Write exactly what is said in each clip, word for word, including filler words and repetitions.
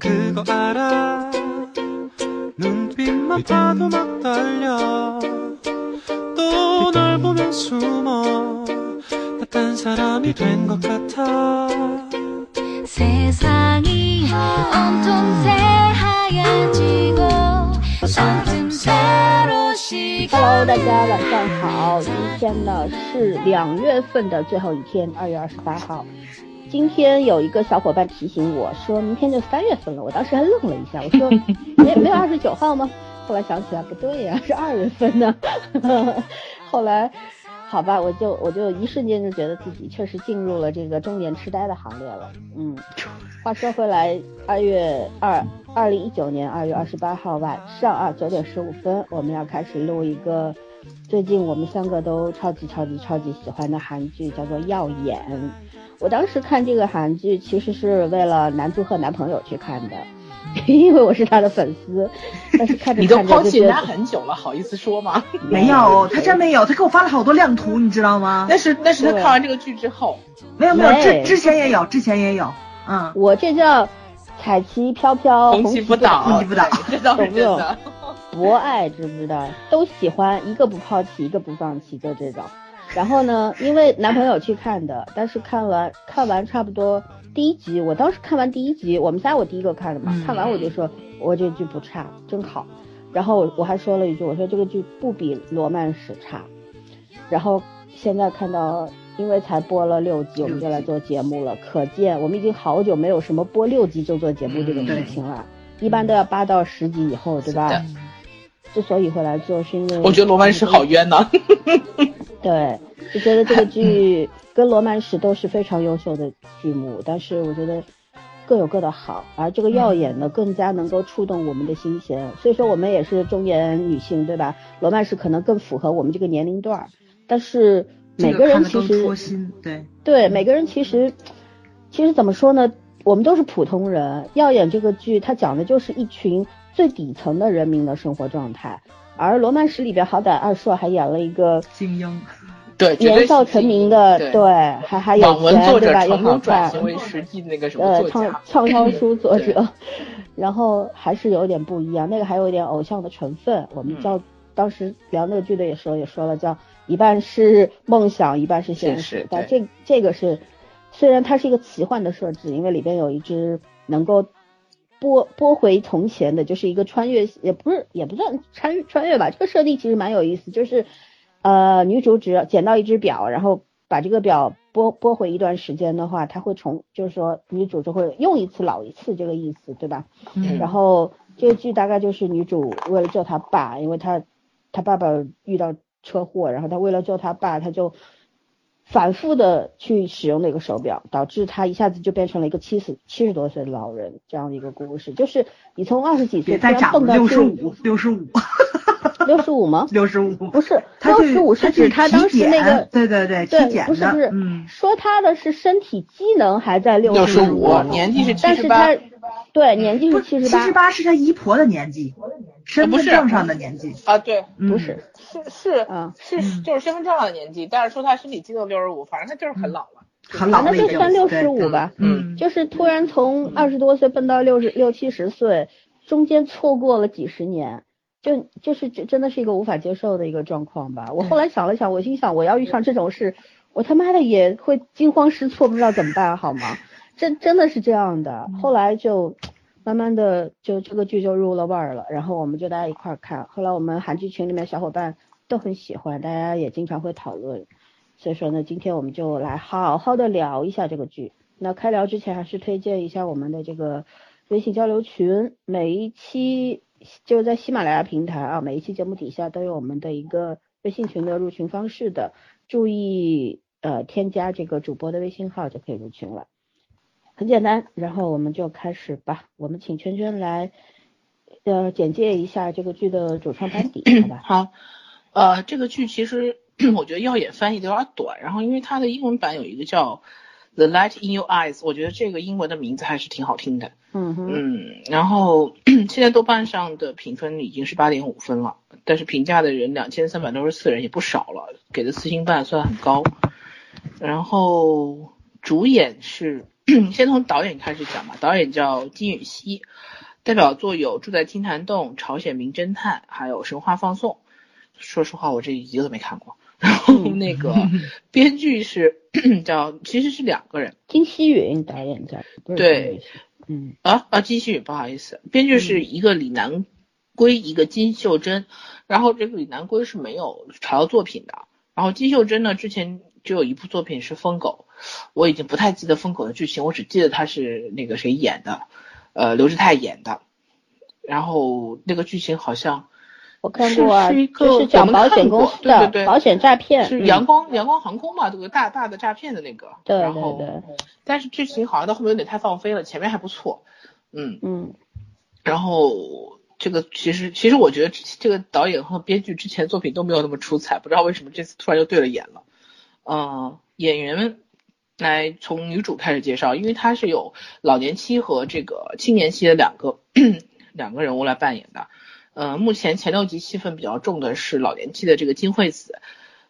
그거 알아 눈빛만 봐도 막 떨려 또 널 보면 숨어 나 딴 사람이 된 것 같아 세상이 온통 새하얘지고 손등 새로 Hello， 大家晚上好！今天呢是两月份的最后一天，二月二十八号。今天有一个小伙伴提醒我说，明天就三月份了。我当时还愣了一下，我说，没没有二十九号吗？后来想起来不对呀、啊，是二月份呢。后来，好吧，我就我就一瞬间就觉得自己确实进入了这个中年痴呆的行列了。嗯，话说回来，二月二。二零一九年二月二十八号晚上啊九点十五分，我们要开始录一个最近我们三个都超级超级超级喜欢的韩剧，叫做《耀眼》。我当时看这个韩剧其实是为了男主和男朋友去看的，因为我是他的粉丝。但是看着看着你都抛弃人家很久了，好意思说吗？没有，他真没有，他给我发了好多亮图，你知道吗？那是那是他看完这个剧之后，没有没有，之之前也有，之前也有。嗯，我这叫。彩旗飘飘，红旗不倒，红旗不倒，这倒是真的。博爱知不知道？都喜欢，一个不抛弃，一个不放弃，就这种。然后呢，因为男朋友去看的，但是看完看完差不多第一集，我当时看完第一集，我们仨我第一个看的嘛，嗯、看完我就说，我这剧不差，真好。然后我还说了一句，我说这个剧不比《罗曼史》差。然后现在看到。因为才播了六集，我们就来做节目了。可见我们已经好久没有什么播六集就做节目这种事情了，一般都要八到十集以后，对吧？之所以会来做，是因为我觉得《罗曼史》好冤呐、啊。对，就觉得这个剧跟《罗曼史》都是非常优秀的剧目，但是我觉得各有各的好，而这个《耀眼》呢，更加能够触动我们的心弦。所以说，我们也是中年女性，对吧？《罗曼史》可能更符合我们这个年龄段，但是。每个人其实对对每个人其实其实怎么说呢，我们都是普通人。耀眼这个剧它讲的就是一群最底层的人民的生活状态，而罗曼史里边好歹二硕还演了一个精英，对，年少成名的，对，还还有钱，对吧？有好转型为实际那个什么畅畅销书作者，然后还是有点不一样，那个还有一点偶像的成分。我们叫当时聊那个剧的也说也说了，叫一半是梦想，一半是现实。但这这个是，虽然它是一个奇幻的设置，因为里边有一只能够拨拨回从前的，就是一个穿越，也不是也不算穿穿越吧。这个设定其实蛮有意思，就是呃，女主只捡到一只表，然后把这个表拨拨回一段时间的话，它会重，就是说女主就会用一次老一次这个意思，对吧？嗯。然后这个剧大概就是女主为了救她爸，因为她。他爸爸遇到车祸，然后他为了救他爸，他就反复的去使用那个手表，导致他一下子就变成了一个七十七十多岁的老人，这样的一个故事。就是你从二十几岁突然蹦到六十五，六十五，六十五吗？六十五不是，六十五是指他当时那个对对对体检的，不是不是，嗯、说他的是身体机能还在六十五，年纪是七十八，对，年纪是七十八，七十八是他姨婆的年纪。身份证上的年纪啊，对，不是，是是是，就是身份证上的年纪，但是说他身体机能六十五，反正他就是很老了，很老了，那就算六十五吧，嗯，就是突然从二十多岁奔到六十六七十岁，中间错过了几十年，就就是真的是一个无法接受的一个状况吧。我后来想了想，我心想，我要遇上这种事，我他妈的也会惊慌失措，不知道怎么办好吗？真真的是这样的，后来就。慢慢的就这个剧就入了味儿了，然后我们就大家一块儿看，后来我们韩剧群里面小伙伴都很喜欢，大家也经常会讨论，所以说呢今天我们就来好好的聊一下这个剧。那开聊之前还是推荐一下我们的这个微信交流群，每一期就是在喜马拉雅平台啊，每一期节目底下都有我们的一个微信群的入群方式的，注意呃添加这个主播的微信号就可以入群了，很简单，然后我们就开始吧。我们请圈圈来，呃，简介一下这个剧的主创班底，好吧？好，呃，这个剧其实我觉得耀眼翻译的有点短，然后因为它的英文版有一个叫《The Light in Your Eyes》，我觉得这个英文的名字还是挺好听的。嗯嗯。然后现在豆瓣上的评分已经是八点五分了，但是评价的人两千三百六十四人也不少了，给的四星半算很高。然后。主演是先从导演开始讲吧，导演叫金宇熙，代表作有住在金坛洞、朝鲜名侦探，还有神话放送。说实话我这一个都没看过。然后那个编剧是叫其实是两个人，金希允导演在对嗯啊啊金希允不好意思，编剧是一个李南圭、嗯、一个金秀珍，然后这个李南圭是没有查到作品的，然后金秀珍呢之前只有一部作品是疯狗，我已经不太记得疯狗的剧情，我只记得他是那个谁演的，呃刘志泰演的，然后那个剧情好像我看过啊，是是一个就是讲保险公司的，对对对，保险诈骗，是阳光、嗯、阳光航空嘛，这个大大的诈骗的那个，对对对，然后但是剧情好像到后面有点太放飞了，前面还不错，嗯嗯，然后这个其实其实我觉得这个导演和编剧之前作品都没有那么出彩，不知道为什么这次突然就对了眼了，嗯、呃，演员来从女主开始介绍，因为她是有老年期和这个青年期的两个两个人物来扮演的。呃，目前前六集戏份比较重的是老年期的这个金惠子，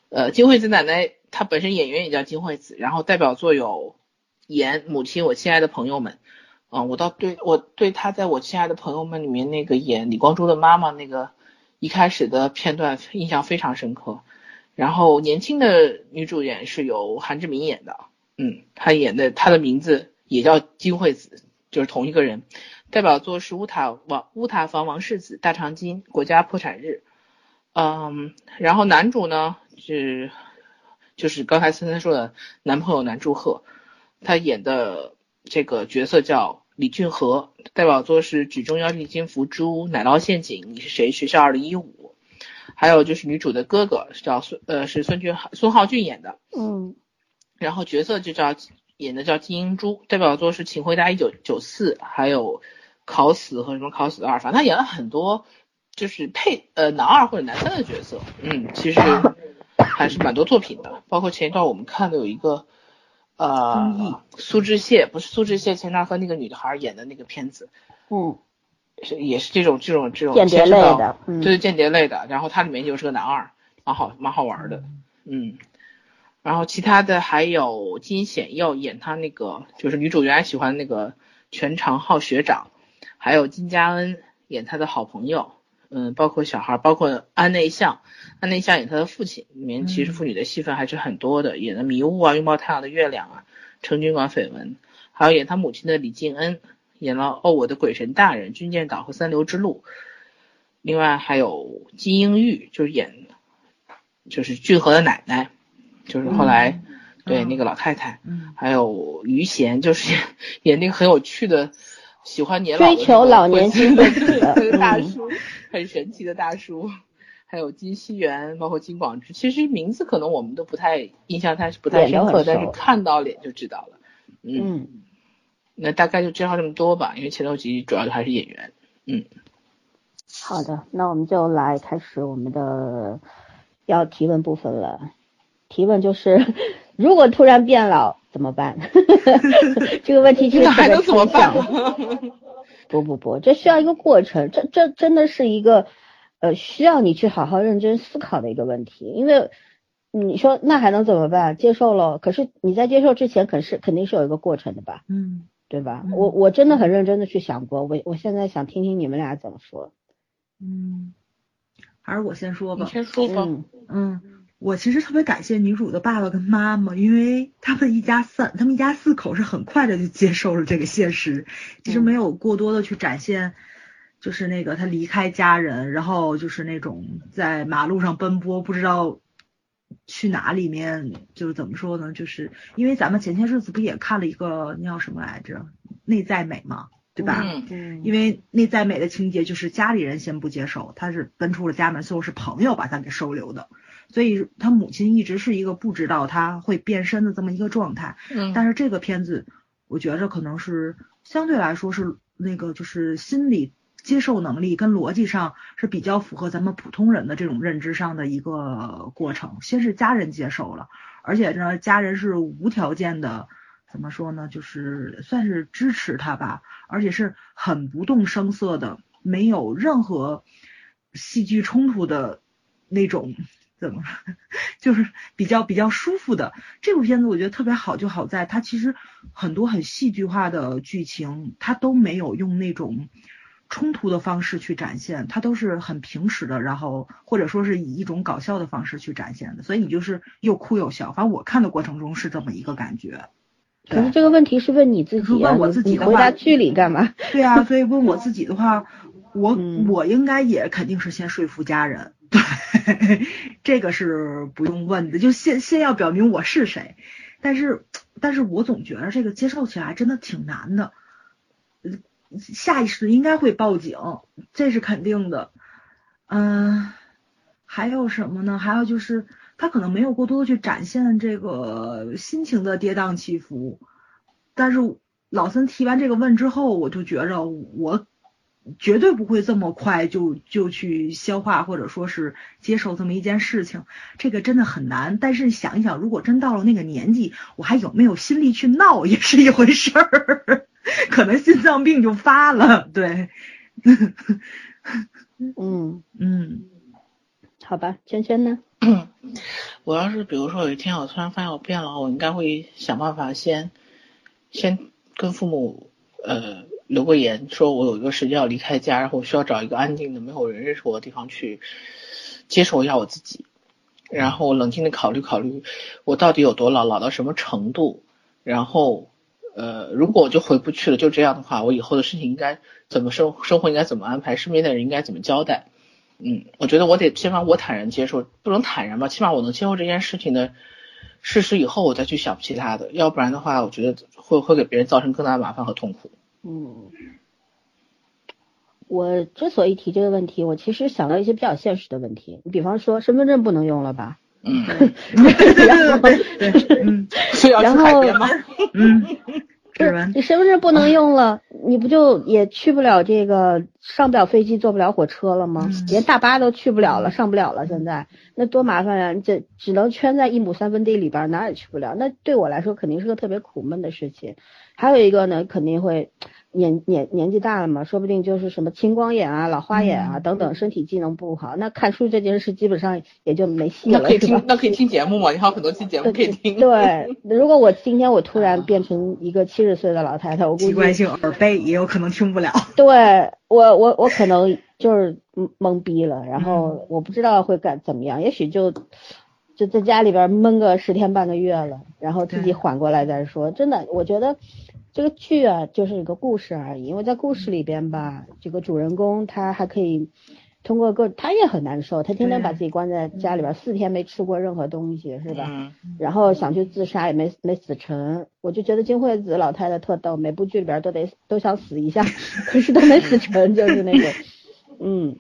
呃，金惠子奶奶她本身演员也叫金惠子，然后代表作有演母亲我亲爱的朋友们，嗯、呃，我倒对我对她在我亲爱的朋友们里面那个演李光洙的妈妈那个一开始的片段印象非常深刻，然后年轻的女主演是由韩志明演的，嗯，她演的她的名字也叫金惠子，就是同一个人，代表作是乌塔王乌塔房王世子、大长今、国家破产日，嗯，然后男主呢是就是刚才森森说的男朋友南柱赫，他演的这个角色叫李俊和，代表作是举重妖精金福珠、奶酪陷阱、你是谁、学校二零一五，还有就是女主的哥哥叫孙呃是孙俊孙浩俊演的，嗯，然后角色就叫。演的叫金英珠，代表作是请回答一九九四，还有考死和什么考死的二，反正他演了很多就是配呃男二或者男三的角色，嗯，其实还是蛮多作品的，包括前一段我们看的有一个呃苏志燮，不是苏志燮前段和那个女孩演的那个片子，嗯，也是这种这种这种间谍类的，嗯，对间谍类的，然后他里面就是个男二，蛮好蛮好玩的，嗯。然后其他的还有金显佑演他那个就是女主原来喜欢那个全长浩学长，还有金佳恩演他的好朋友，嗯，包括小孩，包括安内相，安内相演他的父亲，里面其实妇女的戏份还是很多的，演的迷雾啊、拥抱太阳的月亮啊、成军馆绯闻，还有演他母亲的李靖恩，演了哦我的鬼神大人、军舰岛和三流之路，另外还有金英玉就是演就是俊和的奶奶。就是后来、嗯、对、嗯、那个老太太、嗯、还有于贤就是演演那个很有趣的喜欢年老追求老年轻的大叔、嗯、很神奇的大叔，还有金熙元，包括金广之，其实名字可能我们都不太印象太不太深刻，但是看到脸就知道了， 嗯, 嗯那大概就介绍这么多吧，因为前六集主要还是演员。嗯，好的，那我们就来开始我们的要提问部分了。提问就是，如果突然变老怎么办？这个问题其实还能怎么办？不不不，这需要一个过程，这这真的是一个呃需要你去好好认真思考的一个问题。因为你说那还能怎么办？接受了，可是你在接受之前，可是肯定是有一个过程的吧？嗯，对吧？嗯、我我真的很认真的去想过，我我现在想听听你们俩怎么说。嗯，还是我先说吧。你先说吧。嗯。嗯，我其实特别感谢女主的爸爸跟妈妈，因为他们一家三他们一家四口是很快的就接受了这个现实，其实没有过多的去展现就是那个他离开家人，然后就是那种在马路上奔波不知道去哪里面，就是怎么说呢，就是因为咱们前些日子不也看了一个那叫什么来着内在美嘛，对吧？嗯，因为内在美的情节就是家里人先不接受，他是奔出了家门，最后是朋友把他给收留的，所以他母亲一直是一个不知道他会变身的这么一个状态。嗯，但是这个片子我觉着可能是相对来说是那个就是心理接受能力跟逻辑上是比较符合咱们普通人的这种认知上的一个过程，先是家人接受了，而且呢家人是无条件的怎么说呢，就是算是支持他吧，而且是很不动声色的，没有任何戏剧冲突的那种怎么说，就是比较比较舒服的。这部片子我觉得特别好，就好在它其实很多很戏剧化的剧情，它都没有用那种冲突的方式去展现，它都是很平实的，然后或者说是以一种搞笑的方式去展现的，所以你就是又哭又笑。反正我看的过程中是这么一个感觉。可是这个问题是问你自己、啊、问我自己的话，你回答剧里干嘛？对啊，所以问我自己的话，我、嗯、我应该也肯定是先说服家人，对，这个是不用问的，就先先要表明我是谁。但是但是我总觉得这个接受起来真的挺难的，下意识应该会报警，这是肯定的。嗯、呃，还有什么呢？还有就是。他可能没有过多的去展现这个心情的跌宕起伏，但是老森提完这个问之后，我就觉着我绝对不会这么快就就去消化或者说是接受这么一件事情，这个真的很难。但是想一想，如果真到了那个年纪，我还有没有心力去闹也是一回事儿，可能心脏病就发了。对，嗯嗯，好吧，圈圈呢？嗯，我要是比如说有一天我突然发现我变了，我应该会想办法先先跟父母呃留个言，说我有一个时间要离开家，然后我需要找一个安静的没有人认识我的地方去接受一下我自己，然后冷静的考虑考虑我到底有多老，老到什么程度，然后呃如果我就回不去了，就这样的话，我以后的事情应该怎么生生活应该怎么安排，身边的人应该怎么交代。嗯，我觉得我得先把我坦然接受，不能坦然吧，起码我能接受这件事情的事实以后，我再去想其他的，要不然的话，我觉得会会给别人造成更大的麻烦和痛苦。嗯，我之所以提这个问题，我其实想到一些比较现实的问题，比方说身份证不能用了吧？嗯，然后嗯，然后嗯。是你身份证不能用了、嗯、你不就也去不了这个，上不了飞机坐不了火车了吗、嗯、连大巴都去不了了，上不了了，现在那多麻烦呀、啊！你这只能圈在一亩三分地里边，哪也去不了，那对我来说肯定是个特别苦闷的事情。还有一个呢，肯定会年年年纪大了嘛，说不定就是什么青光眼啊老花眼啊、嗯、等等，身体机能不好，那看书这件事基本上也就没戏了。那可以听那可以听节目嘛，你还有很多期节目可以听。 对, 对，如果我今天我突然变成一个七十岁的老太太，我估计习惯性耳背也有可能听不了。对，我我我可能就是懵逼了，然后我不知道会干怎么样，也许就就在家里边闷个十天半个月了，然后自己缓过来再说。真的，我觉得这个剧啊就是一个故事而已，因为在故事里边吧，这个主人公他还可以通过各，他也很难受，他天天把自己关在家里边，四天没吃过任何东西，是吧？然后想去自杀也没没死成。我就觉得金惠子老太太特逗，每部剧里边都得都想死一下，可是都没死成，就是那种，嗯，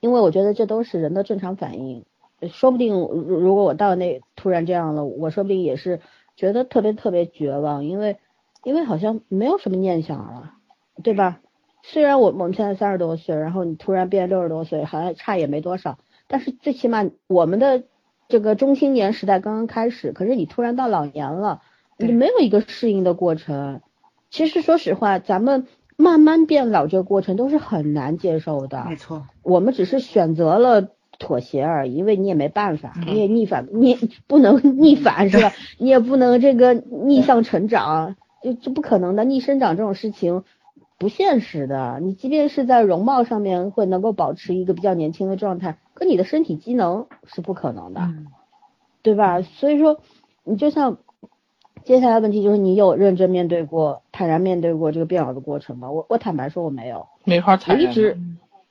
因为我觉得这都是人的正常反应，说不定如果我到那突然这样了，我说不定也是觉得特别特别绝望，因为因为好像没有什么念想了，对吧？虽然我我们现在三十多岁，然后你突然变六十多岁，好像差也没多少，但是最起码我们的这个中青年时代刚刚开始，可是你突然到老年了，你没有一个适应的过程。其实说实话，咱们慢慢变老这个过程都是很难接受的。没错，我们只是选择了妥协而已，因为你也没办法，你也逆反，你也不能逆反，是吧？你也不能这个逆向成长，就这不可能的，逆生长这种事情。不现实的，你即便是在容貌上面会能够保持一个比较年轻的状态，可你的身体机能是不可能的、嗯、对吧？所以说你就像接下来的问题，就是你有认真面对过坦然面对过这个变老的过程吗？我我坦白说我没有，没法坦然，我一直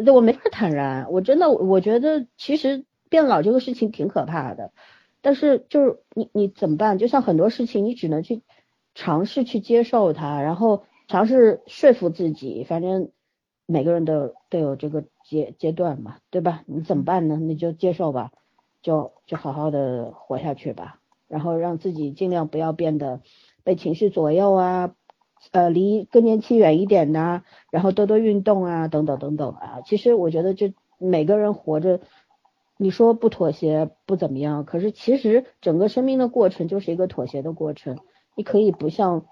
对我没法坦然，我真的我觉得其实变老这个事情挺可怕的，但是就是你你怎么办，就像很多事情你只能去尝试去接受它，然后尝试说服自己，反正每个人都有都有这个阶阶段嘛，对吧？你怎么办呢？你就接受吧，就就好好的活下去吧，然后让自己尽量不要变得被情绪左右啊，呃，离更年期远一点呐、啊，然后多多运动啊，等等等等啊。其实我觉得，就每个人活着，你说不妥协不怎么样，可是其实整个生命的过程就是一个妥协的过程，你可以不像。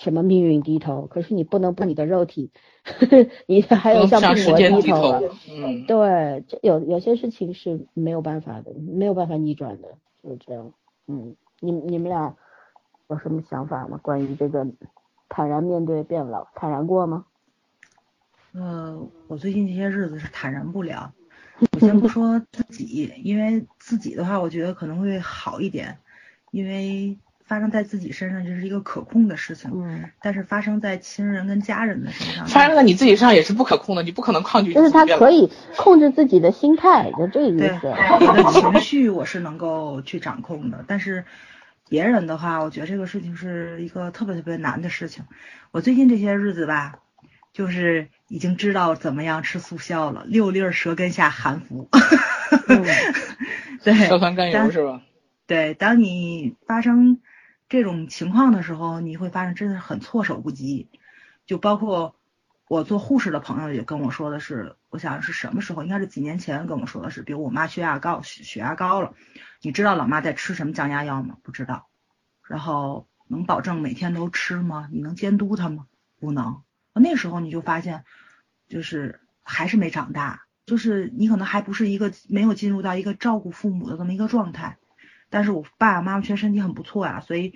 什么命运低头，可是你不能不你的肉体呵呵你还有像病魔低头了、嗯、对，有有些事情是没有办法的，没有办法逆转的，就这样。嗯，你你们俩有什么想法吗？关于这个坦然面对变老，坦然过吗？呃，我最近这些日子是坦然不了。我先不说自己，因为自己的话我觉得可能会好一点，因为发生在自己身上这是一个可控的事情、嗯、但是发生在亲人跟家人的身上，发生在你自己身上也是不可控的，你不可能抗拒，就是他可以控制自己的心态，就这个意思。对，我的情绪我是能够去掌控的，但是别人的话我觉得这个事情是一个特别特别难的事情。我最近这些日子吧，就是已经知道怎么样吃速效了，六粒舌根下含服、嗯、对，少糖甘油是吧？对，当你发生这种情况的时候，你会发现真的很措手不及。就包括我做护士的朋友也跟我说的是，我想是什么时候，应该是几年前跟我说的是，比如我妈血压高，血压高了，你知道老妈在吃什么降压药吗？不知道。然后能保证每天都吃吗？你能监督她吗？不能。那时候你就发现，就是还是没长大，就是你可能还不是一个没有进入到一个照顾父母的这么一个状态。但是我爸爸妈妈全身体很不错啊，所以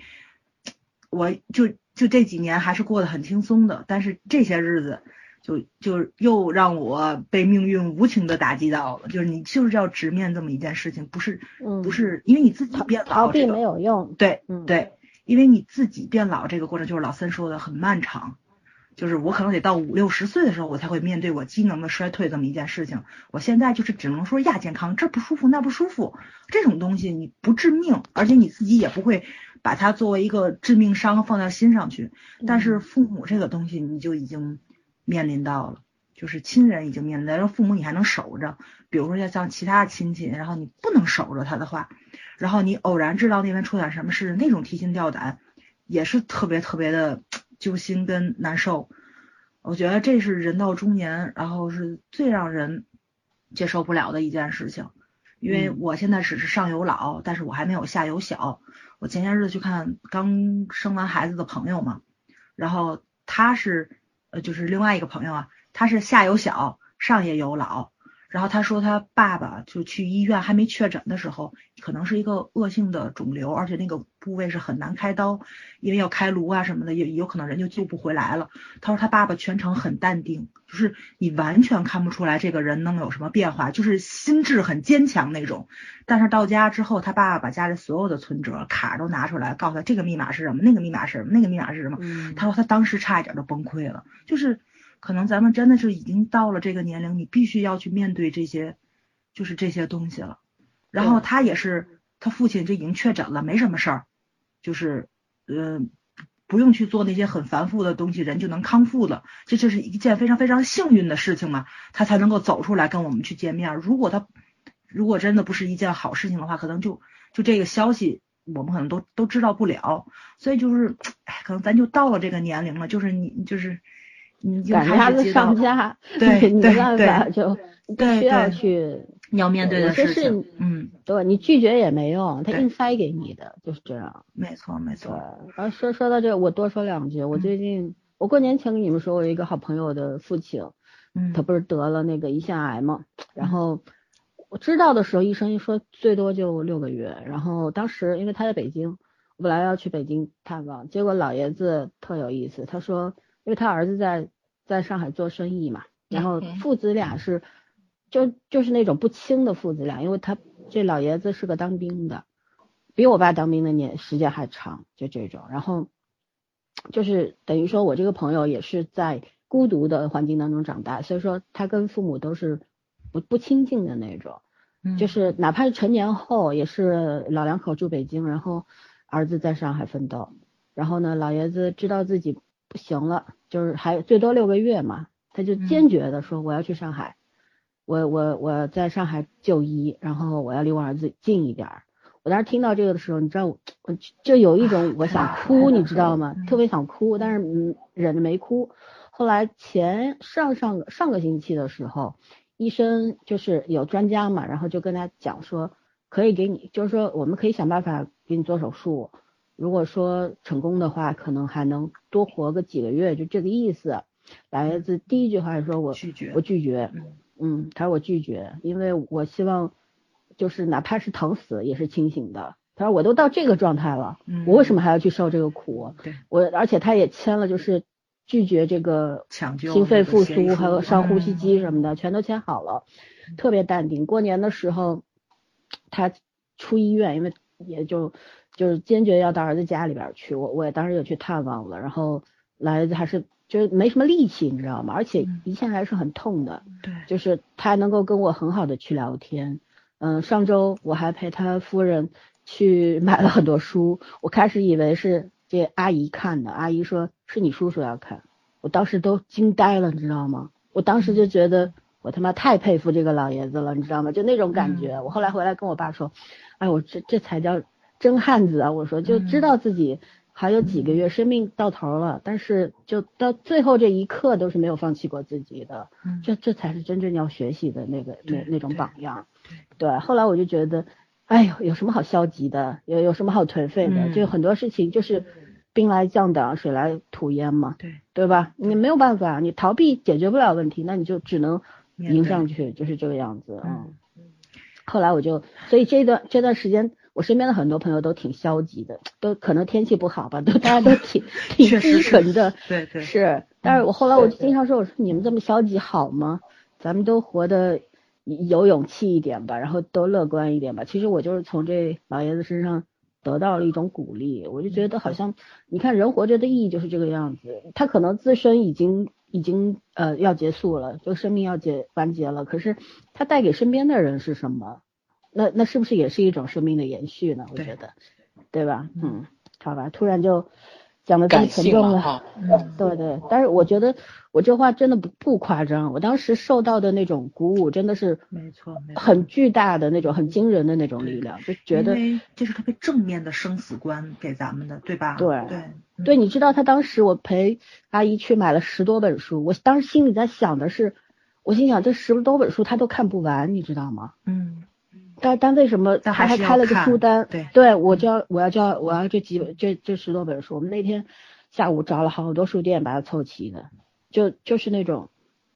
我就就这几年还是过得很轻松的。但是这些日子就就又让我被命运无情的打击到了，就是你就是要直面这么一件事情，不是、嗯、不是因为你自己变老、这个、逃避没有用。对、嗯、对，因为你自己变老这个过程就是老三说的很漫长，就是我可能得到五六十岁的时候，我才会面对我机能的衰退这么一件事情。我现在就是只能说亚健康，这不舒服那不舒服，这种东西你不致命，而且你自己也不会把它作为一个致命伤放到心上去。但是父母这个东西你就已经面临到了，就是亲人已经面临到了，父母你还能守着，比如说像其他亲戚，然后你不能守着他的话，然后你偶然知道那边出点什么事，那种提心吊胆也是特别特别的揪心跟难受。我觉得这是人到中年然后是最让人接受不了的一件事情。因为我现在只是上有老、嗯、但是我还没有下有小。我前些日子去看刚生完孩子的朋友嘛，然后他是呃就是另外一个朋友啊，他是下有小上也有老，然后他说他爸爸就去医院还没确诊的时候，可能是一个恶性的肿瘤，而且那个部位是很难开刀，因为要开颅啊什么的，也有可能人就救不回来了。他说他爸爸全程很淡定，就是你完全看不出来这个人能有什么变化，就是心智很坚强那种。但是到家之后，他爸爸把家里所有的存折卡都拿出来，告诉他这个密码是什么，那个密码是什么，那个密码是什么、嗯、他说他当时差一点就崩溃了。就是可能咱们真的是已经到了这个年龄，你必须要去面对这些，就是这些东西了。然后他也是，他父亲就已经确诊了，没什么事儿，就是呃不用去做那些很繁复的东西，人就能康复了。这就是一件非常非常幸运的事情嘛，他才能够走出来跟我们去见面。如果他如果真的不是一件好事情的话，可能就就这个消息我们可能都都知道不了。所以就是，哎，可能咱就到了这个年龄了，就是你就是。你赶上了上家，对，没办法，就必须要去你要面对的事情。嗯，对，你拒绝也没用，他硬塞给你的，就是这样。没错，没错。然后说说到这个，我多说两句。我最近，我过年前跟你们说，我有一个好朋友的父亲，嗯，他不是得了那个胰腺癌嘛，然后我知道的时候，医生说最多就六个月。然后当时因为他在北京，我本来要去北京探望，结果老爷子特有意思，他说。因为他儿子在在上海做生意嘛，然后父子俩是就就是那种不亲的父子俩，因为他这老爷子是个当兵的，比我爸当兵的年时间还长，就这种。然后就是等于说我这个朋友也是在孤独的环境当中长大，所以说他跟父母都是不不亲近的那种，就是哪怕是成年后也是老两口住北京，然后儿子在上海奋斗。然后呢，老爷子知道自己不行了，就是还最多六个月嘛，他就坚决的说我要去上海，我我我在上海就医，然后我要离我儿子近一点。我当时听到这个的时候，你知道我就有一种我想哭，你知道吗？特别想哭，但是忍着没哭。后来前上上个上个星期的时候，医生就是有专家嘛，然后就跟他讲说可以给你，就是说我们可以想办法给你做手术，如果说成功的话，可能还能多活个几个月，就这个意思。来自第一句话说我拒绝，我拒绝，嗯，他说我拒绝，因为我希望就是哪怕是疼死也是清醒的。他说我都到这个状态了，嗯、我为什么还要去受这个苦？对，我而且他也签了，就是拒绝这个抢救、心肺复苏还有上呼吸机什么的，嗯、全都签好了，特别淡定。过年的时候他出医院，因为也就就是坚决要到儿子家里边去，我我也当时也去探望了，然后来还是。就是没什么力气，你知道吗？而且胰腺癌是很痛的、嗯。对，就是他能够跟我很好的去聊天。嗯、呃，上周我还陪他夫人去买了很多书，我开始以为是这阿姨看的，阿姨说是你叔叔要看，我当时都惊呆了，你知道吗？我当时就觉得我他妈太佩服这个老爷子了，你知道吗？就那种感觉。嗯、我后来回来跟我爸说，哎，我这这才叫真汉子啊！我说就知道自己。嗯还有几个月生命到头了，但是就到最后这一刻都是没有放弃过自己的，嗯、这这才是真正要学习的那个那那种榜样。对，后来我就觉得，哎呦，有什么好消极的，有有什么好颓废的？嗯、就很多事情就是兵来将挡，水来土掩嘛，对对吧？你没有办法，你逃避解决不了问题，那你就只能迎上去，就是这个样子嗯。嗯，后来我就，所以这段这段时间。我身边的很多朋友都挺消极的，都可能天气不好吧，都大家都挺挺低沉的，对对是。但是我后来我就经常说，我说你们这么消极好吗？咱们都活得有勇气一点吧，然后都乐观一点吧。其实我就是从这老爷子身上得到了一种鼓励，我就觉得好像你看人活着的意义就是这个样子。他可能自身已经已经呃要结束了，就生命要结完结了，可是他带给身边的人是什么？那那是不是也是一种生命的延续呢？我觉得， 对, 对吧？嗯，好吧，突然就讲得太沉重了，了嗯、对对。但是我觉得我这话真的不不夸张，我当时受到的那种鼓舞真的是没错，很巨大的那种很惊人的那种力量，就觉得因为这是特别正面的生死观给咱们的，对吧？对对、嗯、对，你知道他当时我陪阿姨去买了十多本书，我当时心里在想的是，我心想这十多本书他都看不完，你知道吗？嗯。但但为什么他还开了个书单？对，对我就要我要就要我要这几本这这十多本书，我们那天下午找了好多书店把它凑齐的，就就是那种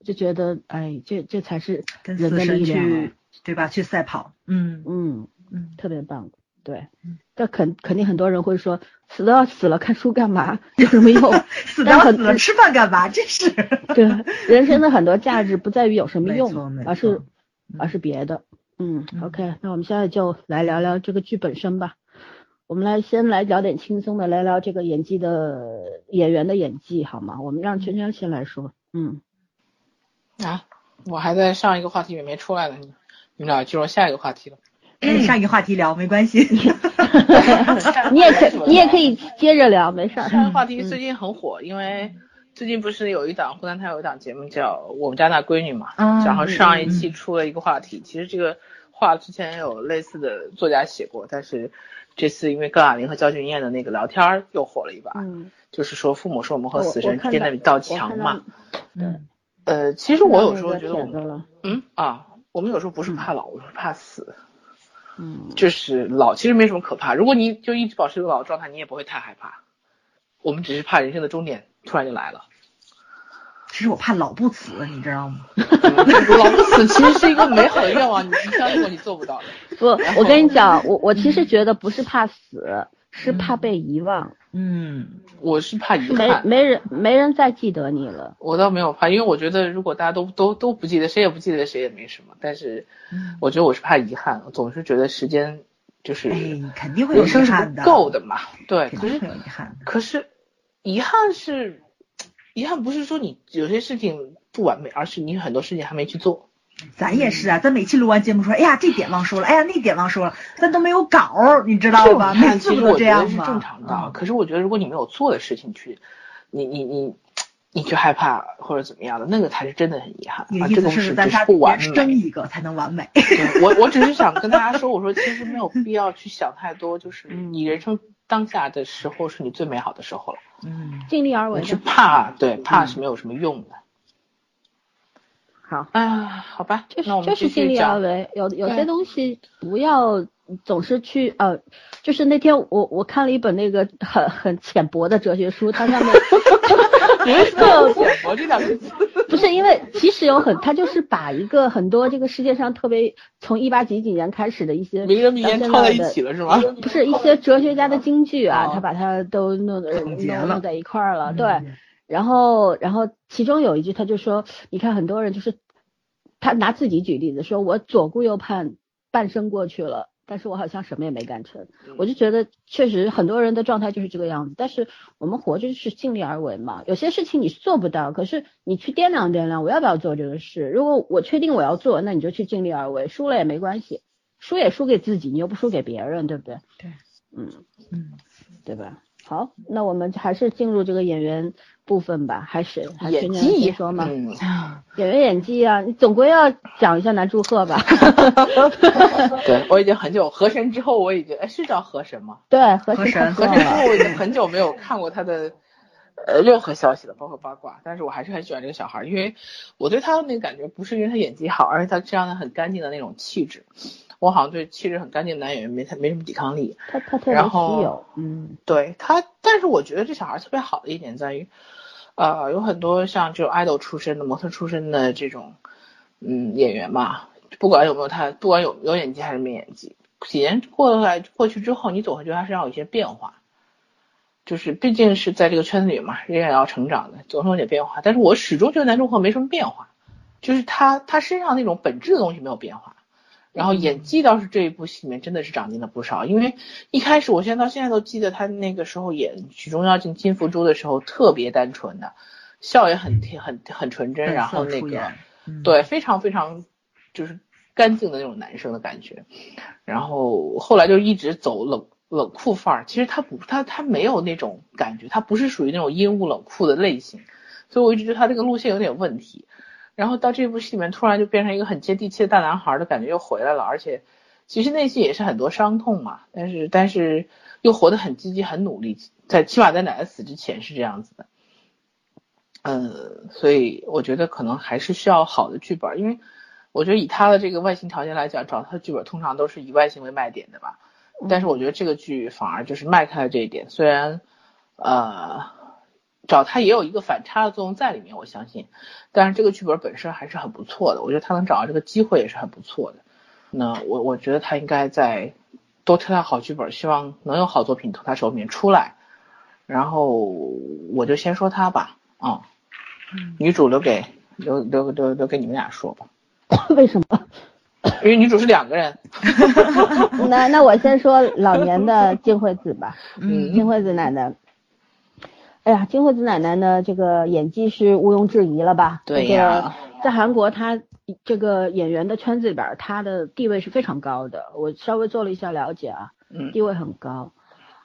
就觉得哎，这这才是人的力量、啊、跟去对吧？去赛跑，嗯嗯嗯，特别棒，对。但肯肯定很多人会说，死都要死了，看书干嘛？有什么用？死都要死了，吃饭干嘛？真是对人生的很多价值不在于有什么用，而是而是别的。嗯 ，OK， 那我们现在就来聊聊这个剧本身吧。我们来先来聊点轻松的，来聊这个演技的演员的演技好吗？我们让圈圈先来说。嗯，啊，我还在上一个话题里面出来了，你们俩进入下一个话题了。嗯、上一个话题聊没关系，你也可你也可以接着聊，没事。上一个话题最近很火，嗯、因为。最近不是有一档湖南台有一档节目叫《我们家那闺女》嘛，嗯、然后上一期出了一个话题，嗯、其实这个话之前有类似的作家写过，但是这次因为高亚麟和焦俊艳的那个聊天又火了一把，嗯、就是说父母是我们和死神之间的一道墙嘛。嗯，呃，其实我有时候觉得我们，嗯啊，我们有时候不是怕老，我们是怕死。嗯，就是老其实没什么可怕，如果你就一直保持一个老的状态，你也不会太害怕。我们只是怕人生的终点突然就来了。其实我怕老不死，你知道吗？老不死其实是一个美好的愿望，你相信我，你做不到。不，我跟你讲，我我其实觉得不是怕死，嗯、是怕被遗忘。嗯，我是怕遗憾，没没人没人再记得你了。我倒没有怕，因为我觉得如果大家都都都不记得，谁也不记得，谁也没什么。但是，我觉得我是怕遗憾，我总是觉得时间就是肯定会有遗憾的，够的嘛。对，肯定会有遗憾。可是。遗憾是遗憾，不是说你有些事情不完美，而是你很多事情还没去做。咱也是啊，咱每期录完节目说，哎呀这点忘说了，哎呀那点忘说了，咱都没有稿，你知道吧？每次都这样嘛。其实我觉得是正常的，嗯、可是我觉得如果你没有做的事情去，你你你你去害怕或者怎么样的，那个才是真的很遗憾。你的意思是咱仨争一个才能完美？对，我我只是想跟大家说，我说其实没有必要去想太多，就是你人生。当下的时候是你最美好的时候了，嗯，尽力而为。你去怕，对，怕是没有什么用的。好啊，好吧，这是就是尽力而为，有有些东西不要总是去呃，就是那天我我看了一本那个很很浅薄的哲学书，它上面不是两个字，不是因为其实有很，它就是把一个很多这个世界上特别从一八几几年开始的一些名人名言套在一起了是吗？不是一些哲学家的金句啊，他把它都弄弄在一块儿了，对。然后，然后其中有一句，他就说，你看很多人就是，他拿自己举例子，说我左顾右盼，半生过去了，但是我好像什么也没干成。我就觉得，确实很多人的状态就是这个样子。但是我们活着就是尽力而为嘛，有些事情你做不到，可是你去掂量掂量，我要不要做这个事？如果我确定我要做，那你就去尽力而为，输了也没关系，输也输给自己，你又不输给别人，对不对？对，嗯嗯，对吧？好，那我们还是进入这个演员部分吧，还是还是你说嘛、嗯、演员演技啊，你总归要讲一下南柱赫吧。对，我已经很久河神之后我已经哎是叫河神吗？对，河神河神之后我已经很久没有看过他的呃任何消息了，包括八卦，但是我还是很喜欢这个小孩，因为我对他的那个感觉不是因为他演技好，而是他这样的很干净的那种气质。我好像对气质很干净的男演员没没什么抵抗力，他他特别稀有，嗯，对他，但是我觉得这小孩特别好的一点在于，呃，有很多像这种 idol 出身的模特出身的这种，嗯，演员嘛，不管有没有他，不管有有演技还是没演技，几年过来过去之后，你总会觉得他身上有一些变化，就是毕竟是在这个圈子里嘛，人也要成长的，总是有点变化。但是我始终觉得南柱赫没什么变化，就是他他身上那种本质的东西没有变化。然后演技倒是这一部戏里面真的是长进了不少，因为一开始我现在到现在都记得他那个时候演《曲终要尽金福珠》的时候特别单纯的笑也很很很纯真，然后那个对非常非常就是干净的那种男生的感觉，然后后来就一直走冷冷酷范儿，其实他不他他没有那种感觉，他不是属于那种阴雾冷酷的类型，所以我一直觉得他这个路线有点问题。然后到这部戏里面突然就变成一个很接地气的大男孩的感觉又回来了，而且其实内心也是很多伤痛嘛，但是但是又活得很积极很努力，在起码在奶奶死之前是这样子的。嗯，所以我觉得可能还是需要好的剧本，因为我觉得以他的这个外形条件来讲，找他的剧本通常都是以外形为卖点的吧，但是我觉得这个剧反而就是迈开了这一点，虽然呃找他也有一个反差的作用在里面，我相信，但是这个剧本本身还是很不错的，我觉得他能找到这个机会也是很不错的。那我我觉得他应该再多推他好剧本，希望能有好作品从他手里面出来。然后我就先说他吧，啊、嗯，女主留给留留留留给你们俩说吧。为什么？因为女主是两个人。那那我先说老年的金惠子吧，嗯，金惠子奶奶。哎呀，金惠子奶奶呢，这个演技是毋庸置疑了吧？对呀、啊这个，在韩国她这个演员的圈子里边，她的地位是非常高的。我稍微做了一下了解啊，嗯，地位很高。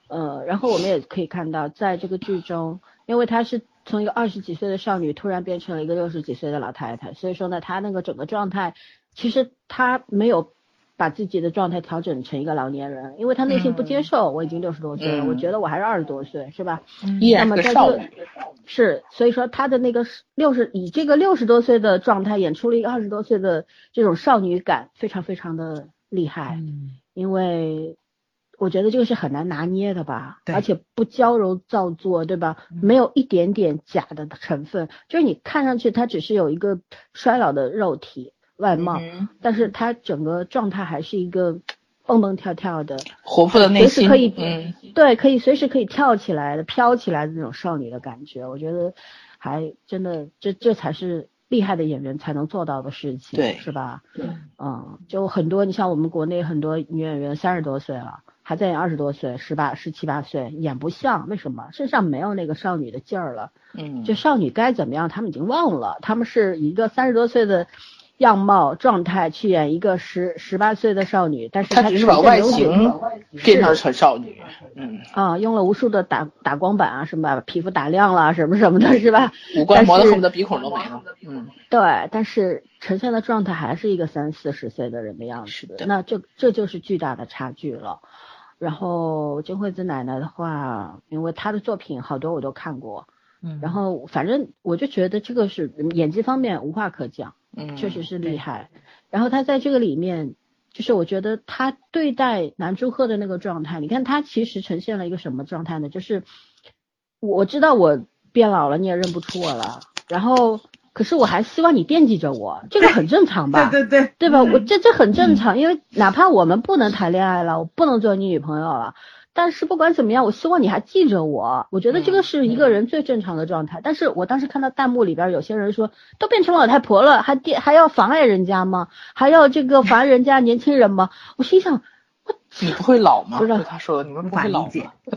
呃，然后我们也可以看到，在这个剧中，因为她是从一个二十几岁的少女突然变成了一个六十几岁的老太太，所以说呢，她那个整个状态，其实她没有把自己的状态调整成一个老年人，因为他内心不接受、嗯、我已经六十多岁了、嗯、我觉得我还是二十多岁是吧，依然是少女，是所以说他的那个六十以这个六十多岁的状态演出了一个二十多岁的这种少女感，非常非常的厉害、嗯、因为我觉得这个是很难拿捏的吧，而且不娇柔造作，对吧、嗯、没有一点点假的成分，就是你看上去他只是有一个衰老的肉体外貌、嗯、但是他整个状态还是一个蹦蹦跳跳的活泼的内心，随时可以、嗯、对可以随时可以跳起来的飘起来的那种少女的感觉，我觉得还真的这这才是厉害的演员才能做到的事情，对是吧，嗯，就很多你像我们国内很多女演员三十多岁了还在演二十多岁十八十七八岁演不像，为什么身上没有那个少女的劲儿了，嗯，就少女该怎么样他们已经忘了，他们是一个三十多岁的样貌状态去演一个十十八岁的少女，但是她只是把外形变成成少女，嗯啊，用了无数的打打光板啊，什么把皮肤打亮了，什么什么的，是吧？五官磨得恨不得鼻孔都没了，嗯，对，但是呈现的状态还是一个三四十岁的人的样子，是的，那这这就是巨大的差距了。然后金惠子奶奶的话，因为她的作品好多我都看过，嗯，然后反正我就觉得这个是演技方面无话可讲。嗯，确实是厉害。然后他在这个里面，就是我觉得他对待南柱赫的那个状态，你看他其实呈现了一个什么状态呢？就是我知道我变老了，你也认不出我了，然后可是我还希望你惦记着我，这个很正常吧？对对对，对吧？我这这很正常，因为哪怕我们不能谈恋爱了，我不能做你女朋友了，但是不管怎么样，我希望你还记着我。我觉得这个是一个人最正常的状态。嗯嗯、但是我当时看到弹幕里边有些人说，都变成老太婆了，还还要妨碍人家吗？还要这个烦人家年轻人吗？我心想，我你不会老吗？不知道他说的，你们不会老吗？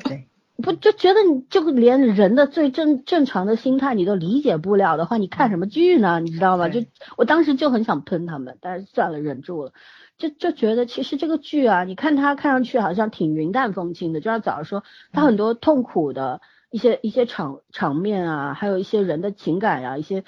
对，不就觉得你就连人的最正正常的心态你都理解不了的话，你看什么剧呢？你知道吗？就我当时就很想喷他们，但是算了，忍住了。就就觉得其实这个剧啊，你看它看上去好像挺云淡风轻的，就像早上说它很多痛苦的一些、嗯、一些场场面啊，还有一些人的情感啊，一些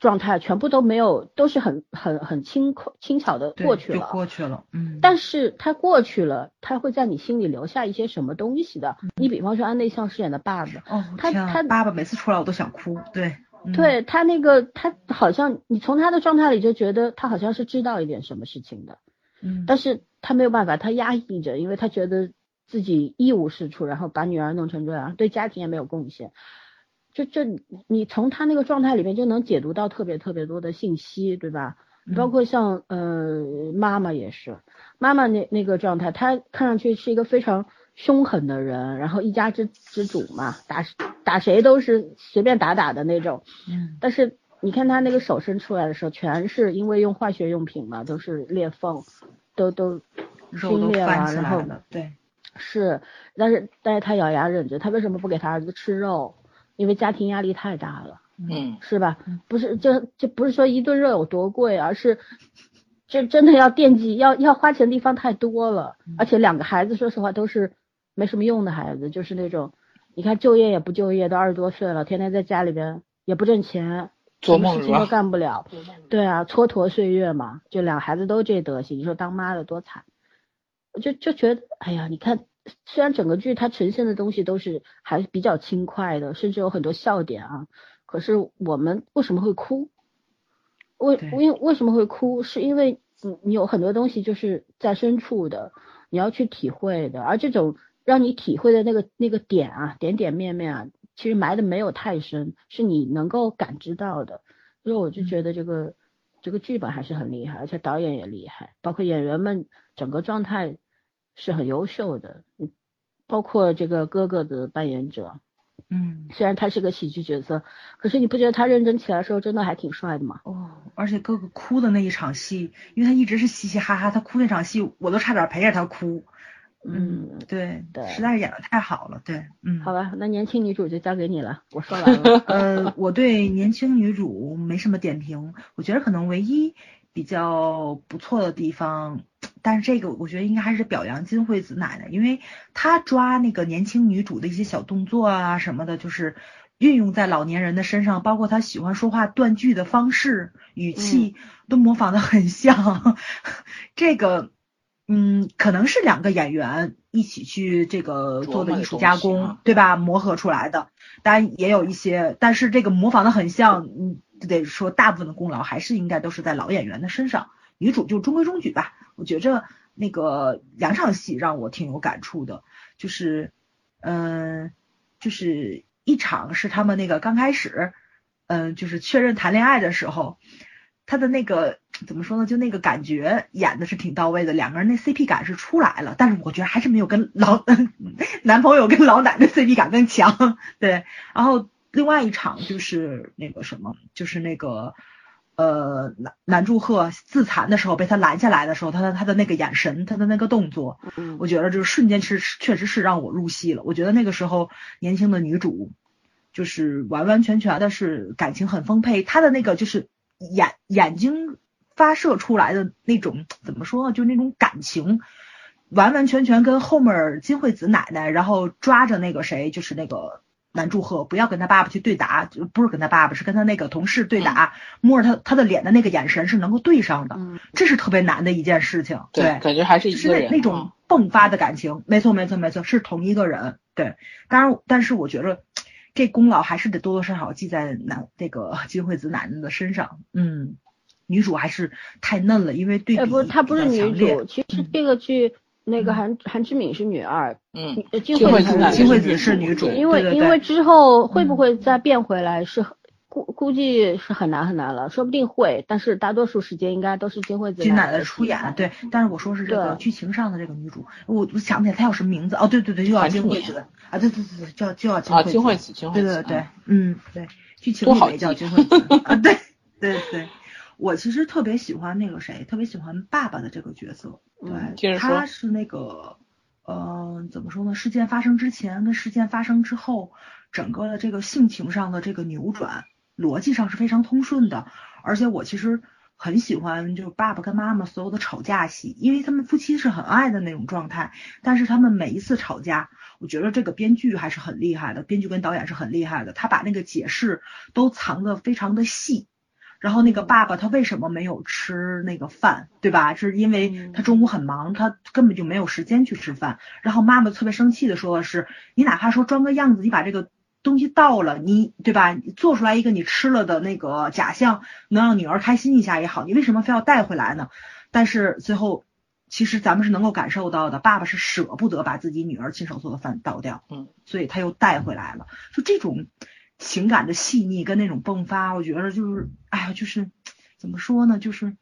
状态全部都没有，都是很很很轻轻巧的过去了，就过去了。嗯，但是它过去了，它会在你心里留下一些什么东西的。嗯、你比方说安内向饰演的爸爸，哦，他他爸爸每次出来我都想哭，对。对他那个，他好像你从他的状态里就觉得他好像是知道一点什么事情的，嗯，但是他没有办法，他压抑着，因为他觉得自己一无是处，然后把女儿弄成这样，对家庭也没有贡献。就就你从他那个状态里面就能解读到特别特别多的信息，对吧？包括像呃妈妈也是，妈妈那那个状态，她看上去是一个非常凶狠的人，然后一家之之主嘛，打打谁都是随便打打的那种。嗯，但是你看他那个手伸出来的时候，全是因为用化学用品嘛，都是裂缝，都都皲裂了，然后对，是，但是但是他咬牙忍着，他为什么不给他儿子吃肉？因为家庭压力太大了，嗯，是吧？不是，这这不是说一顿肉有多贵，而是。这真的要惦记，要要花钱的地方太多了，而且两个孩子说实话都是没什么用的孩子，就是那种，你看就业也不就业，都二十多岁了，天天在家里边也不挣钱，什么事情都干不了，对啊，蹉跎岁月嘛，就两个孩子都这德行，你说当妈的多惨，就就觉得，哎呀，你看，虽然整个剧它呈现的东西都是还是比较轻快的，甚至有很多笑点啊，可是我们为什么会哭？为为为什么会哭？是因为你你有很多东西就是在深处的，你要去体会的，而这种让你体会的那个那个点啊，点点面面啊，其实埋的没有太深，是你能够感知到的。所以我就觉得这个、嗯、这个剧本还是很厉害，而且导演也厉害，包括演员们整个状态是很优秀的，包括这个哥哥的扮演者，嗯，虽然他是个喜剧角色，可是你不觉得他认真起来的时候真的还挺帅的吗？哦，而且哥哥哭的那一场戏，因为他一直是嘻嘻哈哈，他哭那场戏我都差点陪着他哭。嗯，嗯对对，实在是演得太好了。对，嗯，好吧，那年轻女主就交给你了，我说完了。呃，我对年轻女主没什么点评，我觉得可能唯一比较不错的地方。但是这个我觉得应该还是表扬金惠子奶奶，因为她抓那个年轻女主的一些小动作啊什么的，就是运用在老年人的身上，包括她喜欢说话断句的方式、语气、嗯、都模仿得很像。这个，嗯，可能是两个演员一起去这个做的艺术加工，啊、对吧？磨合出来的，当然也有一些，但是这个模仿得很像，嗯，得说大部分的功劳还是应该都是在老演员的身上。女主就中规中矩吧，我觉着那个两场戏让我挺有感触的，就是，嗯、呃，就是一场是他们那个刚开始，嗯、呃，就是确认谈恋爱的时候，他的那个怎么说呢，就那个感觉演的是挺到位的，两个人那 C P 感是出来了，但是我觉得还是没有跟老男朋友跟老奶奶 C P 感更强，对。然后另外一场就是那个什么，就是那个。呃，南南柱赫自残的时候被他拦下来的时候，他的他的那个眼神，他的那个动作，嗯、我觉得就是瞬间是确实是让我入戏了。我觉得那个时候年轻的女主就是完完全全的是感情很丰沛，她的那个就是眼眼睛发射出来的那种怎么说呢，就那种感情，完完全全跟后面金惠子奶奶，然后抓着那个谁，就是那个。南柱赫不要跟他爸爸去对打，不是跟他爸爸，是跟他那个同事对打，嗯、摸着他他的脸的那个眼神是能够对上的，嗯、这是特别难的一件事情。对，对感觉还是一个人、啊、是那那种迸发的感情，没错没错没错，是同一个人。对，当然，但是我觉得这功劳还是得多多少少记在南这个金惠子奶奶的身上。嗯，女主还是太嫩了，因为对比、哎、不她不是女主，其实这个剧、嗯、那个韩韩志敏是女二，嗯，金惠子金惠子是女主，因为对对对因为之后会不会再变回来是、嗯、估估计是很难很难了，说不定会，但是大多数时间应该都是金惠子金奶奶出演，对，但是我说是这个剧情上的这个女主，我我想不起来她有什么名字，哦对对对，就叫金惠子啊，对对对，叫叫金惠子，对对对，嗯对，剧情里也叫金惠子啊，对对对。我其实特别喜欢那个谁，特别喜欢爸爸的这个角色，对，嗯、他是那个，呃，怎么说呢？事件发生之前跟事件发生之后，整个的这个性情上的这个扭转，逻辑上是非常通顺的。而且我其实很喜欢，就是爸爸跟妈妈所有的吵架戏，因为他们夫妻是很爱的那种状态，但是他们每一次吵架，我觉得这个编剧还是很厉害的，编剧跟导演是很厉害的，他把那个解释都藏得非常的细。然后那个爸爸他为什么没有吃那个饭，对吧？是因为他中午很忙，他根本就没有时间去吃饭。然后妈妈特别生气的说的是，你哪怕说装个样子，你把这个东西倒了，你对吧？你做出来一个你吃了的那个假象，能让女儿开心一下也好，你为什么非要带回来呢？但是最后其实咱们是能够感受到的，爸爸是舍不得把自己女儿亲手做的饭倒掉，嗯，所以他又带回来了。就这种情感的细腻跟那种迸发，我觉得就是哎呀，就是怎么说呢，就是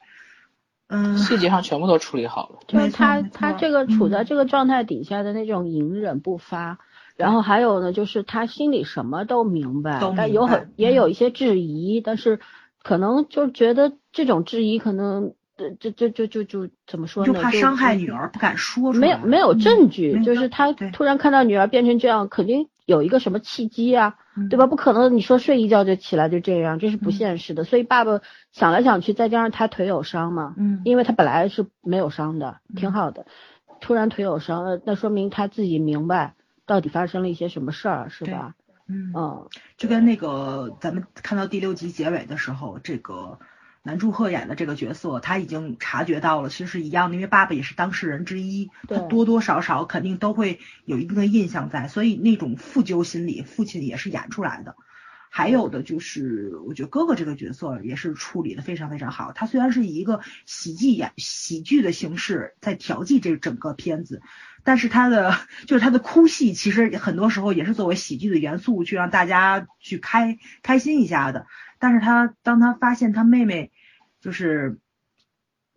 嗯，细节上全部都处理好了，就是他他这个处在这个状态底下的那种隐忍不发、嗯、然后还有呢就是他心里什么都明白，都明白，但有很也有一些质疑、嗯、但是可能就觉得这种质疑可能就就就就就怎么说呢？就怕伤害女儿，不敢说出来。没有没有证据、嗯，就是他突然看到女儿变成这样，肯定有一个什么契机啊，嗯、对吧？不可能，你说睡一觉就起来就这样，这是不现实的。嗯、所以爸爸想来想去，再加上他腿有伤嘛，嗯，因为他本来是没有伤的，挺好的，嗯、突然腿有伤了，那说明他自己明白到底发生了一些什么事儿，是吧？嗯嗯，就跟那个咱们看到第六集结尾的时候，这个。南柱赫演的这个角色他已经察觉到了，其实是一样的，因为爸爸也是当事人之一，他多多少少肯定都会有一定的印象在，所以那种负疚心理父亲也是演出来的。还有的就是我觉得哥哥这个角色也是处理的非常非常好，他虽然是以一个喜剧演喜剧的形式在调剂这整个片子，但是他的就是他的哭戏其实很多时候也是作为喜剧的元素去让大家去开开心一下的。但是他当他发现他妹妹就是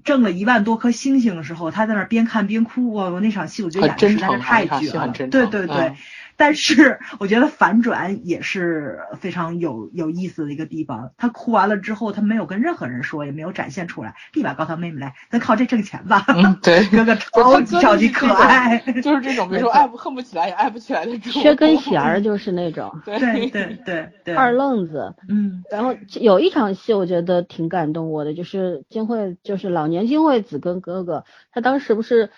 挣了一万多颗星星的时候，他在那边看边哭，我那场戏我觉得演的实在是太绝了，对对对、嗯、但是我觉得反转也是非常有有意思的一个地方，他哭完了之后他没有跟任何人说，也没有展现出来，立马告诉他妹妹来咱靠这挣钱吧、嗯、对，哥哥超级超级可爱，就是这种比如说爱不恨不起来也爱不起来的缺根弦儿，就是那种对对对 对, 对二愣子。嗯，然后有一场戏我觉得挺感动我的，就是金惠就是老年金惠子跟哥哥，他当时不是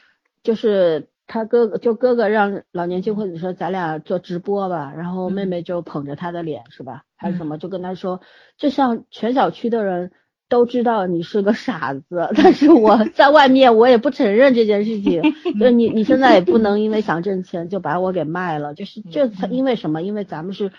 就是他哥哥就哥哥让老年金惠子说咱俩做直播吧，然后妹妹就捧着他的脸是吧还是什么，就跟他说就像全小区的人都知道你是个傻子，但是我在外面我也不承认这件事情就是你你现在也不能因为想挣钱就把我给卖了，就是这因为什么，因为咱们是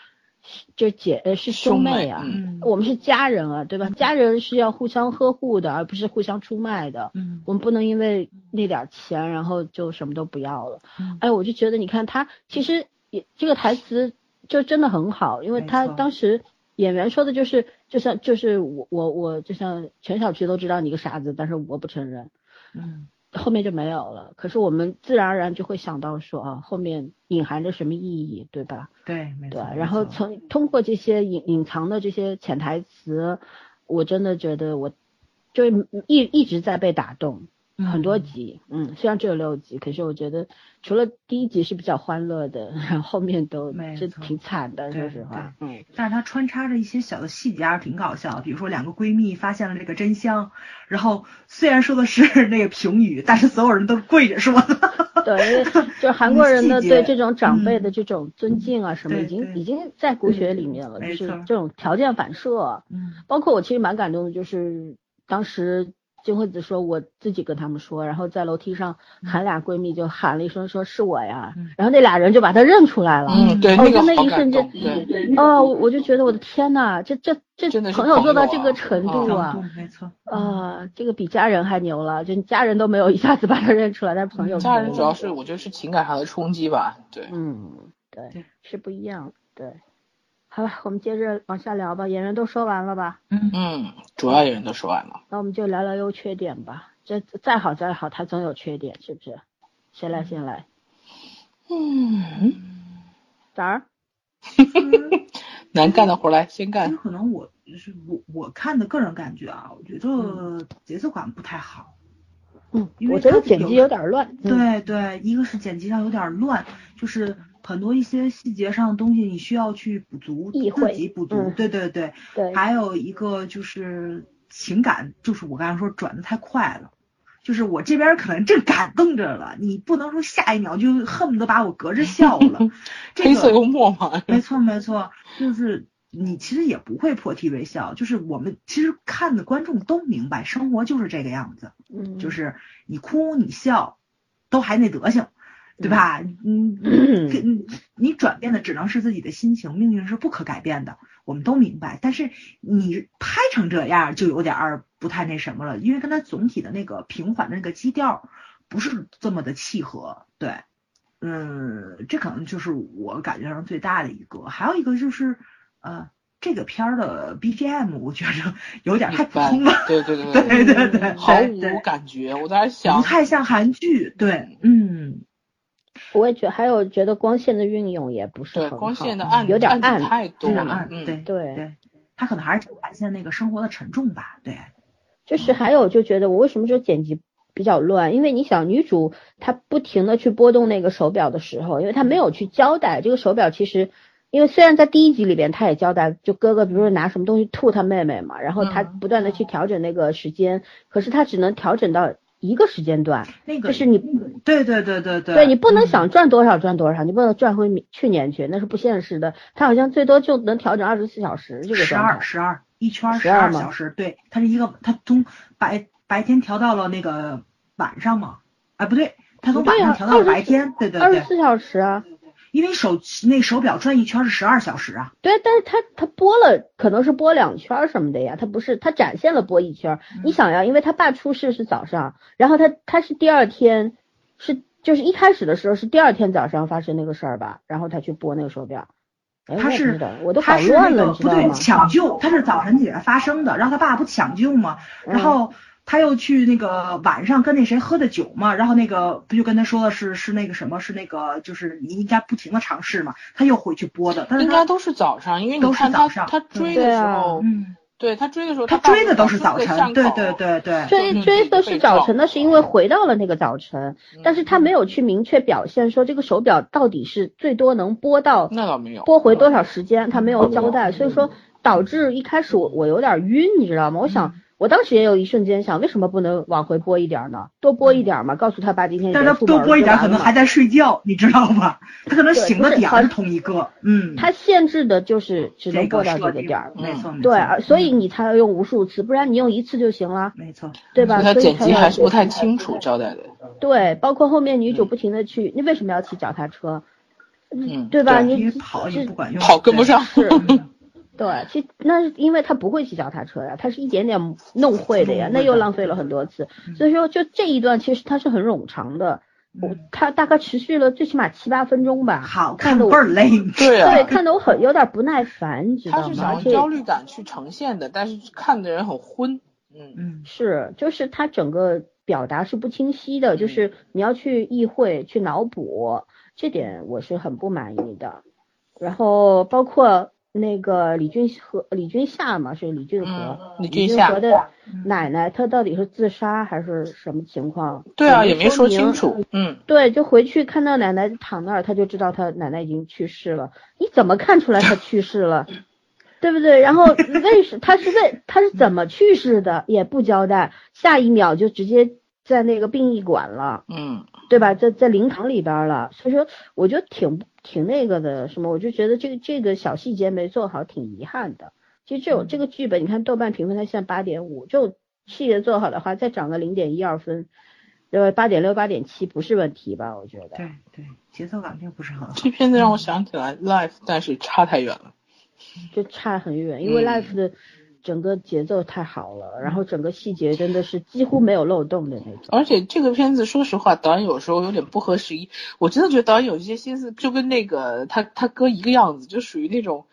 就姐是兄妹啊，嗯、我们是家人啊，对吧？家人是要互相呵护的，而不是互相出卖的。嗯，我们不能因为那点钱，然后就什么都不要了。嗯、哎，我就觉得你看他其实也这个台词就真的很好，因为他当时演员说的就是就像就是我我我就像全小区都知道你个傻子，但是我不承认。嗯，后面就没有了，可是我们自然而然就会想到说啊，后面隐含着什么意义，对吧？对，没错。对，然后从通过这些隐隐藏的这些潜台词，我真的觉得我就一一直在被打动，嗯、很多集，嗯，虽然只有六集，可是我觉得除了第一集是比较欢乐的，然后后面都是挺惨的，说实话，嗯。但是它穿插着一些小的细节还是挺搞笑的，比如说两个闺蜜发现了这个真相，然后虽然说的是那个评语，但是所有人都跪着说的。对，就是韩国人的对这种长辈的这种尊敬啊什么，已经已经在骨血里面了，就是这种条件反射。嗯。包括我其实蛮感动的，就是当时。金惠子说我自己跟他们说，然后在楼梯上喊俩闺蜜就喊了一声说是我呀，嗯、然后那俩人就把他认出来了。嗯，对，哦、那个那一瞬间，哦，我就觉得我的天哪，这这这朋友做到这个程度啊，没错，啊，这个比家人还牛了，就你家人都没有一下子把他认出来，但是朋友，家人主要是我觉得是情感上的冲击吧，对，嗯，对，是不一样，对。好吧，我们接着往下聊吧，演员都说完了吧？嗯嗯，主要演员都说完了。那我们就聊聊优缺点吧。这再好再好，他总有缺点，是不是？谁来先来？嗯，咋儿？难干的活来先干。可能我是我我看的个人感觉啊，我觉得节奏感不太好。嗯，我觉得剪辑有点乱。嗯、对对，一个是剪辑上有点乱，就是。很多一些细节上的东西你需要去补足，自己补足、嗯、对对对对，还有一个就是情感，就是我刚才说转得太快了，就是我这边可能正感动着了，你不能说下一秒就恨不得把我隔着笑了，这个黑色幽默嘛，没错没错，就是你其实也不会破涕为笑，就是我们其实看的观众都明白生活就是这个样子，嗯，就是你哭你笑都还那德行，对吧？嗯，你你转变的只能是自己的心情，命运是不可改变的，我们都明白。但是你拍成这样就有点不太那什么了，因为跟他总体的那个平缓的那个基调不是这么的契合。对，嗯，这可能就是我感觉上最大的一个。还有一个就是，呃，这个片儿的 B G M 我觉着有点太普通了，对对对对对对，毫无感觉。我在想，不太像韩剧。对，嗯。我也觉得，还有觉得光线的运用也不是很好，光线的暗有点暗，太多了。嗯，对对，他可能还是展现那个生活的沉重吧。对，就是还有就觉得我为什么说剪辑比较乱？因为你想，女主她不停的去拨动那个手表的时候，因为她没有去交代这个手表，其实因为虽然在第一集里边她也交代，就哥哥比如说拿什么东西吐她妹妹嘛，然后她不断的去调整那个时间，可是她只能调整到。一个时间段，那个就是你，对对对对对，对你不能想赚多少赚多少，嗯、你不能赚回去年去，那是不现实的。他好像最多就能调整二十四小时这个状态，十二十二一圈十二小时，对，它是一个，它从白白天调到了那个晚上嘛，哎不对，它从晚上调到了白天，对对对，二十四小时啊。因为手那手表转一圈是十二小时啊，对，但是他他拨了，可能是拨两圈什么的呀，他不是他展现了拨一圈。嗯、你想呀，因为他爸出事是早上，然后他他是第二天，是就是一开始的时候是第二天早上发生那个事儿吧，然后他去拨那个手表。哎、他是我都搞乱了，他是那个不对抢救，他是早晨起来发生的，然后他爸不抢救嘛，然后。嗯他又去那个晚上跟那谁喝的酒嘛，然后那个不就跟他说的是是那个什么是那个就是你应该不停的尝试嘛，他又回去播的，但是应该都是早上，因为你看他他追的时候，嗯，对他追的时候，他追的都是早晨，对对对对，追追的是早晨，那是因为回到了那个早晨，但是他没有去明确表现说这个手表到底是最多能播到，那倒没有，播回多少时间他没有交代，所以说导致一开始我我有点晕，你知道吗？我想。我当时也有一瞬间想，为什么不能往回拨一点呢？多拨一点嘛，告诉他爸今天。但是他多拨一点可能还在睡觉，你知道吧？他可能醒的点是同一个，嗯。他限制的就是只能拨到这个点儿，没错。对，所以你才要用无数次，不然你用一次就行了，没错，对吧？所以他剪辑还是不太清楚交代的。对，包括后面女主不停的去，你为什么要骑脚踏车？嗯，对吧？你跑也不管用，跑跟不上。对，其那是因为他不会骑脚踏车呀，他是一点点弄会的呀，那又浪费了很多次。所以说，就这一段其实它是很冗长的，它大概持续了最起码七八分钟吧。好看的倍儿累，对啊，对，看得我很有点不耐烦，你知道吗？他是想用焦虑感去呈现的，但是看的人很昏。嗯嗯，是，就是他整个表达是不清晰的，就是你要去意会、去脑补，这点我是很不满意的。然后包括。那个李俊和李俊夏嘛，是李俊和、嗯、李俊和的奶奶，她到底是自杀还是什么情况？对啊，也没说清楚。嗯，对，就回去看到奶奶躺那儿，他就知道他奶奶已经去世了。你怎么看出来他去世了？对不对？然后为什他是为他是怎么去世的也不交代，下一秒就直接在那个殡仪馆了。嗯，对吧？在在灵堂里边了。所以说，我就挺。挺那个的什么，我就觉得这个这个小细节没做好，挺遗憾的。其实这种这个剧本，你看豆瓣评分它现在八点五，就细节做好的话，再涨个零点一二分，呃，八点六、八点七不是问题吧？我觉得。对对，节奏感并不是很好。这片子让我想起来 Life， 但是差太远了。就差很远，因为 Life 的整个节奏太好了，嗯、然后整个细节真的是几乎没有漏洞的那种。而且这个片子，说实话，导演有时候有点不合时宜。我真的觉得导演有一些心思就跟那个他他哥一个样子，就属于那种。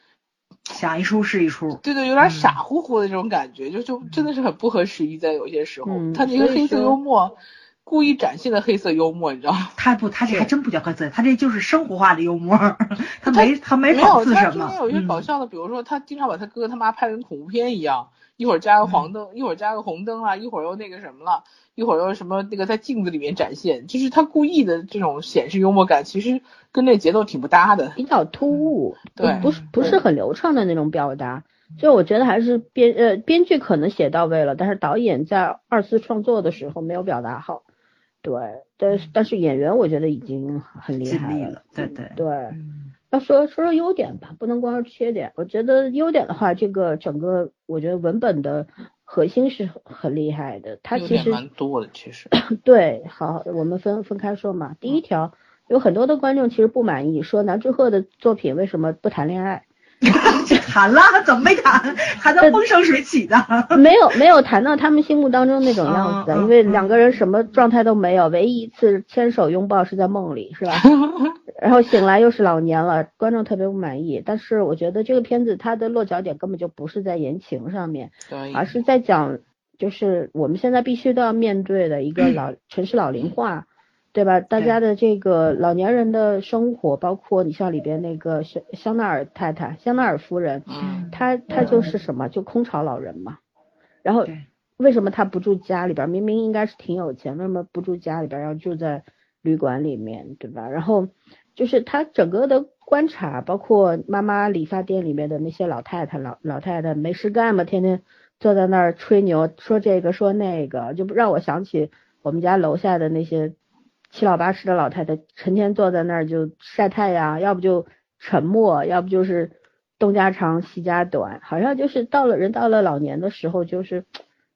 想一出是一出，对对，有点傻乎乎的这种感觉，嗯、就就真的是很不合时宜，在有些时候，嗯、他那个黑色幽默，故意展现的黑色幽默，你知道吗？他不，他这还真不叫黑色，他这就是生活化的幽默，他没他没讽刺什么。他有一些搞笑的，嗯、比如说他经常把他哥哥他妈拍成恐怖片一样，一会儿加个黄灯，嗯、一会儿加个红灯啦，一会儿又那个什么了，一会儿又什么那个在镜子里面展现，就是他故意的这种显示幽默感，其实。跟那节奏挺不搭的，比较突兀，对，不是不是很流畅的那种表达，所以我觉得还是编呃编剧可能写到位了，但是导演在二次创作的时候没有表达好，对，但是但是演员我觉得已经很厉害了，了对对对，嗯、要说说说优点吧，不能光是缺点，我觉得优点的话，这个整个我觉得文本的。核心是很厉害的，它其实蛮多的，其实对，好，我们分分开说嘛。第一条，有很多的观众其实不满意，说南柱赫的作品为什么不谈恋爱？谈了，怎么没谈？谈的风生水起的，没有没有谈到他们心目当中那种样子的，因为两个人什么状态都没有，唯一一次牵手拥抱是在梦里，是吧？然后醒来又是老年了，观众特别不满意。但是我觉得这个片子它的落脚点根本就不是在言情上面，而是在讲就是我们现在必须都要面对的一个老、嗯、城市老龄化，对吧？大家的这个老年人的生活，包括你像里边那个香香奈儿太太、香奈儿夫人，嗯、她她就是什么，就空巢老人嘛。然后为什么她不住家里边？明明应该是挺有钱，为什么不住家里边，然后住在旅馆里面，对吧？然后。就是他整个的观察，包括妈妈理发店里面的那些老太太，老老太太没事干嘛，天天坐在那儿吹牛，说这个说那个，就让我想起我们家楼下的那些七老八十的老太太，成天坐在那儿就晒太阳，要不就沉默，要不就是东家长西家短，好像就是到了人到了老年的时候，就是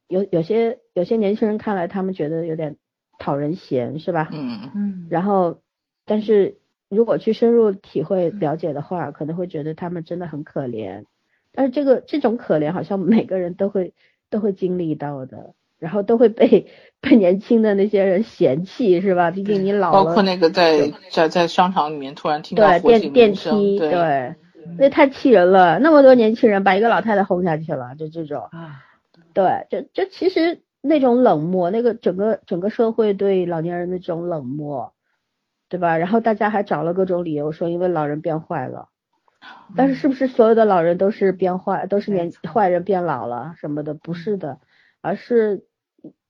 有有些有些年轻人看来他们觉得有点讨人嫌，是吧？嗯嗯。然后，但是。如果去深入体会了解的话，可能会觉得他们真的很可怜，但是这个这种可怜好像每个人都会都会经历到的，然后都会被被年轻的那些人嫌弃，是吧？毕竟你老了。包括那个在在在商场里面突然听到火警铃声，对，电电梯，对，对，那太气人了，那么多年轻人把一个老太太轰下去了，就这种啊，对，就就其实那种冷漠，那个整个整个社会对老年人的这种冷漠。对吧？然后大家还找了各种理由说，因为老人变坏了，但是是不是所有的老人都是变坏，都是年坏人变老了什么的？不是的，而是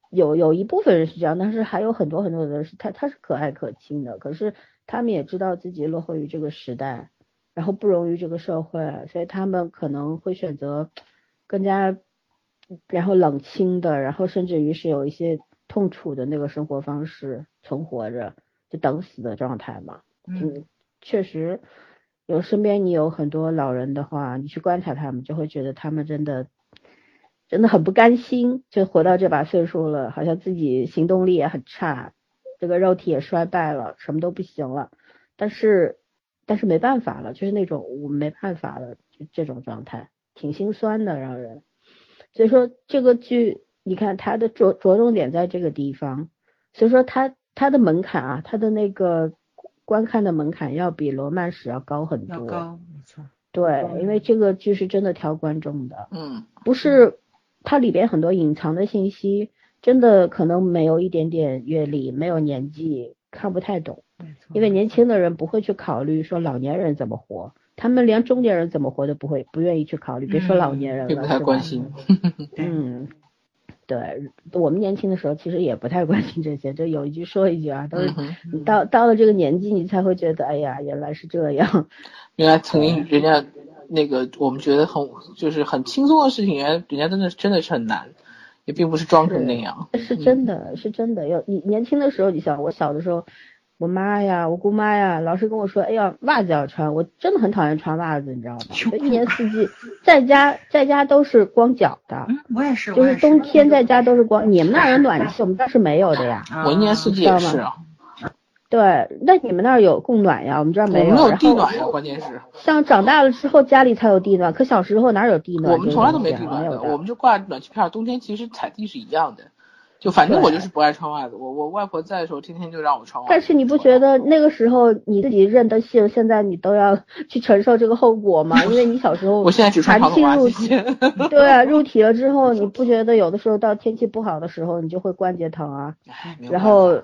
有有一部分人是这样，但是还有很多很多的人是他他是可爱可亲的，可是他们也知道自己落后于这个时代，然后不容于这个社会，所以他们可能会选择更加然后冷清的，然后甚至于是有一些痛楚的那个生活方式存活着。就等死的状态嘛，嗯，确实有身边你有很多老人的话，你去观察他们，就会觉得他们真的真的很不甘心，就活到这把岁数了，好像自己行动力也很差，这个肉体也衰败了，什么都不行了，但是但是没办法了，就是那种我没办法了，就这种状态挺心酸的，让人。所以说这个剧你看它的着着重点在这个地方，所以说它它的门槛啊，它的那个观看的门槛要比罗曼史要高很多，要高，没错，对，因为这个剧是真的挑观众的，嗯，不是它里边很多隐藏的信息，真的可能没有一点点阅历，没有年纪看不太懂，没错，因为年轻的人不会去考虑说老年人怎么活，他们连中年人怎么活都不会，不愿意去考虑，别说老年人了，并、嗯、不太关心，嗯。对，我们年轻的时候其实也不太关心这些，就有一句说一句啊，都是你到、嗯、到了这个年纪，你才会觉得，哎呀，原来是这样。原来曾经人家那个我们觉得很就是很轻松的事情，人人家真的真的是很难，也并不是装成那样。是, 是真的，是真的。有你年轻的时候，你想我小的时候，我妈呀，我姑妈呀，老是跟我说，哎呀，袜子要穿，我真的很讨厌穿袜子，你知道吗？就一年四季在家，在家都是光脚的。嗯，我也是，就是冬天在家都是光。你们那儿有暖气，我们这儿是没有的呀。我一年四季也是啊。对，那你们那儿有供暖呀？我们这儿没有。没有地暖呀，关键是。像长大了之后家里才有地暖，可小时候哪有地暖？我们从来都没地暖的，我们就挂暖气片，冬天其实踩地是一样的。就反正我就是不爱穿袜子，我我外婆在的时候天天就让我穿袜子。但是你不觉得那个时候你自己认得性，现在你都要去承受这个后果吗？因为你小时候我现在只穿长筒袜子。对啊，入体了之后，你不觉得有的时候到天气不好的时候，你就会关节疼啊，然后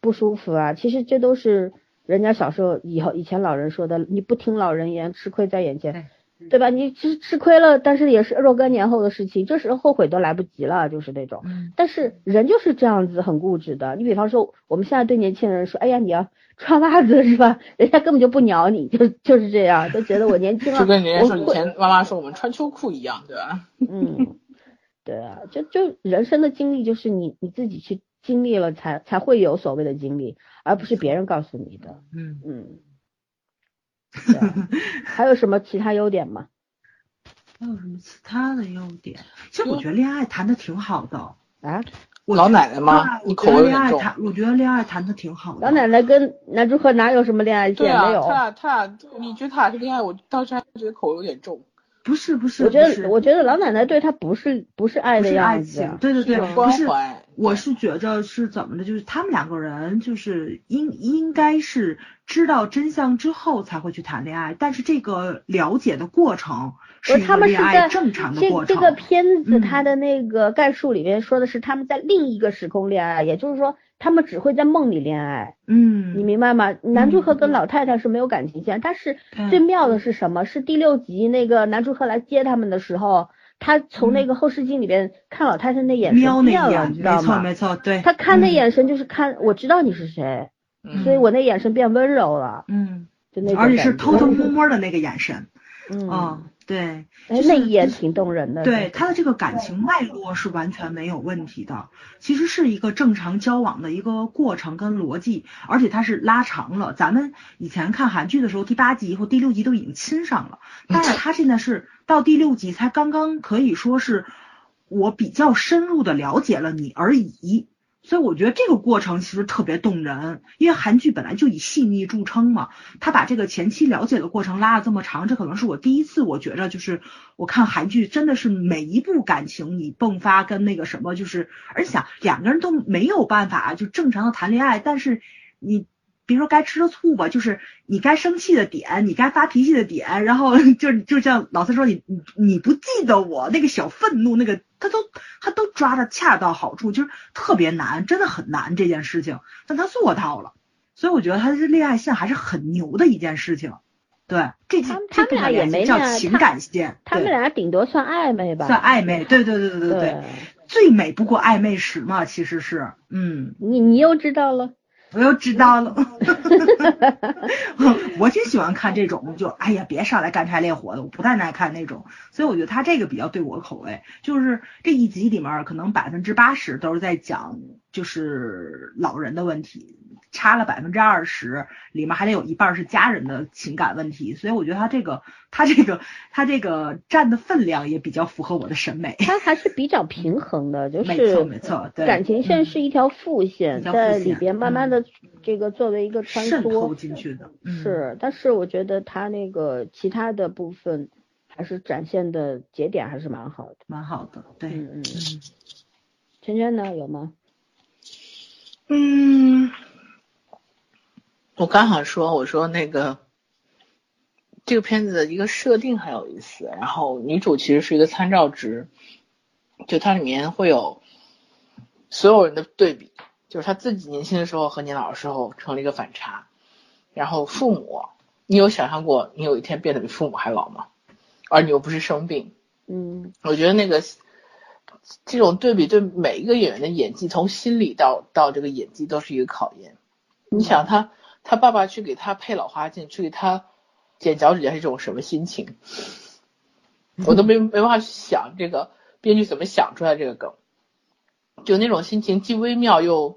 不舒服啊。其实这都是人家小时候以后以前老人说的，你不听老人言，吃亏在眼前，对吧？你吃吃亏了，但是也是若干年后的事情，这时候后悔都来不及了，就是那种。但是人就是这样子，很固执的。你比方说，我们现在对年轻人说，哎呀，你要穿袜子是吧？人家根本就不鸟你，就就是这样，都觉得我年轻了。就跟人家说以前妈妈说我们穿秋裤一样，对吧？嗯，对啊，就就人生的经历就是你你自己去经历了才才会有所谓的经历，而不是别人告诉你的。嗯嗯。对啊，还有什么其他优点吗？还有什么其他的优点？其实我觉得恋爱谈的挺好的啊。老奶奶吗？你口味很重。我觉得恋爱谈的挺好的。老奶奶跟男主和哪有什么恋爱线？没有。他他，你觉得他俩是恋爱？我当时还觉得口味有点重。不是不是，我觉得我觉得老奶奶对他不是不是爱的样子，对对对，不是。我是觉着是怎么的，就是他们两个人就是应应该是知道真相之后才会去谈恋爱，但是这个了解的过程是一个恋爱正常的过程。这这个片子它的那个概述里面说的是他们在另一个时空恋爱，嗯、也就是说他们只会在梦里恋爱。嗯，你明白吗？男主和跟老太太是没有感情线，嗯、但是最妙的是什么？是第六集那个男主和来接他们的时候。他从那个后视镜里边看老太太那眼神变了，你知道吗？没错没错，对。他看那眼神就是看、嗯、我知道你是谁，嗯、所以我那眼神变温柔了。嗯，就那而且是偷偷摸摸的那个眼神。嗯，哦、对，就是、那一眼挺动人的。对，他的这个感情脉络是完全没有问题的，其实是一个正常交往的一个过程跟逻辑，而且它是拉长了。咱们以前看韩剧的时候，第八集或第六集都已经亲上了，但是他现在是到第六集才刚刚可以说是我比较深入的了解了你而已。所以我觉得这个过程其实特别动人，因为韩剧本来就以细腻著称嘛，他把这个前期了解的过程拉了这么长，这可能是我第一次，我觉着就是我看韩剧真的是每一部感情你迸发跟那个什么，就是而且想两个人都没有办法就正常的谈恋爱，但是你比如说该吃的醋吧，就是你该生气的点，你该发脾气的点，然后就就像老师说你你不记得我那个小愤怒那个，他都他都抓的恰到好处，就是特别难，真的很难这件事情，但他做到了，所以我觉得他这恋爱线还是很牛的一件事情。对，这他们他们俩也没叫情感线，他们俩顶多算暧昧吧，算暧昧，对对对对对对，对最美不过暧昧时嘛，其实是，嗯，你你又知道了。我又知道了我，我挺喜欢看这种，就哎呀别上来干柴烈火的，我不太爱看那种，所以我觉得他这个比较对我口味，就是这一集里面可能百分之八十都是在讲就是老人的问题，差了百分之二十，里面还得有一半是家人的情感问题，所以我觉得他这个他这个他这个占的分量也比较符合我的审美。他还是比较平衡的，就是没错没错，对，感情线是一条副线，嗯、在里边慢慢的这个作为一个穿梭渗透进去的，嗯、是，但是我觉得他那个其他的部分还是展现的节点还是蛮好的，蛮好的，对，嗯嗯。圈圈呢有吗？嗯。我刚好说，我说那个这个片子的一个设定很有意思，然后女主其实是一个参照值，就它里面会有所有人的对比，就是她自己年轻的时候和年老的时候成了一个反差，然后父母，你有想象过你有一天变得比父母还老吗？而你又不是生病，嗯，我觉得那个这种对比对每一个演员的演技，从心理到到这个演技都是一个考验。嗯、你想他。他爸爸去给他配老花镜，去给他剪脚趾甲是一种什么心情？我都没没办法去想这个编剧怎么想出来这个梗，就那种心情既微妙又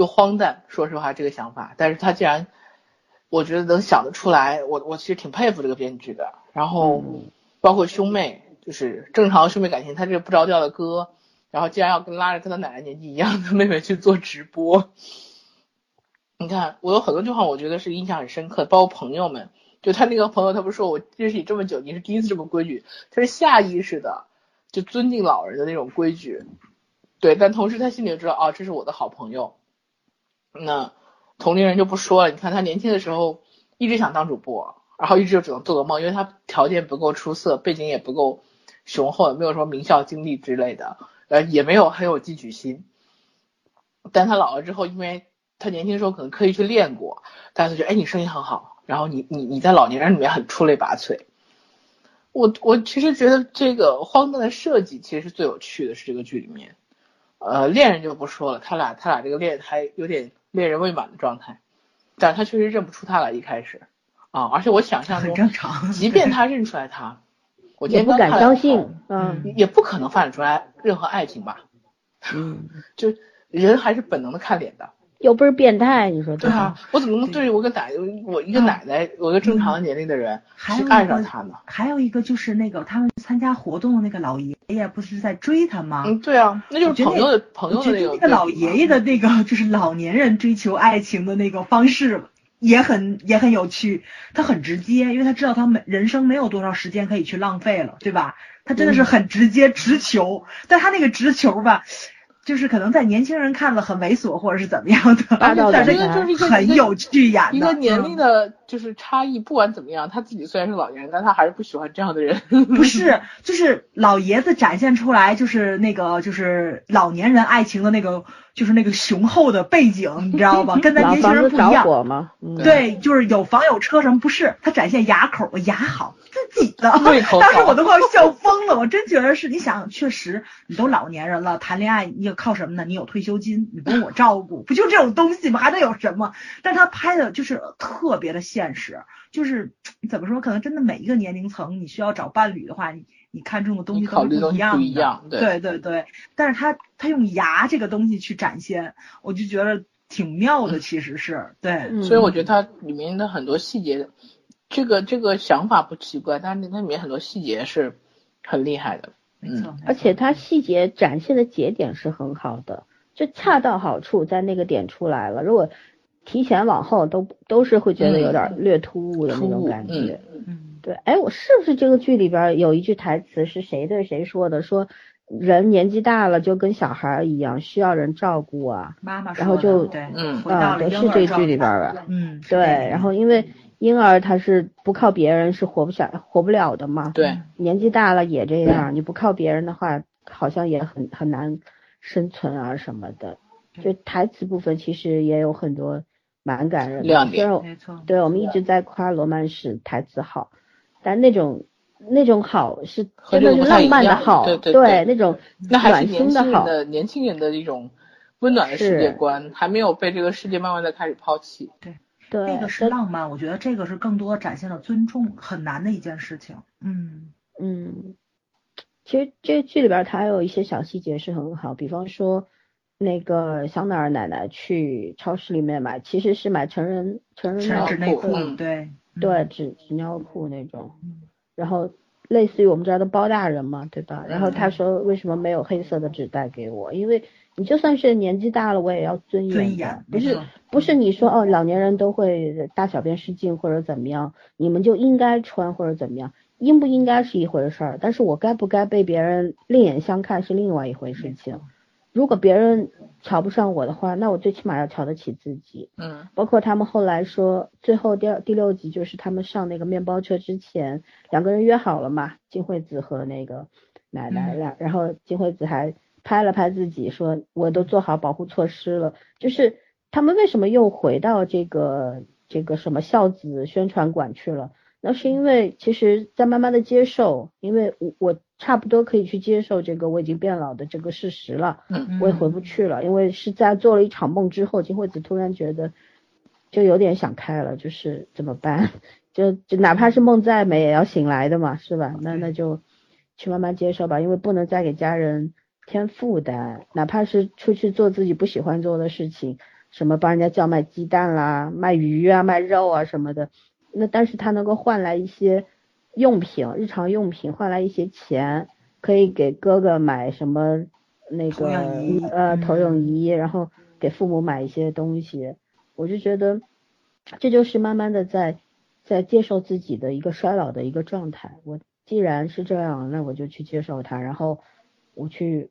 又荒诞，说实话这个想法，但是他既然我觉得能想得出来，我我其实挺佩服这个编剧的。然后包括兄妹，就是正常兄妹感情，他这个不着调的歌，然后竟然要跟拉着跟他奶奶年纪一样的妹妹去做直播。你看我有很多句话我觉得是印象很深刻，包括朋友们，就他那个朋友他不是说我认识你这么久你是第一次这么规矩，他是下意识的就尊敬老人的那种规矩，对，但同时他心里就知道啊、哦，这是我的好朋友。那同龄人就不说了，你看他年轻的时候一直想当主播，然后一直就只能做个梦，因为他条件不够出色，背景也不够雄厚，也没有什么名校经历之类的，呃，也没有很有进取心。但他老了之后，因为他年轻的时候可能刻意去练过，大家就觉得哎你声音很好，然后你你你在老年人里面很出类拔萃。我我其实觉得这个荒诞的设计其实是最有趣的，是这个剧里面。呃，恋人就不说了，他俩他俩这个恋还有点恋人未满的状态，但他确实认不出他来一开始啊，而且我想象中很正常，即便他认出来他，我今天也不敢相信，嗯，也不可能发展出来任何爱情吧，嗯，就人还是本能的看脸的，又不是变态，你说对啊，我怎么能对我个奶我一个奶奶、啊、我一个正常年龄的人去爱上他呢？还有一个就是那个他们参加活动的那个老爷爷不是在追他吗？嗯，对啊，那就是朋友的朋友的那个。那个老爷爷的那个就是老年人追求爱情的那个方式也很也很有趣，他很直接，因为他知道他们人生没有多少时间可以去浪费了，对吧？他真的是很直接直球，嗯、但他那个直球吧，就是可能在年轻人看了很猥琐或者是怎么样的，但是就是很有趣呀。一个年龄的就是差异，不管怎么样，他自己虽然是老年人，但他还是不喜欢这样的人。不是，就是老爷子展现出来就是那个就是老年人爱情的那个就是那个雄厚的背景，你知道吧？跟咱年轻人不一样。老房子着火吗？嗯、对，就是有房有车什么，不是他展现牙口，牙好自己的。当时我都快笑疯了，我真觉得是你想，确实你都老年人了，谈恋爱你也靠什么呢？你有退休金，你不用我照顾，不就这种东西吗？还能有什么？但他拍的就是特别的现实，就是怎么说？可能真的每一个年龄层，你需要找伴侣的话，你。你看中的东西都不一样的，不一样，对，对对对。但是他他用牙这个东西去展现，我就觉得挺妙的，其实是对、嗯。所以我觉得他里面的很多细节，这个这个想法不奇怪，但是那里面很多细节是很厉害的，嗯。而且他细节展现的节点是很好的，就恰到好处，在那个点出来了。如果提前往后都都是会觉得有点略突兀的那种感觉。嗯嗯对，哎，我是不是这个剧里边有一句台词是谁对谁说的？说人年纪大了就跟小孩一样，需要人照顾啊。妈妈说的。然后就对，嗯，啊、嗯，对，是这剧里边吧？嗯，对。然后因为婴儿他是不靠别人是活不下、活不了的嘛。对。年纪大了也这样，你不靠别人的话，好像也很很难生存啊什么的。就台词部分其实也有很多蛮感人的。没错。对，我们一直在夸罗曼史台词好。但那种那种好是真的是浪漫的好，对对 对, 对，那种暖心的好，的年轻人的一种温暖的世界观，还没有被这个世界慢慢的开始抛弃。对对，那个是浪漫，我觉得这个是更多展现了尊重，很难的一件事情。嗯嗯，其实这剧里边它还有一些小细节是很好，比方说那个香奈儿奶奶去超市里面买，其实是买成人成人内裤，嗯对。对，纸纸尿裤那种，然后类似于我们这儿的包大人嘛，对吧？然后他说为什么没有黑色的纸袋给我？因为你就算是年纪大了，我也要尊严，尊严不是不是你说哦，老年人都会大小便失禁或者怎么样，你们就应该穿或者怎么样，应不应该是一回事儿，但是我该不该被别人另眼相看是另外一回事情。如果别人瞧不上我的话，那我最起码要瞧得起自己。嗯，包括他们后来说，最后第二第六集就是他们上那个面包车之前，两个人约好了嘛，金惠子和那个奶奶俩、嗯，然后金惠子还拍了拍自己，说我都做好保护措施了。就是他们为什么又回到这个这个什么孝子宣传馆去了？那是因为其实在慢慢的接受，因为我我差不多可以去接受这个我已经变老的这个事实了，我也回不去了，因为是在做了一场梦之后，金惠子突然觉得就有点想开了，就是怎么办，就就哪怕是梦再美也要醒来的嘛，是吧？那那就去慢慢接受吧，因为不能再给家人添负担，哪怕是出去做自己不喜欢做的事情，什么帮人家叫卖鸡蛋啦、卖鱼啊、卖肉啊什么的，那但是他能够换来一些用品，日常用品，换来一些钱，可以给哥哥买什么那个呃投影仪，然后给父母买一些东西。我就觉得这就是慢慢的在在接受自己的一个衰老的一个状态。我既然是这样，那我就去接受它，然后我去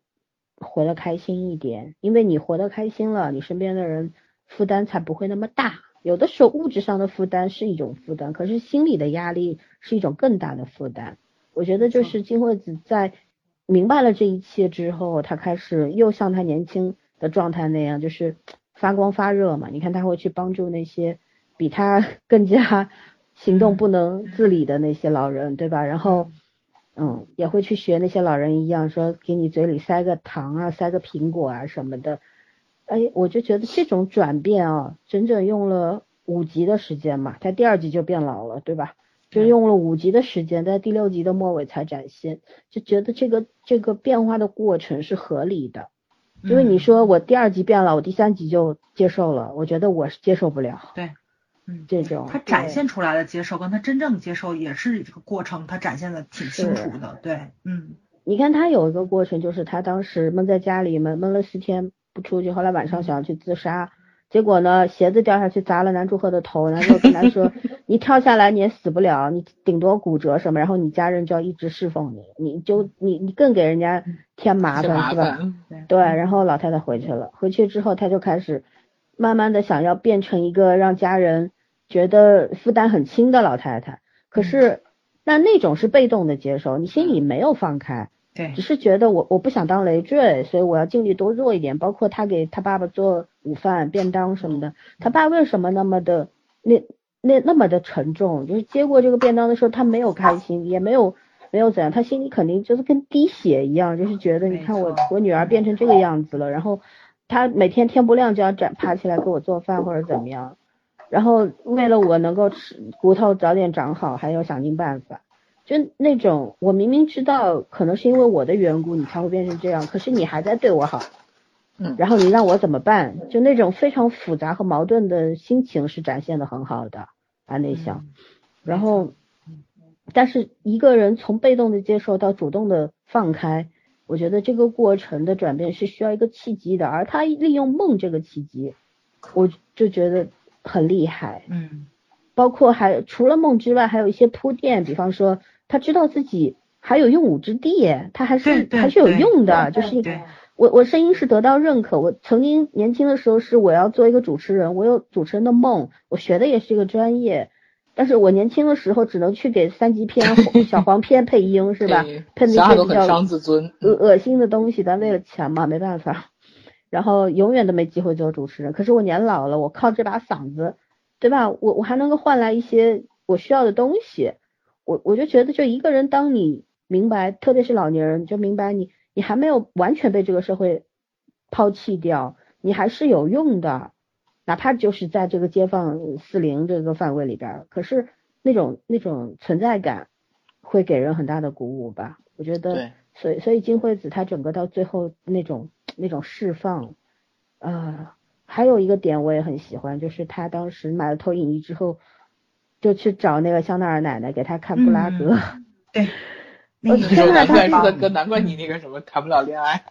活得开心一点，因为你活得开心了，你身边的人负担才不会那么大。有的时候物质上的负担是一种负担，可是心理的压力是一种更大的负担。我觉得就是金惠子在明白了这一切之后，她开始又像她年轻的状态那样，就是发光发热嘛。你看她会去帮助那些比她更加行动不能自理的那些老人，对吧？然后嗯，也会去学那些老人一样，说给你嘴里塞个糖啊，塞个苹果啊什么的。哎，我就觉得这种转变啊，整整用了五集的时间嘛，他第二集就变老了，对吧？就用了五集的时间，在第六集的末尾才展现，就觉得这个这个变化的过程是合理的。因为你说我第二集变老，我第三集就接受了，我觉得我是接受不了。对，嗯，这种他展现出来的接受跟他真正接受也是这个过程，他展现的挺清楚的。对，嗯，你看他有一个过程，就是他当时闷在家里闷闷了四天。不出去，后来晚上想要去自杀，结果呢鞋子掉下去砸了男主角的头，男主角跟他说你跳下来你也死不了，你顶多骨折什么，然后你家人就要一直侍奉你，你就你你更给人家添麻烦，是吧？对，然后老太太回去了，回去之后他就开始慢慢的想要变成一个让家人觉得负担很轻的老太太，可是那那种是被动的接受，你心里没有放开，只是觉得我我不想当累赘，所以我要尽力多做一点。包括他给他爸爸做午饭便当什么的，他爸为什么那么的那那那么的沉重，就是接过这个便当的时候他没有开心，也没有没有怎样，他心里肯定就是跟滴血一样，就是觉得你看我我女儿变成这个样子了，然后他每天天不亮就要站爬起来给我做饭或者怎么样，然后为了我能够吃骨头早点长好还要想尽办法，就那种我明明知道可能是因为我的缘故你才会变成这样，可是你还在对我好，嗯，然后你让我怎么办，就那种非常复杂和矛盾的心情是展现的很好的安内向。然后但是一个人从被动的接受到主动的放开，我觉得这个过程的转变是需要一个契机的，而他利用梦这个契机我就觉得很厉害。嗯，包括还除了梦之外还有一些铺垫，比方说他知道自己还有用武之地，他还是还是有用的，就是我我声音是得到认可，我曾经年轻的时候是我要做一个主持人，我有主持人的梦，我学的也是一个专业，但是我年轻的时候只能去给三级片小黄片配音是吧，配那些比较伤自尊恶恶心的东西，但为了钱嘛没办法，然后永远都没机会做主持人，可是我年老了，我靠这把嗓子对吧，我我还能够换来一些我需要的东西。我我就觉得，就一个人，当你明白，特别是老年人，就明白你你还没有完全被这个社会抛弃掉，你还是有用的，哪怕就是在这个街坊四邻这个范围里边，可是那种那种存在感会给人很大的鼓舞吧。我觉得，所以所以金惠子她整个到最后那种那种释放啊、呃，还有一个点我也很喜欢，就是她当时买了投影仪之后。就去找那个香奈儿奶奶给他看布拉格、嗯、对，我天哪，难怪是个哥，难怪你那个什么谈不了恋爱。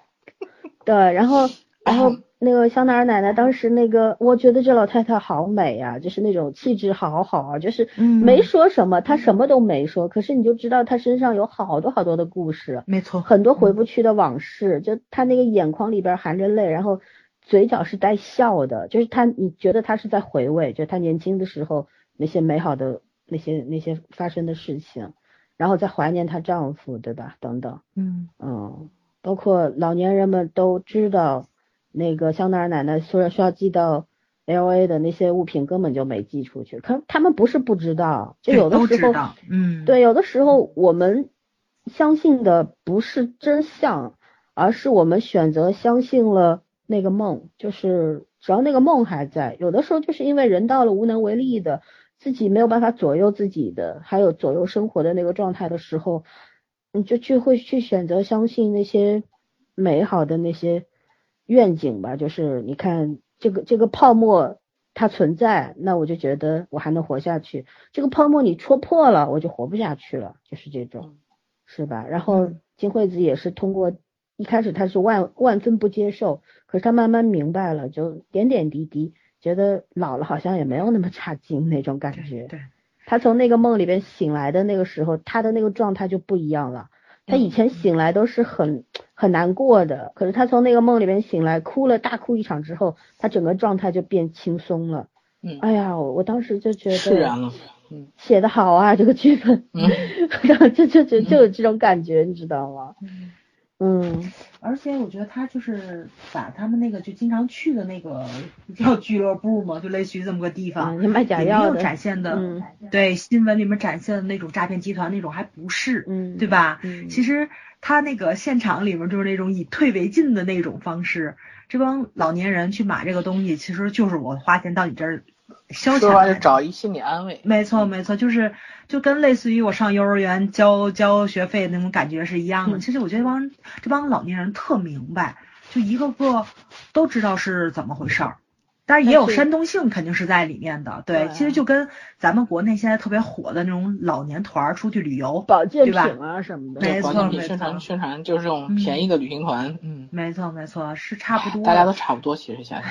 对，然后然后那个香奈儿奶奶当时那个，我觉得这老太太好美啊，就是那种气质好好啊，就是没说什么、嗯、她什么都没说，可是你就知道她身上有好多好多的故事，没错，很多回不去的往事、嗯、就她那个眼眶里边含着泪，然后嘴角是带笑的，就是她，你觉得她是在回味，就她年轻的时候那些美好的那些那些发生的事情，然后再怀念她丈夫，对吧？等等，嗯嗯，包括老年人们都知道，那个香奈儿奶奶虽然需要寄到 L A 的那些物品根本就没寄出去，可他们不是不知道，就有的时候，嗯，对，有的时候我们相信的不是真相，而是我们选择相信了那个梦，就是只要那个梦还在，有的时候就是因为人到了无能为力的。自己没有办法左右自己的，还有左右生活的那个状态的时候，你就去会去选择相信那些美好的那些愿景吧。就是你看这个这个泡沫它存在，那我就觉得我还能活下去。这个泡沫你戳破了，我就活不下去了，就是这种，是吧？然后金惠子也是通过，一开始他是万万分不接受，可是他慢慢明白了，就点点滴滴觉得老了好像也没有那么差劲那种感觉。 对, 对，他从那个梦里边醒来的那个时候，他的那个状态就不一样了。他以前醒来都是很很难过的，可是他从那个梦里边醒来，哭了大哭一场之后，他整个状态就变轻松了。嗯，哎呀，我我当时就觉得释然了。嗯，写得好啊，这个剧本。嗯，然后就就就就有这种感觉，嗯、你知道吗？嗯。嗯，而且我觉得他就是把他们那个就经常去的那个叫俱乐部嘛，就类似于这么个地方，嗯、卖假药的，没有展现的，嗯、对新闻里面展现的那种诈骗集团那种还不是，嗯，对吧？嗯，其实他那个现场里面就是那种以退为进的那种方式，这帮老年人去买这个东西，其实就是我花钱到你这儿消遣，说白了找一心理安慰，没错没错，就是就跟类似于我上幼儿园交交学费那种感觉是一样的。嗯、其实我觉得这帮这帮老年人特明白，就一个个都知道是怎么回事儿，但是也有煽动性肯定是在里面的。对，对，其实就跟咱们国内现在特别火的那种老年团出去旅游，保健品啊什么的，没错没错，宣传宣传就是这种便宜的旅行团，嗯，嗯没错没错，是差不多，大家都差不多，其实现在。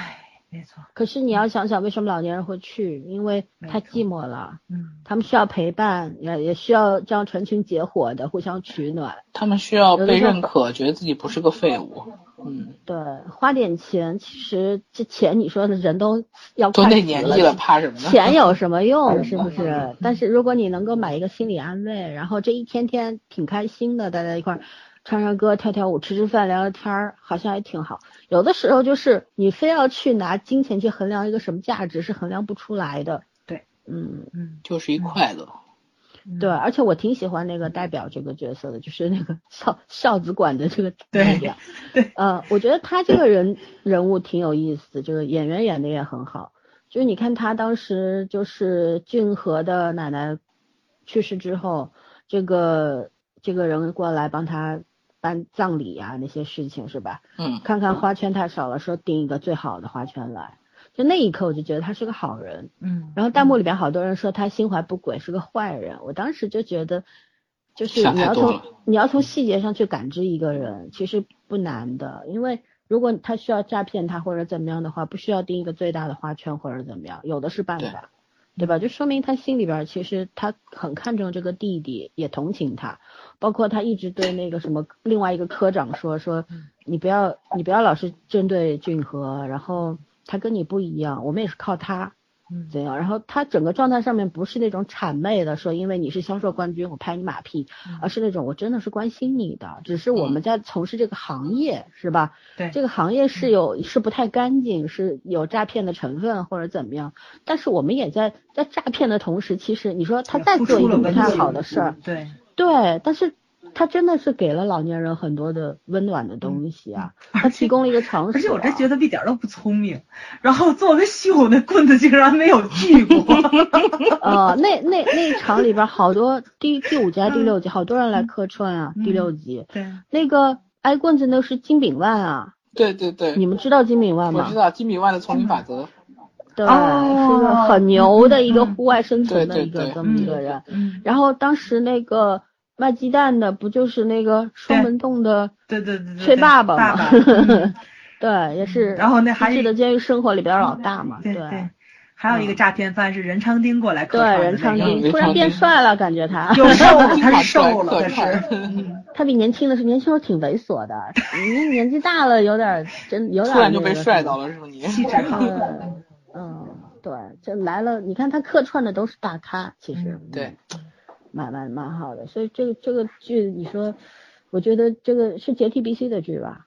没错，可是你要想想为什么老年人会去，因为太寂寞了，嗯，他们需要陪伴，也也需要这样成群结伙的互相取暖，他们需要被认可，觉得自己不是个废物。嗯，对，花点钱，其实这钱你说的人都要快死了，都那年纪了，怕什么呢？钱有什么用，是不是？但是如果你能够买一个心理安慰，然后这一天天挺开心的，大家一块儿唱唱歌，跳跳舞，吃吃饭，聊聊天，好像也挺好。有的时候就是你非要去拿金钱去衡量一个什么价值，是衡量不出来的。对，嗯嗯，就是一快乐。嗯、对，而且我挺喜欢那个代表这个角色的，就是那个少少子馆的这个代表。对，对呃，我觉得他这个人人物挺有意思，就是演员演的也很好。就是你看他当时就是俊和的奶奶去世之后，这个这个人过来帮他。办葬礼啊那些事情是吧？嗯，看看花圈太少了，说订一个最好的花圈来。就那一刻我就觉得他是个好人。嗯，然后弹幕里边好多人说他心怀不轨是个坏人，我当时就觉得，就是你要从你要从细节上去感知一个人，其实不难的，因为如果他需要诈骗他或者怎么样的话，不需要订一个最大的花圈或者怎么样，有的是办法。对吧？就说明他心里边其实他很看重这个弟弟，也同情他，包括他一直对那个什么另外一个科长说说，你不要你不要老是针对俊和，然后他跟你不一样，我们也是靠他，怎样？然后他整个状态上面不是那种谄媚的说，因为你是销售冠军我拍你马屁，而是那种我真的是关心你的，只是我们在从事这个行业是吧？对，这个行业是有是不太干净，是有诈骗的成分或者怎么样，但是我们也在在诈骗的同时，其实你说他再做一个不太好的事儿，对对，但是他真的是给了老年人很多的温暖的东西啊，嗯、他提供了一个场所、啊。而且我真觉得一点都不聪明，然后做个秀那棍子竟然没有锯过。呃，那那那一场里边好多第第五集还第六集、嗯、好多人来客串啊，嗯、第六集。对。那个挨棍子那是金炳万啊。对对对。你们知道金炳万吗？我知道金炳万的丛林法则。嗯对，哦、是个很牛的一个户外生存的一个这么一个人。嗯、然后当时那个。卖鸡蛋的不就是那个双门洞的对对对崔爸爸吗？对, 对, 对, 对, 对, 爸爸对，也是。然后那还记得监狱生活里边老大嘛？对 对, 对, 对。还有一个诈骗犯是任昌丁过来客串的、那个。对，任昌丁突然变帅了，感觉他又瘦了，他是瘦了，但是他比年轻的是年轻时候挺猥琐的，你年纪大了有点真有点。突然就被帅到了，是不是你？气质好。嗯, 嗯，对，这来了，你看他客串的都是大咖，其实、嗯、对。蛮蛮蛮好的，所以这个这个剧，你说，我觉得这个是 J T B C 的剧吧？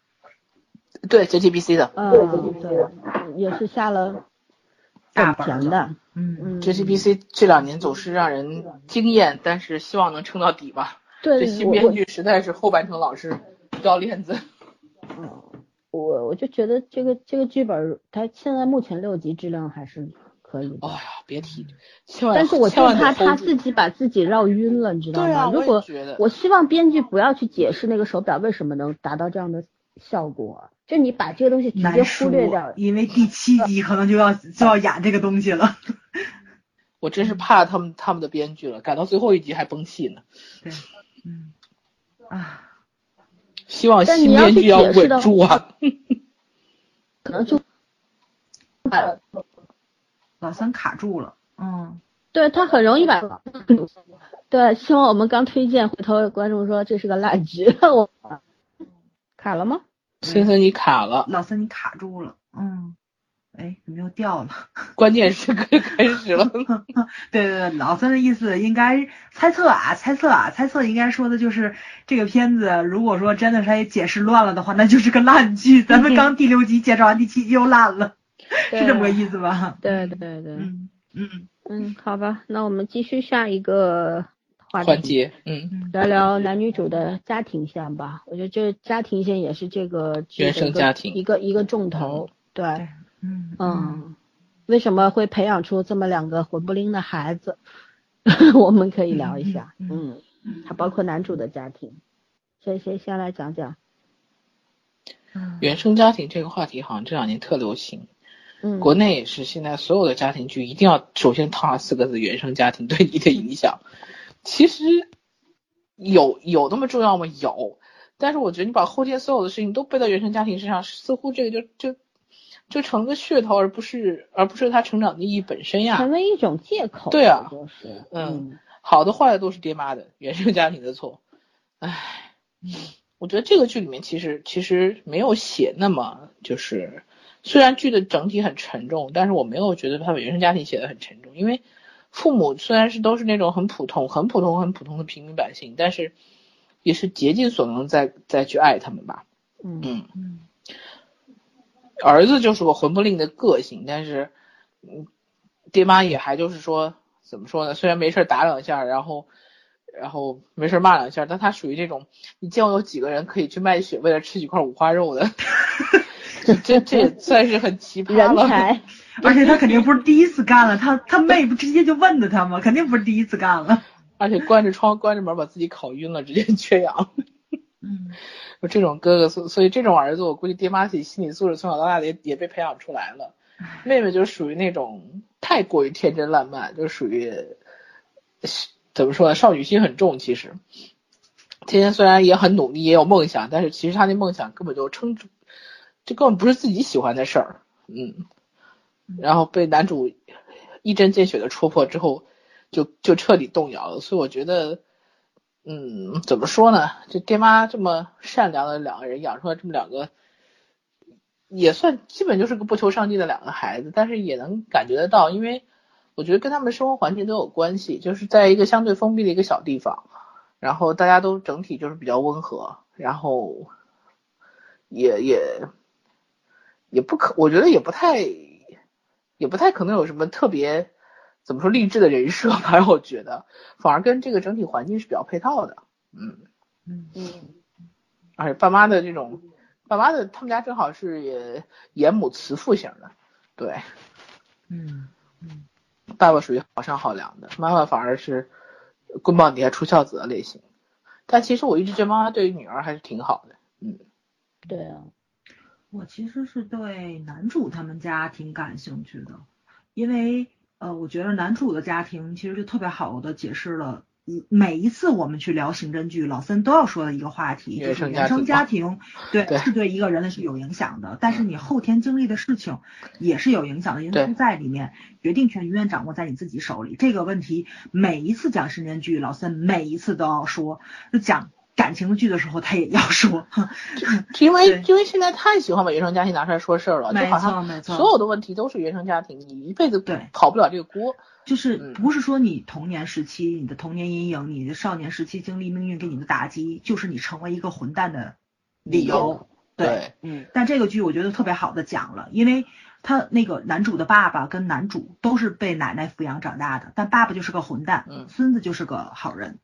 对 ，J T B C 的，嗯，对，也是下了大本的，嗯嗯。J T B C 这两年总是让人惊艳，但是希望能撑到底吧。对，这新编剧实在是后半程老是掉链子。嗯，我我就觉得这个这个剧本，它现在目前六集质量还是。可以，哎呀，别提，千万但是我就怕他自己把自己绕晕了，你知道吗？对啊，如果我希望编剧不要去解释那个手表为什么能达到这样的效果，就你把这个东西直接忽略掉，因为第七集可能就要就要演这个东西了。我真是怕他们他们的编剧了，赶到最后一集还崩戏呢。对，嗯啊，希望新编剧要稳住啊。可能就把老三卡住了，嗯，对他很容易把。对，希望我们刚推荐，回头观众说这是个烂剧，我卡了吗？森森你卡了，老森你卡住了，嗯，哎，怎么又掉了？关键是开始了。对对对，老森的意思应该猜测啊，猜测啊，猜测应该说的就是这个片子，如果说真的是解释乱了的话，那就是个烂剧。咱们刚第六集介绍完，第七集又烂了，是这么个意思吧？对对对对，嗯嗯嗯，好吧，那我们继续下一个。环节，嗯，聊聊男女主的家庭线吧。我觉得这家庭线也是这个原生家庭一个一个重头，对，嗯嗯，为什么会培养出这么两个混不吝的孩子？我们可以聊一下，嗯，还包括男主的家庭，谁谁先来讲讲？原生家庭这个话题好像这两年特流行。嗯，国内也是，现在所有的家庭剧一定要首先套上四个字：原生家庭对你的影响。其实有有那么重要吗？有，但是我觉得你把后天所有的事情都背到原生家庭身上，似乎这个就就就成了个噱头，而不是而不是他成长的意义本身呀，成为一种借口。对啊，就是嗯，好的坏的都是爹妈的原生家庭的错。唉，我觉得这个剧里面其实其实没有写那么就是，虽然剧的整体很沉重，但是我没有觉得他把原生家庭写得很沉重，因为。父母虽然是都是那种很普通、很普通、很普通的平民百姓，但是也是竭尽所能再再去爱他们吧。嗯嗯，儿子就是个混不吝的个性，但是嗯，爹妈也还就是说怎么说呢？虽然没事打两下，然后然后没事骂两下，但他属于这种你见过有几个人可以去卖血为了吃几块五花肉的？这这也算是很奇葩了。人才。而且他肯定不是第一次干了，他他妹不直接就问的他吗？肯定不是第一次干了。而且关着窗关着门把自己烤晕了，直接缺氧。嗯，这种哥哥，所以这种儿子，我估计爹妈自己心理素质从小到大也也被培养出来了。妹妹就属于那种太过于天真烂漫，就属于怎么说呢，少女心很重。其实天天虽然也很努力，也有梦想，但是其实他那梦想根本就撑住，这根本不是自己喜欢的事儿。嗯。然后被男主一针见血的戳破之后就就彻底动摇了，所以我觉得嗯怎么说呢，就爹妈这么善良的两个人养出来这么两个也算基本就是个不求上进的两个孩子，但是也能感觉得到，因为我觉得跟他们生活环境都有关系，就是在一个相对封闭的一个小地方，然后大家都整体就是比较温和，然后也也也不可我觉得也不太也不太可能有什么特别怎么说励志的人设吧，让我觉得反而跟这个整体环境是比较配套的。嗯嗯，而且爸妈的这种爸妈的他们家正好是也严母慈父型的，对，嗯嗯，爸爸属于好商好量的，妈妈反而是棍棒底下出孝子的类型，但其实我一直觉得妈妈对于女儿还是挺好的。嗯，对啊。我其实是对男主他们家挺感兴趣的，因为呃，我觉得男主的家庭其实就特别好的解释了每一次我们去聊刑侦剧老森都要说的一个话题，就是原生家庭对是对一个人是有影响的，但是你后天经历的事情也是有影响的因素在里面，决定权永远掌握在你自己手里，这个问题每一次讲刑侦剧老森每一次都要说，就讲感情的剧的时候他也要说，因为因为现在太喜欢把原生家庭拿出来说事儿了，就好像所有的问题都是原生家庭，你一辈子对跑不了这个锅，就是不是说你童年时期你的童年阴影你的少年时期经历命运给你的打击就是你成为一个混蛋的理由。 对， 对，嗯，但这个剧我觉得特别好的讲了，因为他那个男主的爸爸跟男主都是被奶奶抚养长大的，但爸爸就是个混蛋，嗯，孙子就是个好人，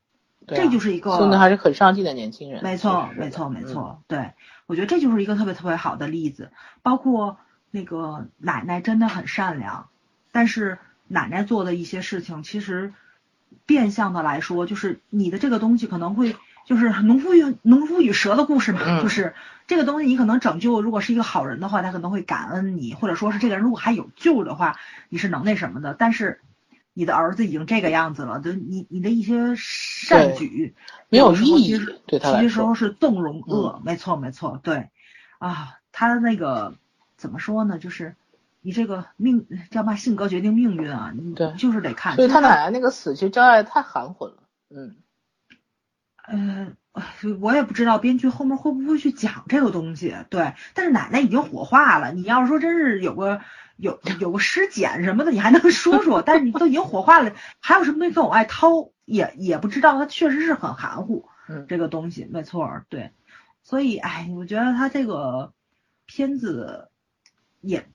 这就是一个真的还是很上进的年轻人，没错没错没错，对，我觉得这就是一个特别特别好的例子，包括那个奶奶真的很善良，但是奶奶做的一些事情其实变相的来说就是你的这个东西可能会就是农夫与农夫与蛇的故事嘛、嗯、就是这个东西你可能拯救，如果是一个好人的话，他可能会感恩你，或者说是这个人如果还有救的话，你是能那什么的，但是你的儿子已经这个样子了，就你你的一些善举没有意义，对他来说有时候是纵容恶、嗯、没错没错，对啊，他那个怎么说呢，就是你这个命叫嘛，性格决定命运啊，你就是得看。所以他奶奶那个死去交代太含混了，嗯。嗯、呃，我也不知道编剧后面会不会去讲这个东西，对。但是奶奶已经火化了，你要是说真是有个有有个尸检什么的，你还能说说。但是你都已经火化了，还有什么东西往外掏，也也不知道，它确实是很含糊，嗯，这个东西没错，对。所以，哎，我觉得他这个片子也。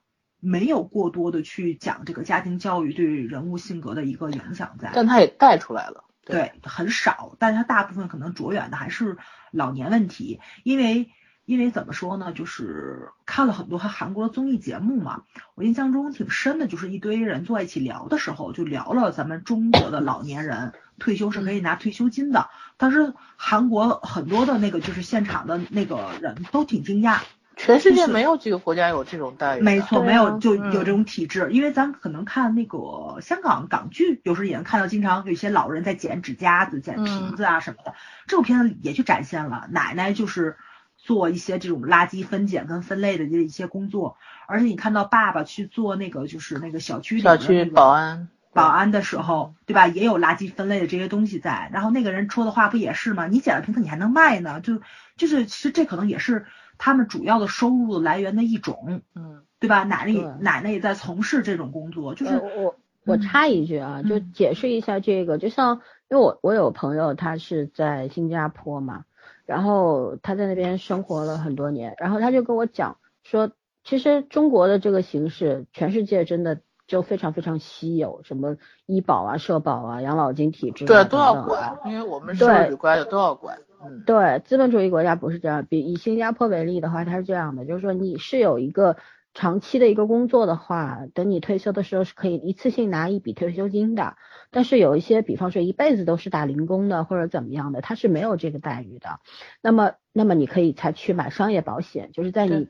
没有过多的去讲这个家庭教育对人物性格的一个影响在，但他也带出来了， 对, 对，很少，但他大部分可能着眼的还是老年问题，因为因为怎么说呢，就是看了很多韩国的综艺节目嘛，我印象中挺深的，就是一堆人坐在一起聊的时候，就聊了咱们中国的老年人退休是可以拿退休金的，但是韩国很多的那个就是现场的那个人都挺惊讶。全世界没有几个国家有这种待遇，没错，没有就有这种体制、嗯、因为咱们可能看那个香港港剧，有时候也能看到经常有些老人在捡指甲子捡瓶子啊什么的、嗯、这种片子也去展现了奶奶就是做一些这种垃圾分拣跟分类的一些工作，而且你看到爸爸去做那个就是那个小区里、那个、小区保安保安的时候，对吧，也有垃圾分类的这些东西在，然后那个人说的话不也是吗，你捡了瓶子你还能卖呢，就就是其实这可能也是他们主要的收入来源的一种，嗯，对吧？奶奶奶奶也在从事这种工作，就是、呃、我我插一句啊、嗯，就解释一下这个，就像因为我我有朋友他是在新加坡嘛，然后他在那边生活了很多年，然后他就跟我讲说，其实中国的这个形式，全世界真的就非常非常稀有，什么医保啊、社保啊、养老金体制、啊、对都要管，因为我们社会主义国家都要管。嗯、对，资本主义国家不是这样，比以新加坡为例的话，它是这样的，就是说你是有一个长期的一个工作的话，等你退休的时候是可以一次性拿一笔退休金的，但是有一些比方说一辈子都是打零工的或者怎么样的，它是没有这个待遇的，那么那么你可以才去买商业保险，就是在你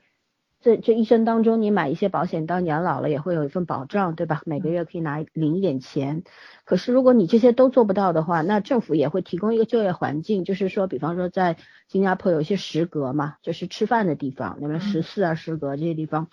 这这一生当中你买一些保险，当年老了也会有一份保障，对吧，每个月可以拿领一点钱，可是如果你这些都做不到的话，那政府也会提供一个就业环境，就是说比方说在新加坡有一些食阁嘛，就是吃饭的地方，那边食肆啊食阁这些地方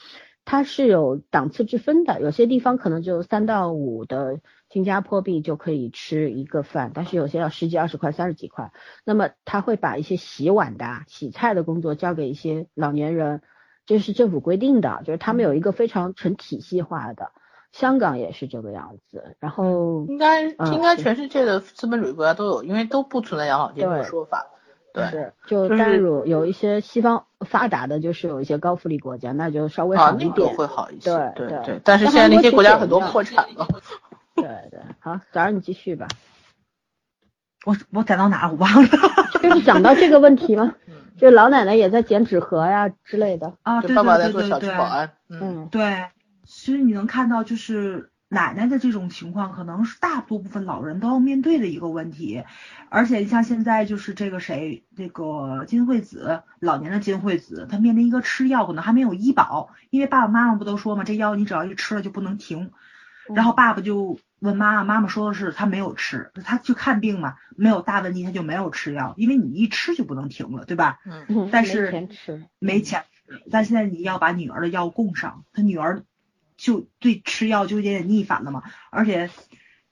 它是有档次之分的，有些地方可能就三到五的新加坡币就可以吃一个饭，但是有些要十几二十块三十几块，那么他会把一些洗碗的啊洗菜的工作交给一些老年人，这是政府规定的，就是他们有一个非常成体系化的，香港也是这个样子，然后应该、嗯、应该全世界的资本主义国家都有，因为都不存在养老金的说法，对，是就但是有一些西方发达的，就是有一些高福利国家，那就稍微好一点，啊那个、会好一些，对对 对, 对，但是现在那些国家很多破产了，对对，好，早上你继续吧，我我讲到哪我忘了，就是讲到这个问题吗？就老奶奶也在捡纸盒呀之类的啊，对对对对对，就爸爸在做小区保安，嗯，对。其实你能看到，就是奶奶的这种情况，可能是大多部分老人都要面对的一个问题。而且像现在就是这个谁，这个金惠子，老年的金惠子，她面临一个吃药可能还没有医保，因为爸爸妈妈不都说嘛，这药你只要一吃了就不能停。然后爸爸就问妈妈，妈妈说的是他没有吃，他去看病嘛，没有大问题，他就没有吃药，因为你一吃就不能停了，对吧？嗯。但是没钱吃，没钱。但现在你要把女儿的药供上，他女儿就对吃药就有点逆反了嘛。而且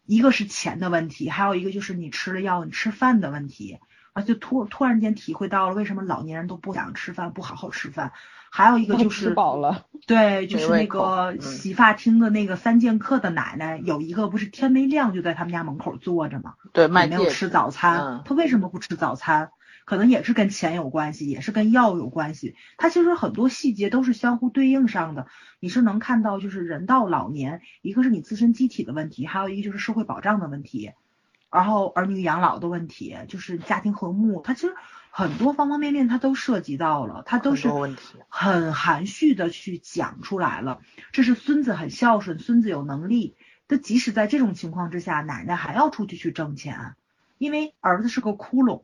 一个是钱的问题，还有一个就是你吃了药，你吃饭的问题啊，就突突然间体会到了为什么老年人都不想吃饭，不好好吃饭。还有一个就是吃饱了，对，就是那个洗发厅的那个三剑客的奶奶，有一个不是天没亮就在他们家门口坐着嘛，对，没有吃早餐，他为什么不吃早餐？可能也是跟钱有关系，也是跟药有关系，他其实很多细节都是相互对应上的，你是能看到就是人到老年，一个是你自身机体的问题，还有一个就是社会保障的问题，然后儿女养老的问题，就是家庭和睦，它其实很多方方面面它都涉及到了，它都是很含蓄的去讲出来了，这是孙子很孝顺，孙子有能力，但即使在这种情况之下，奶奶还要出去去挣钱，因为儿子是个窟窿，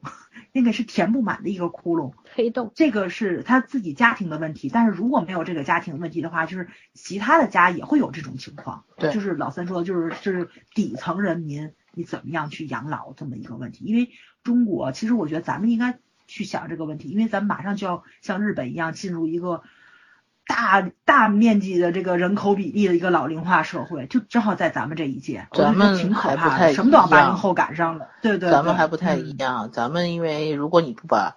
那个是填不满的一个窟窿，黑洞。这个是他自己家庭的问题，但是如果没有这个家庭问题的话，就是其他的家也会有这种情况。对，就是老三说的，就是就是底层人民你怎么样去养老这么一个问题。因为中国其实我觉得咱们应该去想这个问题，因为咱们马上就要像日本一样进入一个大大面积的这个人口比例的一个老龄化社会，就正好在咱们这一届，咱们挺可怕的，什么都往八零后赶上了。对对，咱们还不太一样。咱们因为如果你不把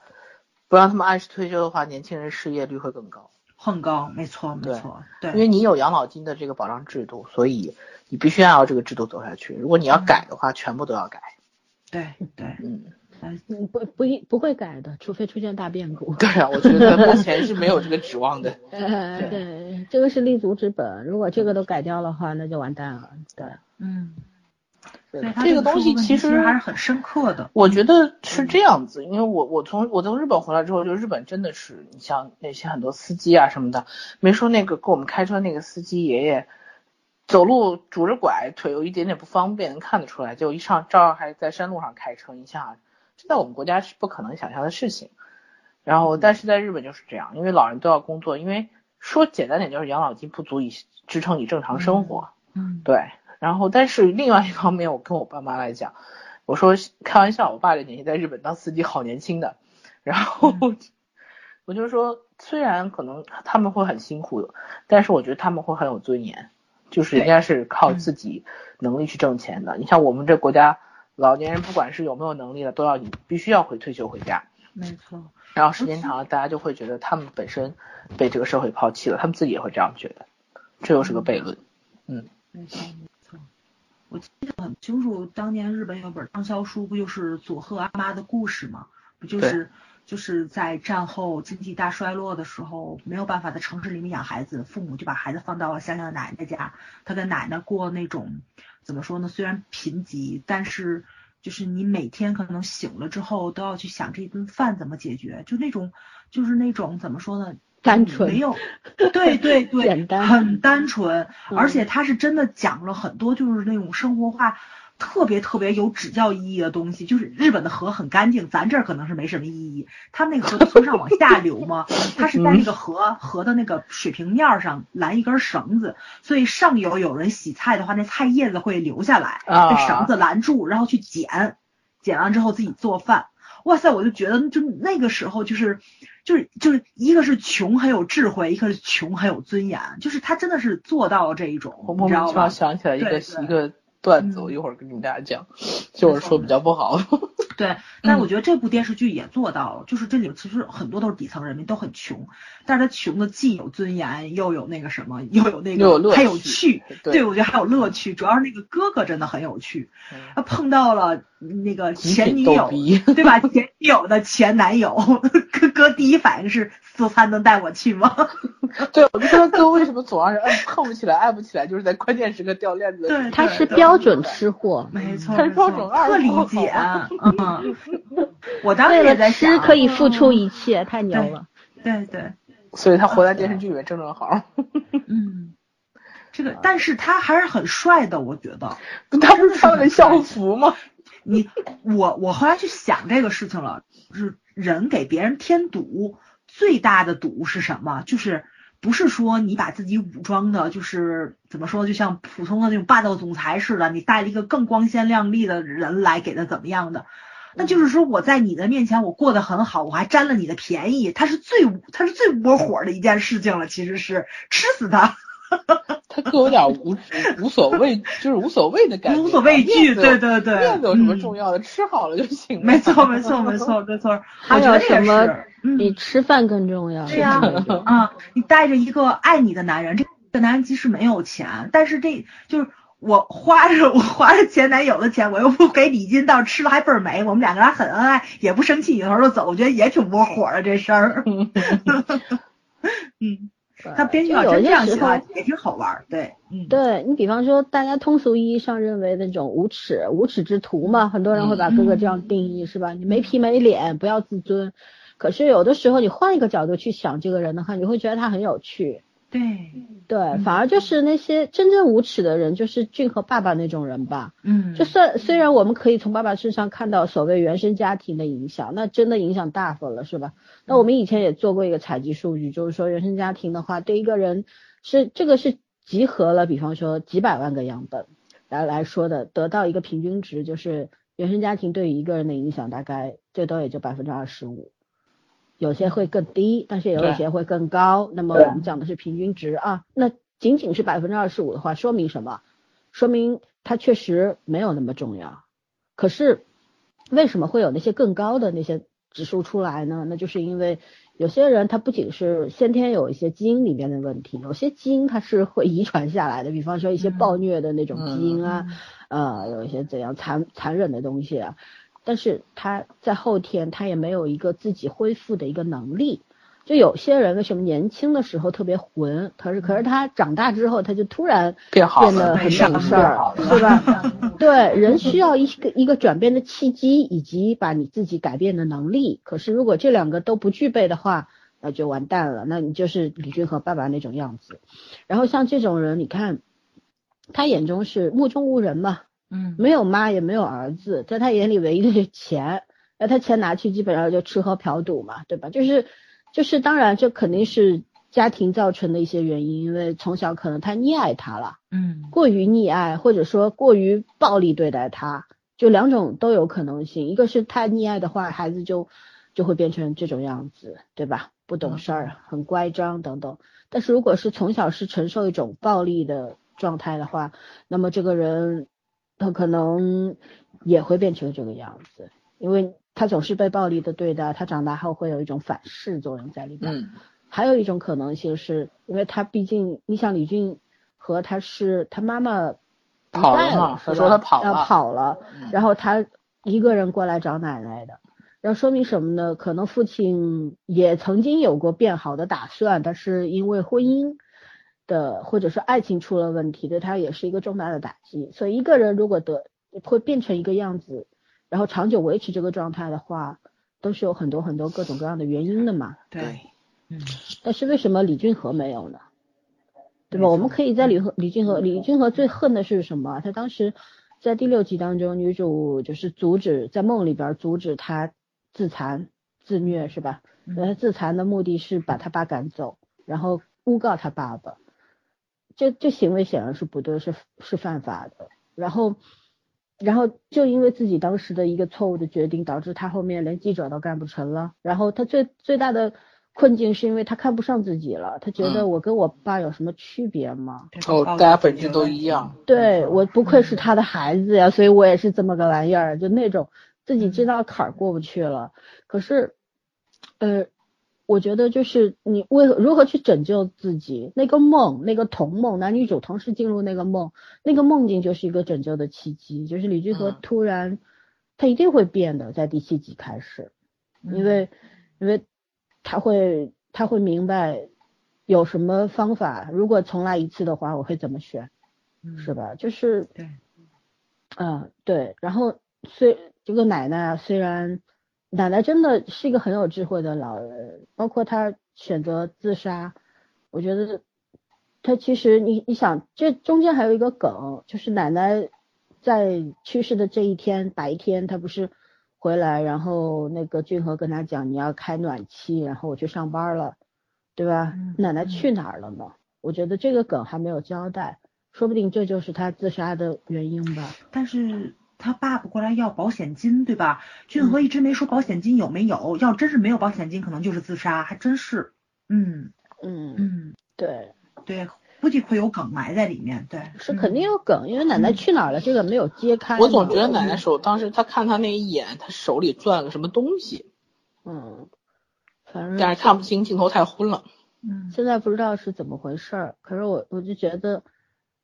不让他们按时退休的话，年轻人失业率会更高，很高，没错没错。对，因为你有养老金的这个保障制度，所以你必须按照这个制度走下去。如果你要改的话，全部都要改。对对，嗯。嗯，不不不会改的，除非出现大变故。对啊，我觉得目前是没有这个指望的。呃，对，这个是立足之本，如果这个都改掉的话，那就完蛋了。对，嗯，对，这个东西其实还是很深刻的。我觉得是这样子，因为我我从我从日本回来之后，就日本真的是，你像那些很多司机啊什么的，没说那个给我们开车那个司机爷爷，走路拄着拐，腿有一点点不方便，能看得出来，就一上照样还在山路上开车，你想。这在我们国家是不可能想象的事情，然后但是在日本就是这样，因为老人都要工作，因为说简单点就是养老金不足以支撑你正常生活。嗯，对。然后但是另外一方面，我跟我爸妈来讲，我说开玩笑，我爸这年纪在日本当司机好年轻的，然后我就说虽然可能他们会很辛苦，但是我觉得他们会很有尊严，就是人家是靠自己能力去挣钱的。你像我们这国家老年人不管是有没有能力了，都要你必须要回退休回家，没错。然后时间长了，大家就会觉得他们本身被这个社会抛弃了，他们自己也会这样觉得，这又是个悖论。嗯，没错没错。我记得很清楚，当年日本有本畅销书，不就是佐贺阿妈的故事吗？不就是就是在战后经济大衰落的时候，没有办法在城市里面养孩子，父母就把孩子放到了乡下奶奶家，他跟奶奶过那种。怎么说呢，虽然贫瘠，但是就是你每天可能醒了之后都要去想这顿饭怎么解决，就那种就是那种怎么说呢，单纯，没有，对对对，简单，很单纯、嗯、而且他是真的讲了很多就是那种生活化特别特别有指教意义的东西。就是日本的河很干净，咱这儿可能是没什么意义，他们那个河从上往下流嘛，它是在那个河河的那个水平面上拦一根绳子，所以上游有人洗菜的话，那菜叶子会流下来被绳子拦住，然后去捡，捡完之后自己做饭。哇塞，我就觉得就那个时候就是就是就是一个是穷很有智慧，一个是穷很有尊严，就是他真的是做到这一种。我然后想起来一个一个段子，我一会儿跟你们大家讲，就是说比较不好。对，但我觉得这部电视剧也做到了，就是这里其实很多都是底层人民，都很穷，但是他穷的既有尊严，又有那个什么，又有那个，还有趣。对，我觉得还有乐趣，主要是那个哥哥真的很有趣，他碰到了那个前女友，对吧？前女友的前男友，哥哥第一反应是四餐能带我去吗？对，我就说哥为什么总让人碰不起来、爱不起来，就是在关键时刻掉链子。对，他是标。标准吃货，没错，他是标准二，特理解。嗯，我当时也在想，为了吃可以付出一切，太牛了。对对，所以他活在电视剧里面正正好。嗯，这个，但是他还是很帅的，我觉得。他不是穿了校服吗？你我我后来去想这个事情了，就是人给别人添堵，最大的堵是什么？就是。不是说你把自己武装的，就是怎么说，就像普通的那种霸道总裁似的，你带了一个更光鲜亮丽的人来给他怎么样的，那就是说我在你的面前我过得很好，我还占了你的便宜，他是最他是最窝火的一件事情了，其实是吃死他。他各有点无无所谓，就是无所谓的感觉，无所畏惧，对对对，面子有什么重要的，嗯、吃好了就行了。没错没错没错没错，还有什么比吃饭更重要？对呀，啊，你带着一个爱你的男人，这个男人即使没有钱，但是这就是我花着我花着前男友的钱，我又不给礼金，到吃了还倍儿美，我们两个人很恩爱，也不生气，扭头就走，我觉得也挺窝火的这事儿。嗯。他编剧要真这样写话也挺好玩，对，嗯，对，你比方说大家通俗意义上认为那种无耻无耻之徒嘛，很多人会把哥哥这样定义，嗯、是吧？你没皮没脸，不要自尊。可是有的时候你换一个角度去想这个人的话，你会觉得他很有趣。对对，反而就是那些真正无耻的人，就是俊和爸爸那种人吧。嗯，就算虽然我们可以从爸爸身上看到所谓原生家庭的影响，那真的影响大发了，是吧？那我们以前也做过一个采集数据，就是说原生家庭的话，对一个人是这个是集合了，比方说几百万个样本来来说的，得到一个平均值，就是原生家庭对于一个人的影响大概最多也就百分之二十五。有些会更低，但是也有些会更高。那么我们讲的是平均值啊，那仅仅是 百分之二十五 的话，说明什么？说明它确实没有那么重要。可是为什么会有那些更高的那些指数出来呢？那就是因为有些人他不仅是先天有一些基因里面的问题，有些基因它是会遗传下来的，比方说一些暴虐的那种基因啊，嗯嗯、呃，有一些怎样残残忍的东西啊。但是他在后天他也没有一个自己恢复的一个能力，就有些人为什么年轻的时候特别混，可是可是他长大之后他就突然变得很懂事儿，对吧？对，人需要一个一个转变的契机，以及把你自己改变的能力。可是如果这两个都不具备的话，那就完蛋了，那你就是李俊和爸爸那种样子。然后像这种人，你看他眼中是目中无人嘛。嗯，没有妈也没有儿子，在他眼里唯一的是钱，那他钱拿去基本上就吃喝嫖赌嘛，对吧？就是就是当然这肯定是家庭造成的一些原因，因为从小可能他溺爱他了，嗯，过于溺爱，或者说过于暴力对待他，就两种都有可能性。一个是太溺爱的话，孩子就就会变成这种样子，对吧？不懂事儿，很乖张等等。但是如果是从小是承受一种暴力的状态的话，那么这个人他可能也会变成这个样子，因为他总是被暴力的对待，他长大后会有一种反噬作用在里面。嗯，还有一种可能性是因为他毕竟，你想李俊和他是他妈妈不在了，他说他跑了，呃、跑了，嗯，然后他一个人过来找奶奶的，然后说明什么呢？可能父亲也曾经有过变好的打算，但是因为婚姻的或者是爱情出了问题，对他也是一个重大的打击。所以一个人如果得会变成一个样子，然后长久维持这个状态的话，都是有很多很多各种各样的原因的嘛。对，嗯。但是为什么李俊和没有呢？对吧？我们可以在李和李俊和李俊和最恨的是什么？他当时在第六集当中，女主就是阻止在梦里边阻止他自残自虐，是吧？他自残的目的是把他爸赶走，然后诬告他爸爸。这这行为显然是不对，是是犯法的。然后，然后就因为自己当时的一个错误的决定，导致他后面连记者都干不成了。然后他最最大的困境是因为他看不上自己了，他觉得我跟我爸有什么区别吗？嗯、哦，大家本质都一样。对，我不愧是他的孩子呀，所以我也是这么个玩意儿，就那种自己知道坎儿过不去了。可是，呃。我觉得就是你为如何去拯救自己，那个梦，那个同梦，男女主同时进入那个梦，那个梦境就是一个拯救的契机，就是李俊和突然，嗯，他一定会变的，在第七集开始，因为，因为他会他会明白有什么方法，如果重来一次的话，我会怎么选，嗯，是吧？就是对，嗯，呃，对，然后虽这个奶奶虽然。奶奶真的是一个很有智慧的老人，包括她选择自杀，我觉得她其实你你想，这中间还有一个梗，就是奶奶在去世的这一天白天，她不是回来，然后那个俊和跟她讲你要开暖气，然后我去上班了，对吧？嗯，奶奶去哪儿了呢？我觉得这个梗还没有交代，说不定这就是她自杀的原因吧。但是。他爸爸过来要保险金，对吧？俊和一直没说保险金有没有，嗯，要真是没有保险金，可能就是自杀，还真是。嗯嗯嗯，对对，估计会有梗埋在里面。对，是肯定有梗，因为奶奶去哪儿了，嗯，这个没有揭开。我总觉得奶奶手当时他看他那一眼，他手里攥了什么东西。嗯，反正但是看不清，镜头太昏了。嗯，现在不知道是怎么回事儿，可是我我就觉得。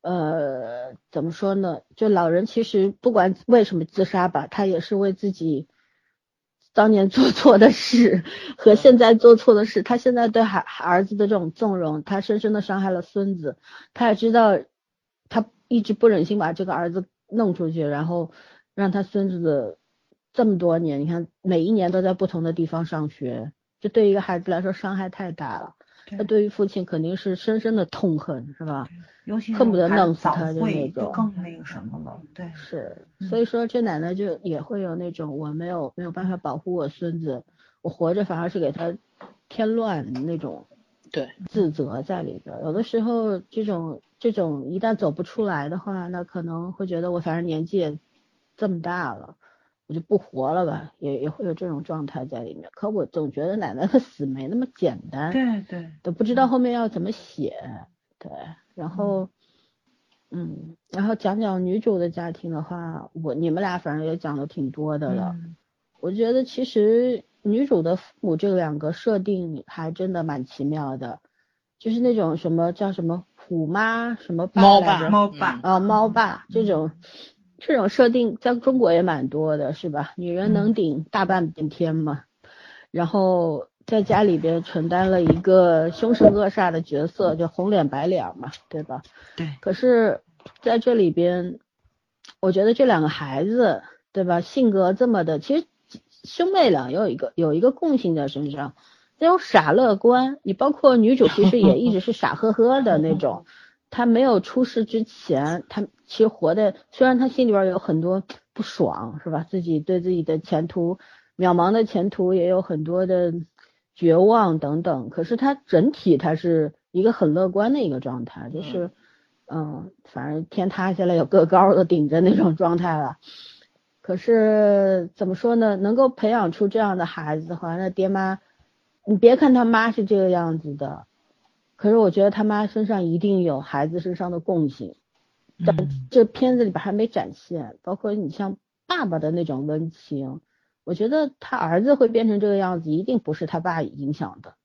呃，怎么说呢？就老人其实不管为什么自杀吧，他也是为自己当年做错的事和现在做错的事。他现在对孩儿子的这种纵容，他深深的伤害了孙子。他也知道，他一直不忍心把这个儿子弄出去，然后让他孙子这么多年，你看每一年都在不同的地方上学，这对一个孩子来说伤害太大了。他对于父亲肯定是深深的痛恨，是吧？尤其恨不得弄死他的那种，更那个什么了。对，是，所以说这奶奶就也会有那种我没有没有办法保护我孙子，我活着反而是给他添乱那种，对，自责在里边。有的时候这种这种一旦走不出来的话，那可能会觉得我反正年纪也这么大了，我就不活了吧，也也会有这种状态在里面。可我总觉得奶奶的死没那么简单，对对，都不知道后面要怎么写。对，然后嗯，然后讲讲女主的家庭的话，我你们俩反正也讲的挺多的了。嗯，我觉得其实女主的父母这两个设定还真的蛮奇妙的，就是那种什么叫什么虎妈什么爸来着，猫爸啊猫爸这种这种设定在中国也蛮多的，是吧？女人能顶大半边天嘛，嗯，然后在家里边承担了一个凶神恶煞的角色，就红脸白脸嘛，对吧？对。可是在这里边，我觉得这两个孩子，对吧？性格这么的，其实兄妹俩有一个有一个共性在身上，那种傻乐观。你包括女主其实也一直是傻呵呵的那种，她没有出事之前，她其实活的，虽然她心里边有很多不爽，是吧？自己对自己的前途渺茫的前途也有很多的绝望等等，可是她整体她是一个很乐观的一个状态，就是嗯，反正天塌下来有个高的顶着那种状态了。可是怎么说呢，能够培养出这样的孩子的话，那爹妈你别看他妈是这个样子的，可是我觉得他妈身上一定有孩子身上的共性，但这片子里边还没展现。包括你像爸爸的那种温情，我觉得他儿子会变成这个样子一定不是他爸影响的。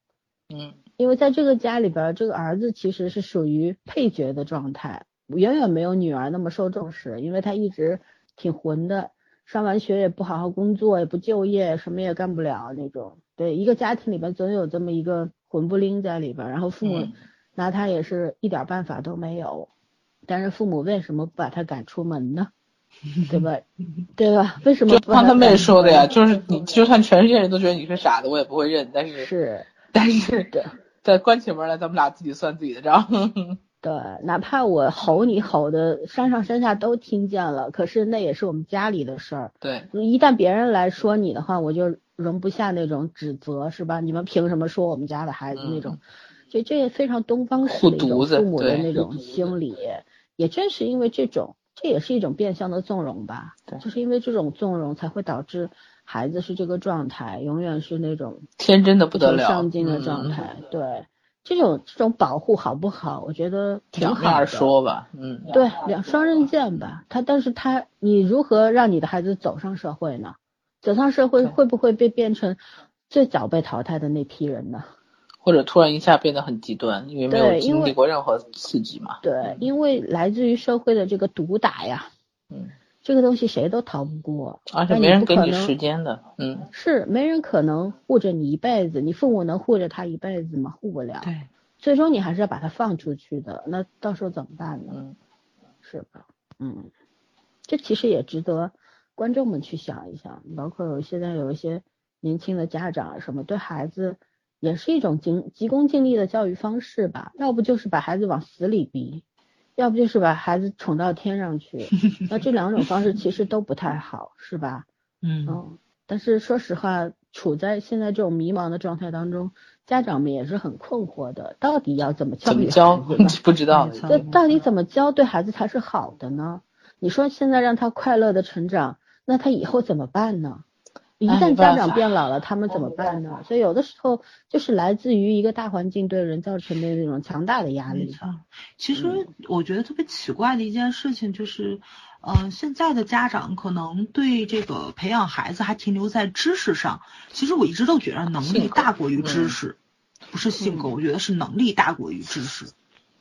嗯，因为在这个家里边，这个儿子其实是属于配角的状态，远远没有女儿那么受重视，因为他一直挺混的，上完学也不好好工作，也不就业，什么也干不了那种。对，一个家庭里边总有这么一个混不拎在里边，然后父母拿他也是一点办法都没有。但是父母为什么不把他赶出门呢？对吧？对吧？为什么不把他赶出门？就像他妹说的呀，就是你就算全世界人都觉得你是傻的，我也不会认。但是是，但是对，在关起门来，咱们俩自己算自己的账。对，哪怕我吼你吼的山上山下都听见了，可是那也是我们家里的事儿。对，一旦别人来说你的话，我就容不下那种指责，是吧？你们凭什么说我们家的孩子那种？所以，嗯，这也非常东方式的一种父母的那种心理。也正是因为这种，这也是一种变相的纵容吧。对，就是因为这种纵容才会导致孩子是这个状态，永远是那种天真的不得了、上进的状态。嗯，对。这种这种保护好不好？我觉得挺好的。两面说吧，嗯，对，两双刃剑吧。他，但是他，你如何让你的孩子走上社会呢？走上社会会不会被变成最早被淘汰的那批人呢？或者突然一下变得很极端，因为没有经历过任何刺激嘛。对，嗯，因为来自于社会的这个毒打呀，嗯，这个东西谁都逃不过，而且没人给你时间的。嗯，是没人可能护着你一辈子，你父母能护着他一辈子吗？护不了。对，最终你还是要把他放出去的，那到时候怎么办呢？嗯，是吧？嗯，这其实也值得观众们去想一想，包括有现在有一些年轻的家长什么，对孩子也是一种尽急功近利的教育方式吧，要不就是把孩子往死里逼，要不就是把孩子宠到天上去，那这两种方式其实都不太好，是吧？嗯，哦，但是说实话，处在现在这种迷茫的状态当中，家长们也是很困惑的，到底要怎么教育孩子呢？不知道，这到底怎么教对孩子才是好的呢？你说现在让他快乐的成长，那他以后怎么办呢？一旦家长变老了，他们怎么办呢？所以有的时候就是来自于一个大环境对人造成的那种强大的压力。其实我觉得特别奇怪的一件事情就是，嗯，呃，现在的家长可能对这个培养孩子还停留在知识上。其实我一直都觉得能力大过于知识，不是性格，嗯，我觉得是能力大过于知识。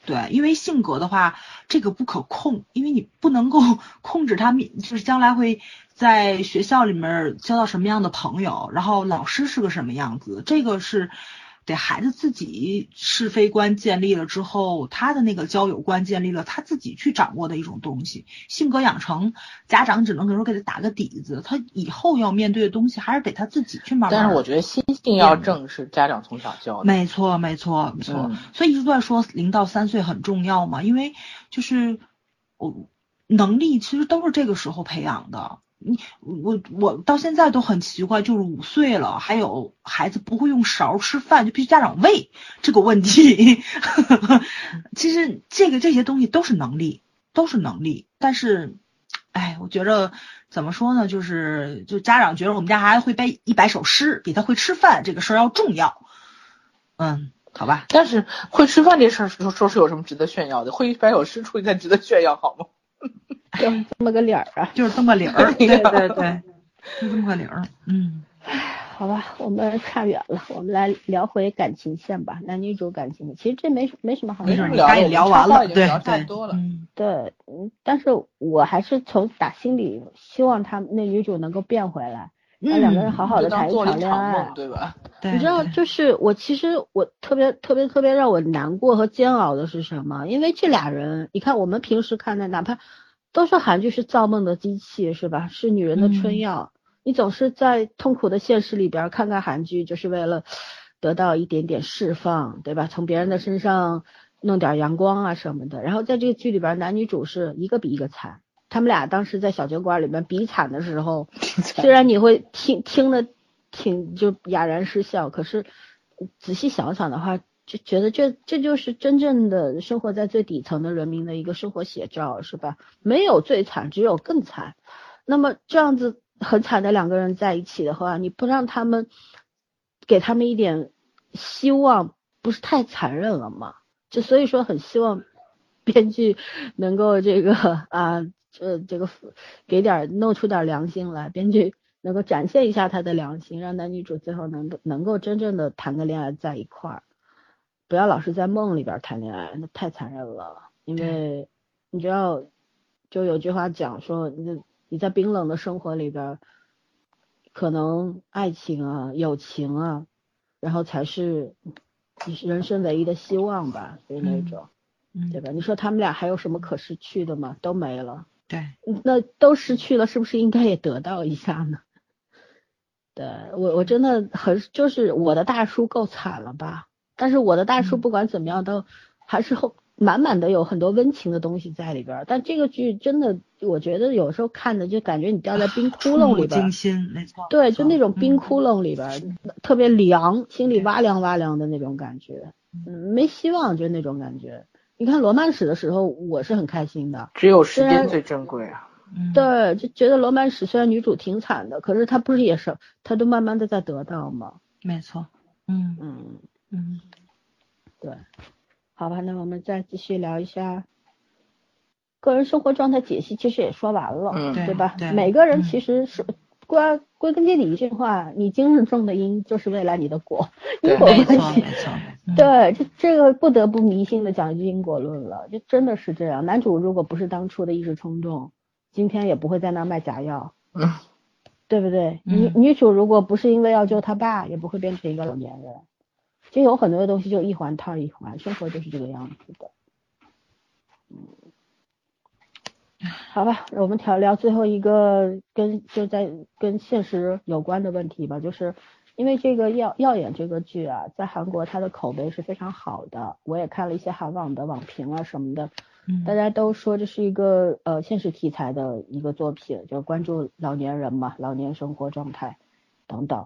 对，因为性格的话，这个不可控，因为你不能够控制他们，就是将来会在学校里面交到什么样的朋友，然后老师是个什么样子，这个是得孩子自己是非观建立了之后，他的那个交友观建立了，他自己去掌握的一种东西。性格养成，家长只能给他打个底子，他以后要面对的东西还是得他自己去慢慢。但是我觉得心性要正是家长从小教的。没错，没错，没错。嗯、所以一直在说零到三岁很重要嘛，因为就是我能力其实都是这个时候培养的。你我我到现在都很奇怪，就是五岁了还有孩子不会用勺吃饭就必须家长喂这个问题其实这个这些东西都是能力，都是能力，但是哎，我觉着怎么说呢，就是就家长觉得我们家孩子会背一百首诗比他会吃饭这个事儿要重要。嗯，好吧，但是会吃饭这事儿说是有什么值得炫耀的，会一百首诗出去才值得炫耀好吗？就是这么个理儿啊，就是这么理儿，对对对，就这么个理儿。嗯，好吧，我们差远了，我们来聊回感情线吧，男女主感情线。其实这没没什么好聊，聊也聊完了，对对，嗯，对，嗯，但是我还是从打心里希望他们那女主能够变回来，让两个人好好的谈一场恋爱，对吧？你知道，就是我其实我特别特别特别让我难过和煎熬的是什么？因为这俩人，你看我们平时看的，哪怕都说韩剧是造梦的机器，是吧？是女人的春药。嗯、你总是在痛苦的现实里边看看韩剧，就是为了得到一点点释放，对吧？从别人的身上弄点阳光啊什么的。然后在这个剧里边，男女主是一个比一个惨。他们俩当时在小酒馆里面比惨的时候，虽然你会听听得挺就哑然失笑，可是仔细想想的话，就觉得这这就是真正的生活在最底层的人民的一个生活写照，是吧？没有最惨，只有更惨。那么这样子很惨的两个人在一起的话，你不让他们给他们一点希望，不是太残忍了吗？就所以说很希望编剧能够这个啊，这这个给点弄出点良心来，编剧能够展现一下他的良心，让男女主最后能够能够真正的谈个恋爱在一块儿。不要老是在梦里边谈恋爱，那太残忍了。因为你知道，就有句话讲说，你你在冰冷的生活里边，可能爱情啊、友情啊，然后才是你人生唯一的希望吧，就是那种，嗯、对吧？你说他们俩还有什么可失去的吗？都没了。对，那都失去了，是不是应该也得到一下呢？对我，我真的很就是我的大叔够惨了吧？但是我的大叔不管怎么样都还是后满满的有很多温情的东西在里边，但这个剧真的我觉得有时候看的就感觉你掉在冰窟窿里边，惊心，没错，对，就那种冰窟窿里边、嗯、特别凉，心里哇凉哇凉的那种感觉，嗯，没希望，就那种感觉。你看罗曼史的时候我是很开心的，只有时间最珍贵啊，对，就觉得罗曼史虽然女主挺惨的，可是她不是也是她都慢慢的在得到吗？没错，嗯嗯嗯，对，好吧，那我们再继续聊一下个人生活状态解析，其实也说完了，嗯、对吧？对，每个人其实是、嗯、归归根结底一句话，你今日种的因就是未来你的果，因果关系。对，这这个不得不迷信的讲一句因果论了，就真的是这样。男主如果不是当初的一时冲动，今天也不会在那卖假药，嗯、对不对？女、嗯、女主如果不是因为要救他爸，也不会变成一个老年人。就有很多的东西就一环套一环，生活就是这个样子的。嗯，好吧，我们聊聊最后一个跟就在跟现实有关的问题吧，就是因为这个耀耀眼这个剧啊，在韩国它的口碑是非常好的，我也看了一些韩网的网评啊什么的，大家都说这是一个呃现实题材的一个作品，就关注老年人嘛，老年生活状态等等。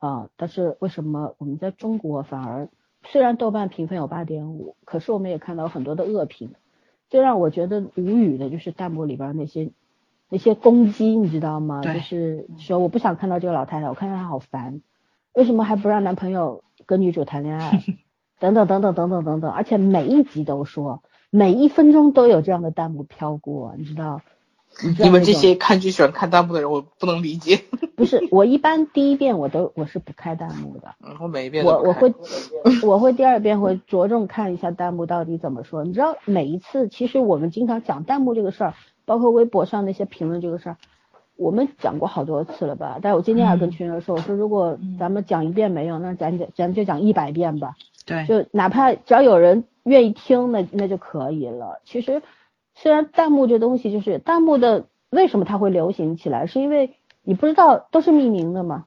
啊，但是为什么我们在中国反而虽然豆瓣评分有 八点五， 可是我们也看到很多的恶评，最让我觉得无语的就是弹幕里边那些那些攻击，你知道吗？就是说我不想看到这个老太太，我看到她好烦，为什么还不让男朋友跟女主谈恋爱等等等等等等等等，而且每一集都说，每一分钟都有这样的弹幕飘过，你知道你们这些看剧喜欢看弹幕的人，我不能理解。不是，我一般第一遍我都我是不开弹幕的。嗯，我每一遍我我会我会第二遍会着重看一下弹幕到底怎么说。你知道每一次，其实我们经常讲弹幕这个事儿，包括微博上那些评论这个事儿，我们讲过好多次了吧，但我今天还跟群人说，嗯、我说如果咱们讲一遍没用，那咱咱们就讲一百遍吧。对，就哪怕只要有人愿意听，那那就可以了。其实虽然弹幕这东西，就是弹幕的为什么它会流行起来，是因为你不知道都是匿名的嘛，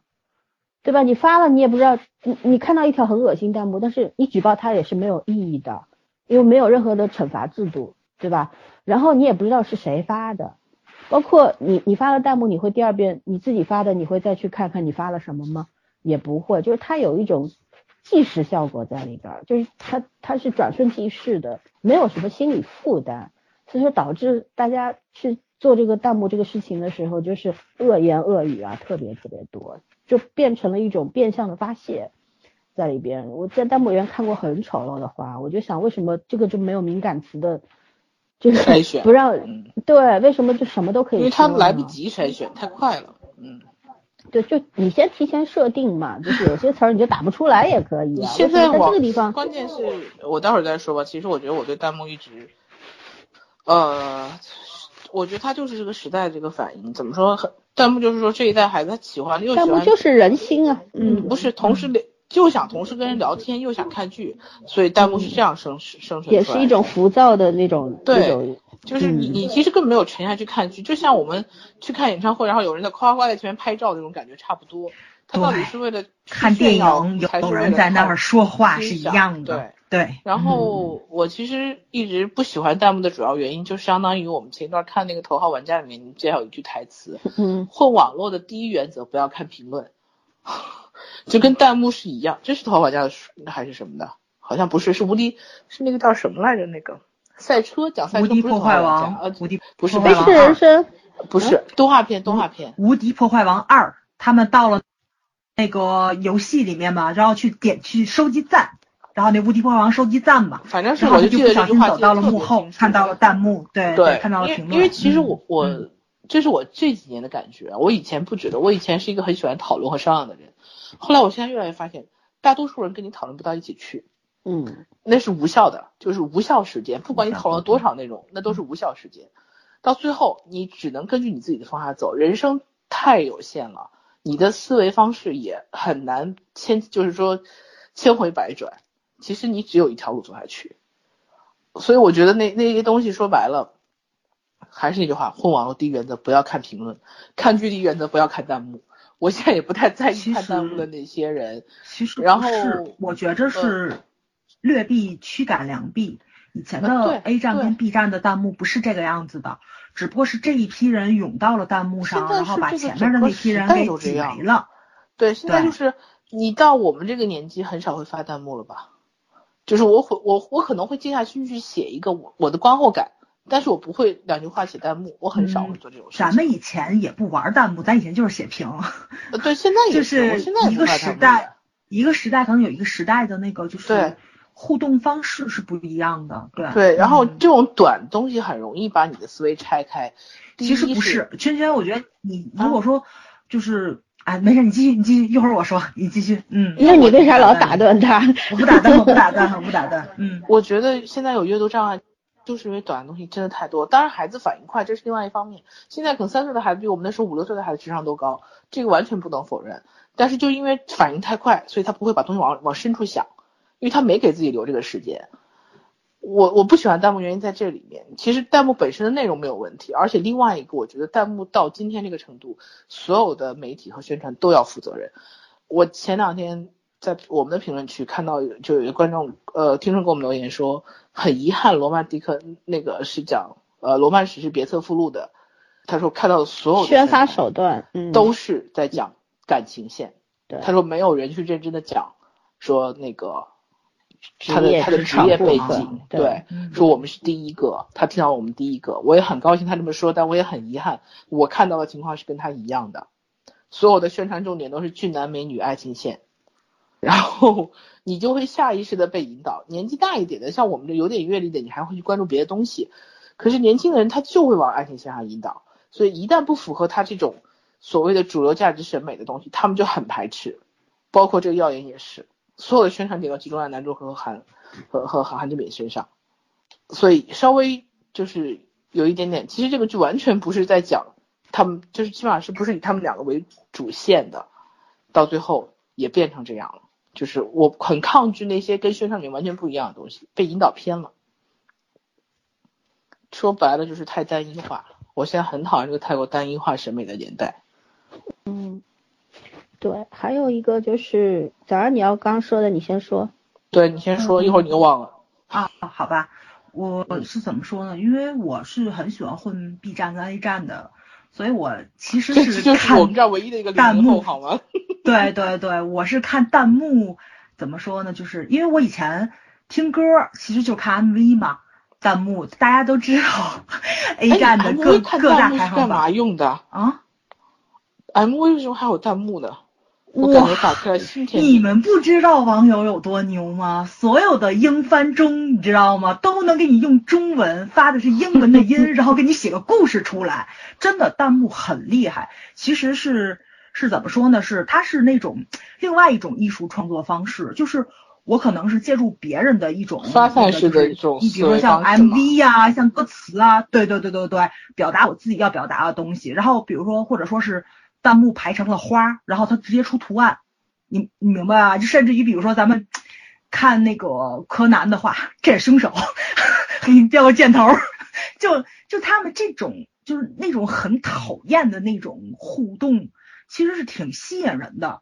对吧？你发了你也不知道，你你看到一条很恶心弹幕，但是你举报它也是没有意义的，因为没有任何的惩罚制度，对吧？然后你也不知道是谁发的。包括你你发了弹幕，你会第二遍你自己发的，你会再去看看你发了什么吗？也不会。就是它有一种即时效果在里边，就是它它是转瞬即逝的，没有什么心理负担，所以说导致大家去做这个弹幕这个事情的时候，就是恶言恶语啊特别特别多，就变成了一种变相的发泄在里边。我在弹幕里面看过很丑陋的话，我就想为什么这个就没有敏感词的就是筛选，不让、嗯、对，为什么就什么都可以？因为他们来不及筛选，太快了。嗯，对，就你先提前设定嘛，就是有些词儿你就打不出来也可以、啊。现在我在这个地方，关键是我待会儿再说吧。其实我觉得我对弹幕一直，呃，我觉得它就是这个时代这个反应。怎么说？弹幕就是说这一代孩子他喜欢又喜欢，弹幕就是人心啊。嗯，不是，同时连。嗯就想同时跟人聊天，又想看剧，所以弹幕是这样生、嗯、生成出来的，也是一种浮躁的那种。对，种就是你、嗯、你其实根本没有沉下去看剧，就像我们去看演唱会，然后有人在夸夸在前面拍照那种感觉差不多。他到底是为了看电影，有人在那儿说话是一样的。对对。然后我其实一直不喜欢弹幕的主要原因，就相当于我们前一段看那个《头号玩家》里面，介绍有一句台词：嗯，混网络的第一原则，不要看评论。就跟弹幕是一样，这是《头号玩家》的还是什么的？好像不是，是无敌，是那个叫什么来着？那个赛车讲赛车，无敌破坏王，呃，无敌不是飞驰人生，不是动画片，动画片。无敌破坏王二，他们到了那个游戏里面嘛，然后去点去收集赞，然后那无敌破坏王收集赞嘛，反正是我就记得这句话走到了幕后，看到了弹幕，对 对, 对，看到了评论。因为其实我、嗯、我这是我这几年的感觉，我以前不觉得，我以前是一个很喜欢讨论和商量的人。后来我现在越来越发现，大多数人跟你讨论不到一起去，嗯，那是无效的，就是无效时间，不管你讨论多少内容，那都是无效时间，到最后你只能根据你自己的方法走，人生太有限了，你的思维方式也很难千，就是说千回百转，其实你只有一条路走下去，所以我觉得那那些东西说白了，还是那句话，混网络第一原则不要看评论，看剧第一原则不要看弹幕。我现在也不太在意看弹幕的那些人，其实然后我觉着是劣币驱赶良币。以前的 A 站跟 B 站的弹幕不是这个样子的，只不过是这一批人涌到了弹幕上，然后把前面的那批人给挤没了。对，现在就是你到我们这个年纪很少会发弹幕了吧？就是我我我可能会接下去去写一个我我的观后感。但是我不会两句话写弹幕，我很少会做这种事情、嗯、咱们以前也不玩弹幕，咱以前就是写评、呃、对，现在也是、就是一个时代一个时代可能有一个时代的那个就是互动方式是不一样的。对对、嗯、然后这种短东西很容易把你的思维拆开。其实不是圈圈，我觉得你如果说就是、啊、哎，没事你继续你继续，一会儿我说你继续。嗯，那你为啥老打断他？我不打断我不打断我不打断嗯，我觉得现在有阅读障碍就是因为短的东西真的太多，当然孩子反应快，这是另外一方面。现在可能三岁的孩子比我们那时候五六岁的孩子智商都高，这个完全不能否认。但是就因为反应太快，所以他不会把东西往往深处想，因为他没给自己留这个时间。我我不喜欢弹幕原因在这里面，其实弹幕本身的内容没有问题，而且另外一个我觉得弹幕到今天这个程度，所有的媒体和宣传都要负责任。我前两天在我们的评论区看到就有一个观众呃听众给我们留言说，很遗憾罗曼蒂克那个是讲呃罗曼史诗别册附录的，他说看到所有的宣发手段都是在讲感情线、嗯、他说没有人去认真的讲说那个他的他的职业背景。 对, 对、嗯、说我们是第一个，他听到我们第一个，我也很高兴他这么说，但我也很遗憾我看到的情况是跟他一样的，所有的宣传重点都是俊男美女爱情线，然后你就会下意识的被引导。年纪大一点的像我们这有点阅历的，你还会去关注别的东西，可是年轻的人他就会往爱情线上引导，所以一旦不符合他这种所谓的主流价值审美的东西，他们就很排斥。包括这个药研也是，所有的宣传点都集中在男主和韩和和韩志敏身上，所以稍微就是有一点点，其实这个剧完全不是在讲他们就是基本上是不是以他们两个为主线的，到最后也变成这样了。就是我很抗拒那些跟宣传品完全不一样的东西被引导偏了，说白了就是太单一化了。我现在很讨厌这个太过单一化审美的年代。嗯，对，还有一个就是早上你要刚说的，你先说。对，你先说，一会儿你就忘了。嗯、啊，好吧，我是怎么说呢？因为我是很喜欢混 B 站跟 A 站的，所以我其实是看就是我们这唯一的一个弹幕，好吗？对对对，我是看弹幕，怎么说呢？就是因为我以前听歌其实就看 M V 嘛，弹幕大家都知道 A 站的各、哎、各大排行榜。干嘛用的啊 ？M V 为什么还有弹幕呢？我感觉打开心田，你们不知道网友有多牛吗？所有的英翻中，你知道吗？都能给你用中文发的是英文的音，然后给你写个故事出来。真的，弹幕很厉害。其实是是怎么说呢？是它是那种另外一种艺术创作方式，就是我可能是借助别人的一种发散式的一种，你比如说像 M V 呀、啊、像歌词啊，对对对对对，表达我自己要表达的东西。然后比如说或者说是。弹幕排成了花，然后它直接出图案，你你明白啊？就甚至于比如说咱们看那个柯南的话，这是凶手，你掉个箭头，就就他们这种就是那种很讨厌的那种互动，其实是挺吸引人的。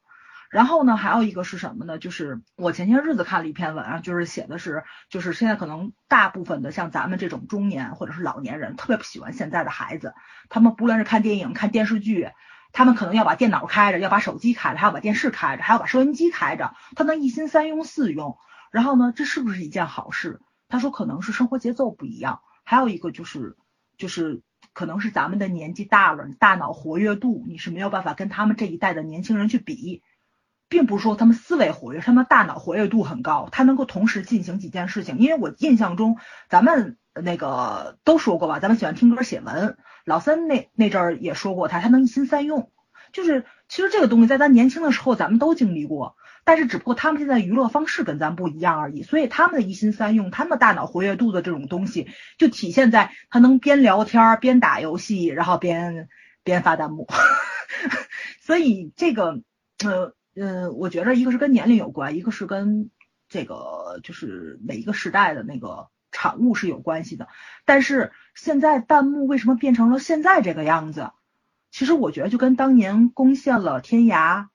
然后呢，还有一个是什么呢？就是我前些日子看了一篇文啊，就是写的是，就是现在可能大部分的像咱们这种中年或者是老年人特别不喜欢现在的孩子，他们不论是看电影、看电视剧。他们可能要把电脑开着，要把手机开着，还要把电视开着，还要把收音机开着，他能一心三用四用。然后呢，这是不是一件好事？他说可能是生活节奏不一样，还有一个就是就是可能是咱们的年纪大了，大脑活跃度你是没有办法跟他们这一代的年轻人去比，并不是说他们思维活跃，他们大脑活跃度很高，他能够同时进行几件事情。因为我印象中咱们那个都说过吧，咱们喜欢听歌写文，老三那那阵儿也说过他，他能一心三用，就是其实这个东西在咱年轻的时候咱们都经历过，但是只不过他们现在娱乐方式跟咱不一样而已，所以他们的一心三用，他们大脑活跃度的这种东西就体现在他能边聊天边打游戏，然后边边发弹幕所以这个呃呃，我觉得一个是跟年龄有关，一个是跟这个就是每一个时代的那个产物是有关系的。但是现在弹幕为什么变成了现在这个样子，其实我觉得就跟当年攻陷了天涯，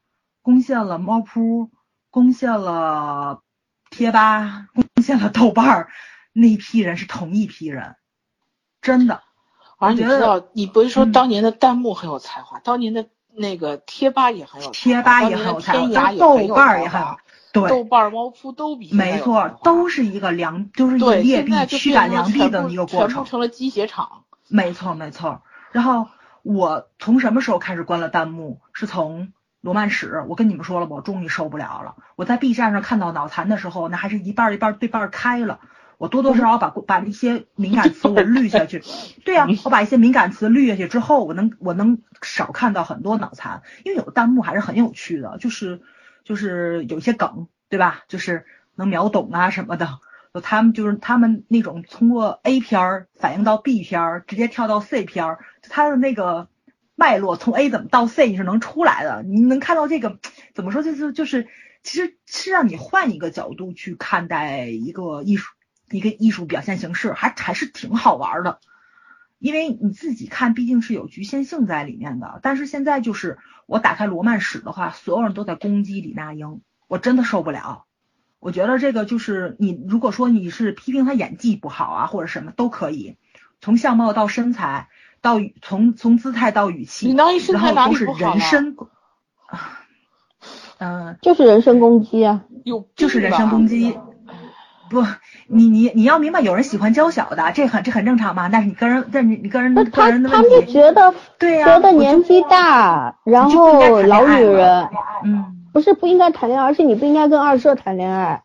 攻陷了猫扑，攻陷了贴吧，攻陷了豆瓣那一批人是同一批人，真的。而且你知道，你不是说当年的弹幕很有才华、嗯、当年的那个贴吧也很有才华，贴吧也很有才华，豆瓣也很有，对，豆瓣猫扑都比，没错，都是一个良，就是一劣币驱赶良币的一个过程，全部成了鸡血场。没错没错。然后我从什么时候开始关了弹幕？是从罗曼史，我跟你们说了吧，我终于受不了了。我在 B 站上看到脑残的时候，那还是一半一半对半开了，我多多少少把把一些敏感词我滤下去。对啊，我把一些敏感词滤下去之后，我能我能少看到很多脑残，因为有弹幕还是很有趣的，就是。就是有些梗，对吧？就是能秒懂啊什么的。他们就是他们那种通过 A 片反映到 B 片，直接跳到 C 片，他的那个脉络从 A 怎么到 C 你是能出来的。你能看到这个怎么说？就是就是，其实是让你换一个角度去看待一个艺术一个艺术表现形式，还还是挺好玩的。因为你自己看毕竟是有局限性在里面的，但是现在就是我打开罗曼史的话，所有人都在攻击李娜英，我真的受不了。我觉得这个就是你如果说你是批评她演技不好啊或者什么都可以，从相貌到身材到从从姿态到语气，李娜英身材哪里不好了？嗯、呃，就是人身攻击啊，就是人身攻击。不，你你你要明白，有人喜欢娇小的，这很这很正常嘛。但是你个人，但你你个人的个人的问题，他们就觉得对呀、啊，觉得年纪大，然后老女人，嗯，不是不应该谈恋爱，而是你不应该跟二社谈恋爱。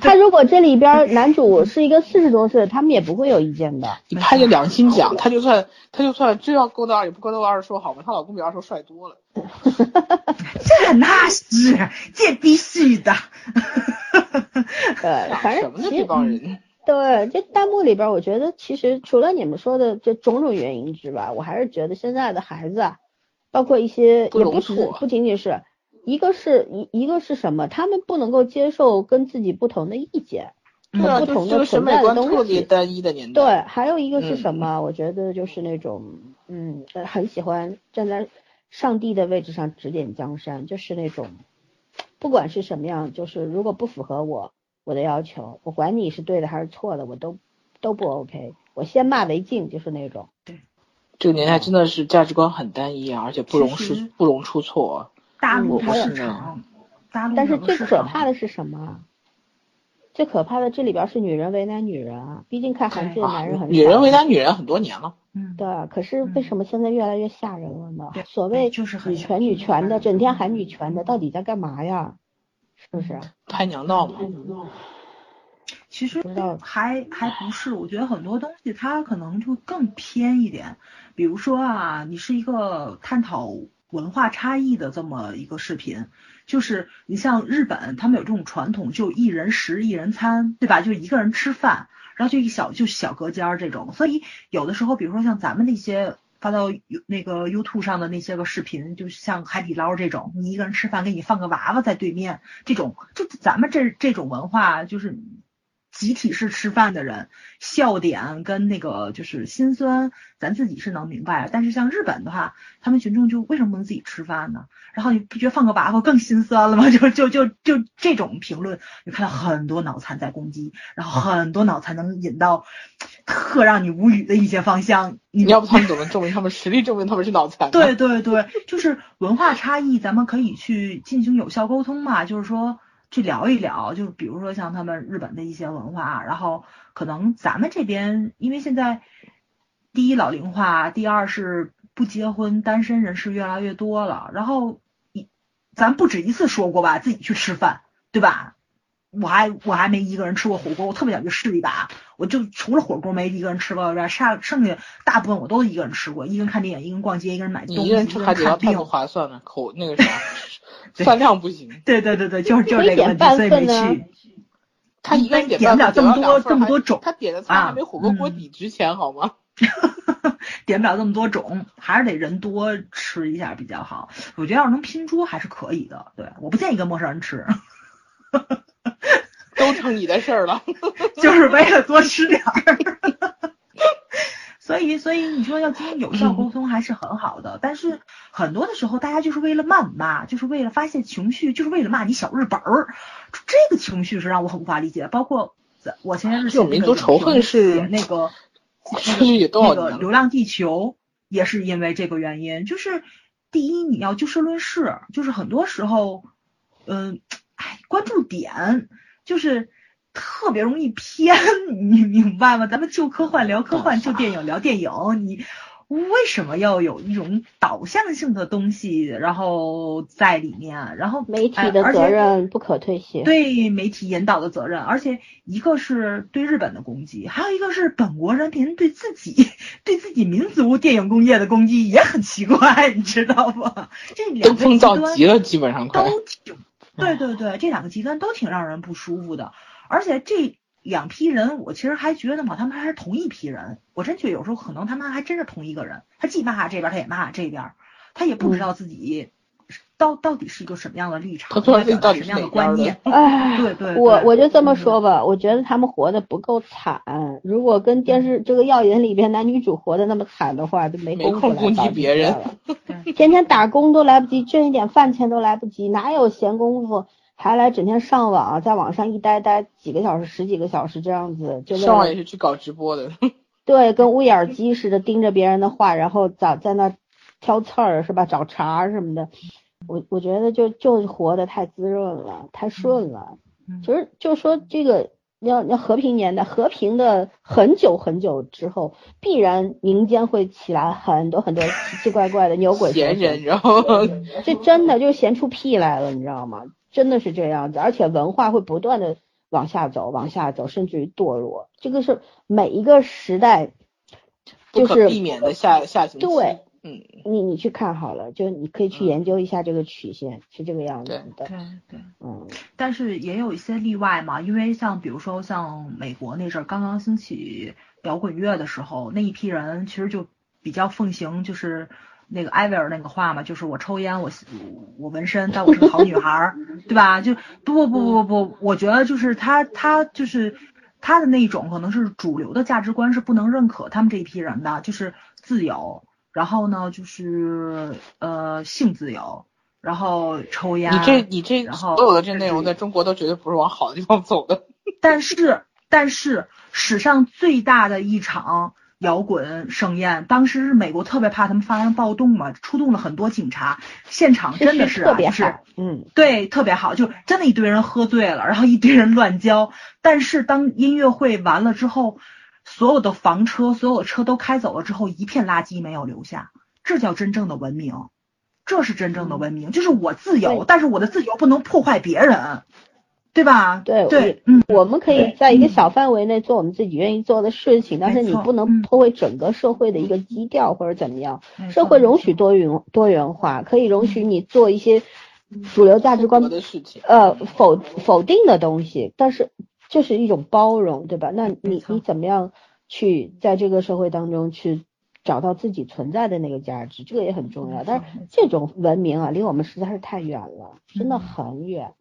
他如果这里边男主是一个四十多岁，他们也不会有意见的。你拍着良心讲，他就算他就算真要勾搭二，也不勾搭二说好吗？她老公比二说帅多了。这那是这必须的。对，反正什么呢这帮人。对，这弹幕里边我觉得其实除了你们说的这种种原因之外，我还是觉得现在的孩子啊，包括一些也不只不仅仅是一个是一一个是什么，他们不能够接受跟自己不同的意见，嗯、不同的存在的东西，单一的年代。对，还有一个是什么？嗯、我觉得就是那种嗯，很喜欢站在上帝的位置上指点江山，就是那种不管是什么样，就是如果不符合我我的要求，我管你是对的还是错的，我都都不 OK， 我先骂为敬，就是那种。对，这个年代真的是价值观很单一啊，而且不容出不容出错。大陆不是这样，但是最可怕的是什么？最可怕的这里边是女人为难女人啊，毕竟看韩剧的男人很少、啊、女人为难女人很多年了，嗯，对，可是为什么现在越来越吓人了呢？嗯、所谓女权女权的，整天喊女权的，到底在干嘛呀？是不是拍娘道嘛？其实还还不是，我觉得很多东西它可能就更偏一点，比如说啊，你是一个探讨文化差异的这么一个视频，就是你像日本他们有这种传统，就一人食一人餐，对吧，就一个人吃饭，然后就一小就小隔间这种，所以有的时候比如说像咱们那些发到那个 YouTube 上的那些个视频，就像海底捞这种，你一个人吃饭给你放个娃娃在对面，这种就咱们这这种文化，就是集体式吃饭的人笑点跟那个就是心酸咱自己是能明白的，但是像日本的话，他们群众就为什么不能自己吃饭呢？然后你不觉得放个娃娃更心酸了吗？就就就就这种评论你看到很多脑残在攻击，然后很多脑残能引到特让你无语的一些方向。 你, 你要不他们怎么证明他们实力证明他们是脑残？对对对，就是文化差异咱们可以去进行有效沟通嘛，就是说去聊一聊，就比如说像他们日本的一些文化，然后可能咱们这边因为现在第一老龄化，第二是不结婚单身人士越来越多了，然后咱不止一次说过吧，自己去吃饭，对吧，我还我还没一个人吃过火锅，我特别想去试一把，我就除了火锅没一个人吃过，剩剩下大部分我都一个人吃过，一个人看电影，一个人逛街，一个人买东西，一个人吃海底捞太不划算了，口那个啥饭量不行。对对对对，就是就是这个问题，所以没去。他一般点不了这么多这么多种，他点的菜还没火锅锅底值钱好吗？点不了这么多种，还是得人多吃一下比较好。我觉得要是能拼桌还是可以的，对，我不建议跟陌生人吃。都成你的事儿了，就是为了多吃点儿。所以，所以你说要进行有效沟通还是很好的，嗯、但是很多的时候大家就是为了谩骂，就是为了发泄情绪，就是为了骂你小日本儿，这个情绪是让我很无法理解。包括我前阵子这种民族仇恨是那个，那个《流浪地球》也是因为这个原因。就是第一，你要就事论事，就是很多时候，嗯、呃，哎，关注点就是。特别容易偏，你明白吗？咱们就科幻聊科幻，就电影聊电影，你为什么要有一种导向性的东西然后在里面？然后媒体的责任不可推卸，对媒体引导的责任，而且一个是对日本的攻击，还有一个是本国人民对自己对自己民族电影工业的攻击也很奇怪，你知道吗？这两个极端都碰到极了，基本上快都对对对，这两个极端都挺让人不舒服的。而且这两批人，我其实还觉得嘛，他们还是同一批人。我真觉得有时候可能他们还真是同一个人，他既骂这边，他也骂这边，他也不知道自己到、嗯、到底是一个什么样的立场，他到底到底什么样的观念。哎，对 对, 对，我我就这么说吧，嗯、我觉得他们活得不够惨。如果跟电视这个耀眼里边男女主活得那么惨的话，就没空攻击别人，天天打工都来不及，挣一点饭钱都来不及，哪有闲工夫？还来整天上网，在网上一待待几个小时、十几个小时这样子，就上网也是去搞直播的。对，跟乌眼鸡似的盯着别人的话，然后早在那挑刺儿是吧？找茬什么的，我我觉得就就是活得太滋润了，太顺了。其实就说这个要要和平年代，和平的很久很久之后，必然民间会起来很多很多奇奇怪怪的牛鬼闲人，然后这真的就闲出屁来了，你知道吗？真的是这样子，而且文化会不断的往下走，往下走，甚至于堕落。这个是每一个时代就是不可避免的下下行期。对，嗯，你你去看好了，就你可以去研究一下这个曲线、嗯、是这个样子的。对 对, 对，嗯，但是也有一些例外嘛，因为像比如说像美国那阵刚刚兴起摇滚乐的时候，那一批人其实就比较奉行就是那个艾薇儿那个话嘛，就是我抽烟，我我纹身，但我是个好女孩，对吧？就不不不不不，我觉得就是他他就是他的那种可能是主流的价值观是不能认可他们这一批人的，就是自由，然后呢就是呃性自由，然后抽烟。你这你这所有的这内容在中国都绝对不是往好的地方走的。但是但是史上最大的一场摇滚盛宴，当时是美国特别怕他们发生暴动嘛，出动了很多警察，现场真的是、啊、特别好、就是、嗯，对，特别好，就真的一堆人喝醉了，然后一堆人乱交。但是当音乐会完了之后，所有的房车所有的车都开走了之后，一片垃圾没有留下，这叫真正的文明，这是真正的文明、嗯、就是我自由，但是我的自由不能破坏别人，对吧？对对，嗯，我们可以在一个小范围内做我们自己愿意做的事情，但是你不能破坏整个社会的一个基调或者怎么样。社会容许多元多元化，可以容许你做一些主流价值观的事情，呃，否否定的东西，但是这是一种包容，对吧？那你你怎么样去在这个社会当中去找到自己存在的那个价值，这个也很重要。但是这种文明啊，离我们实在是太远了，真的很远。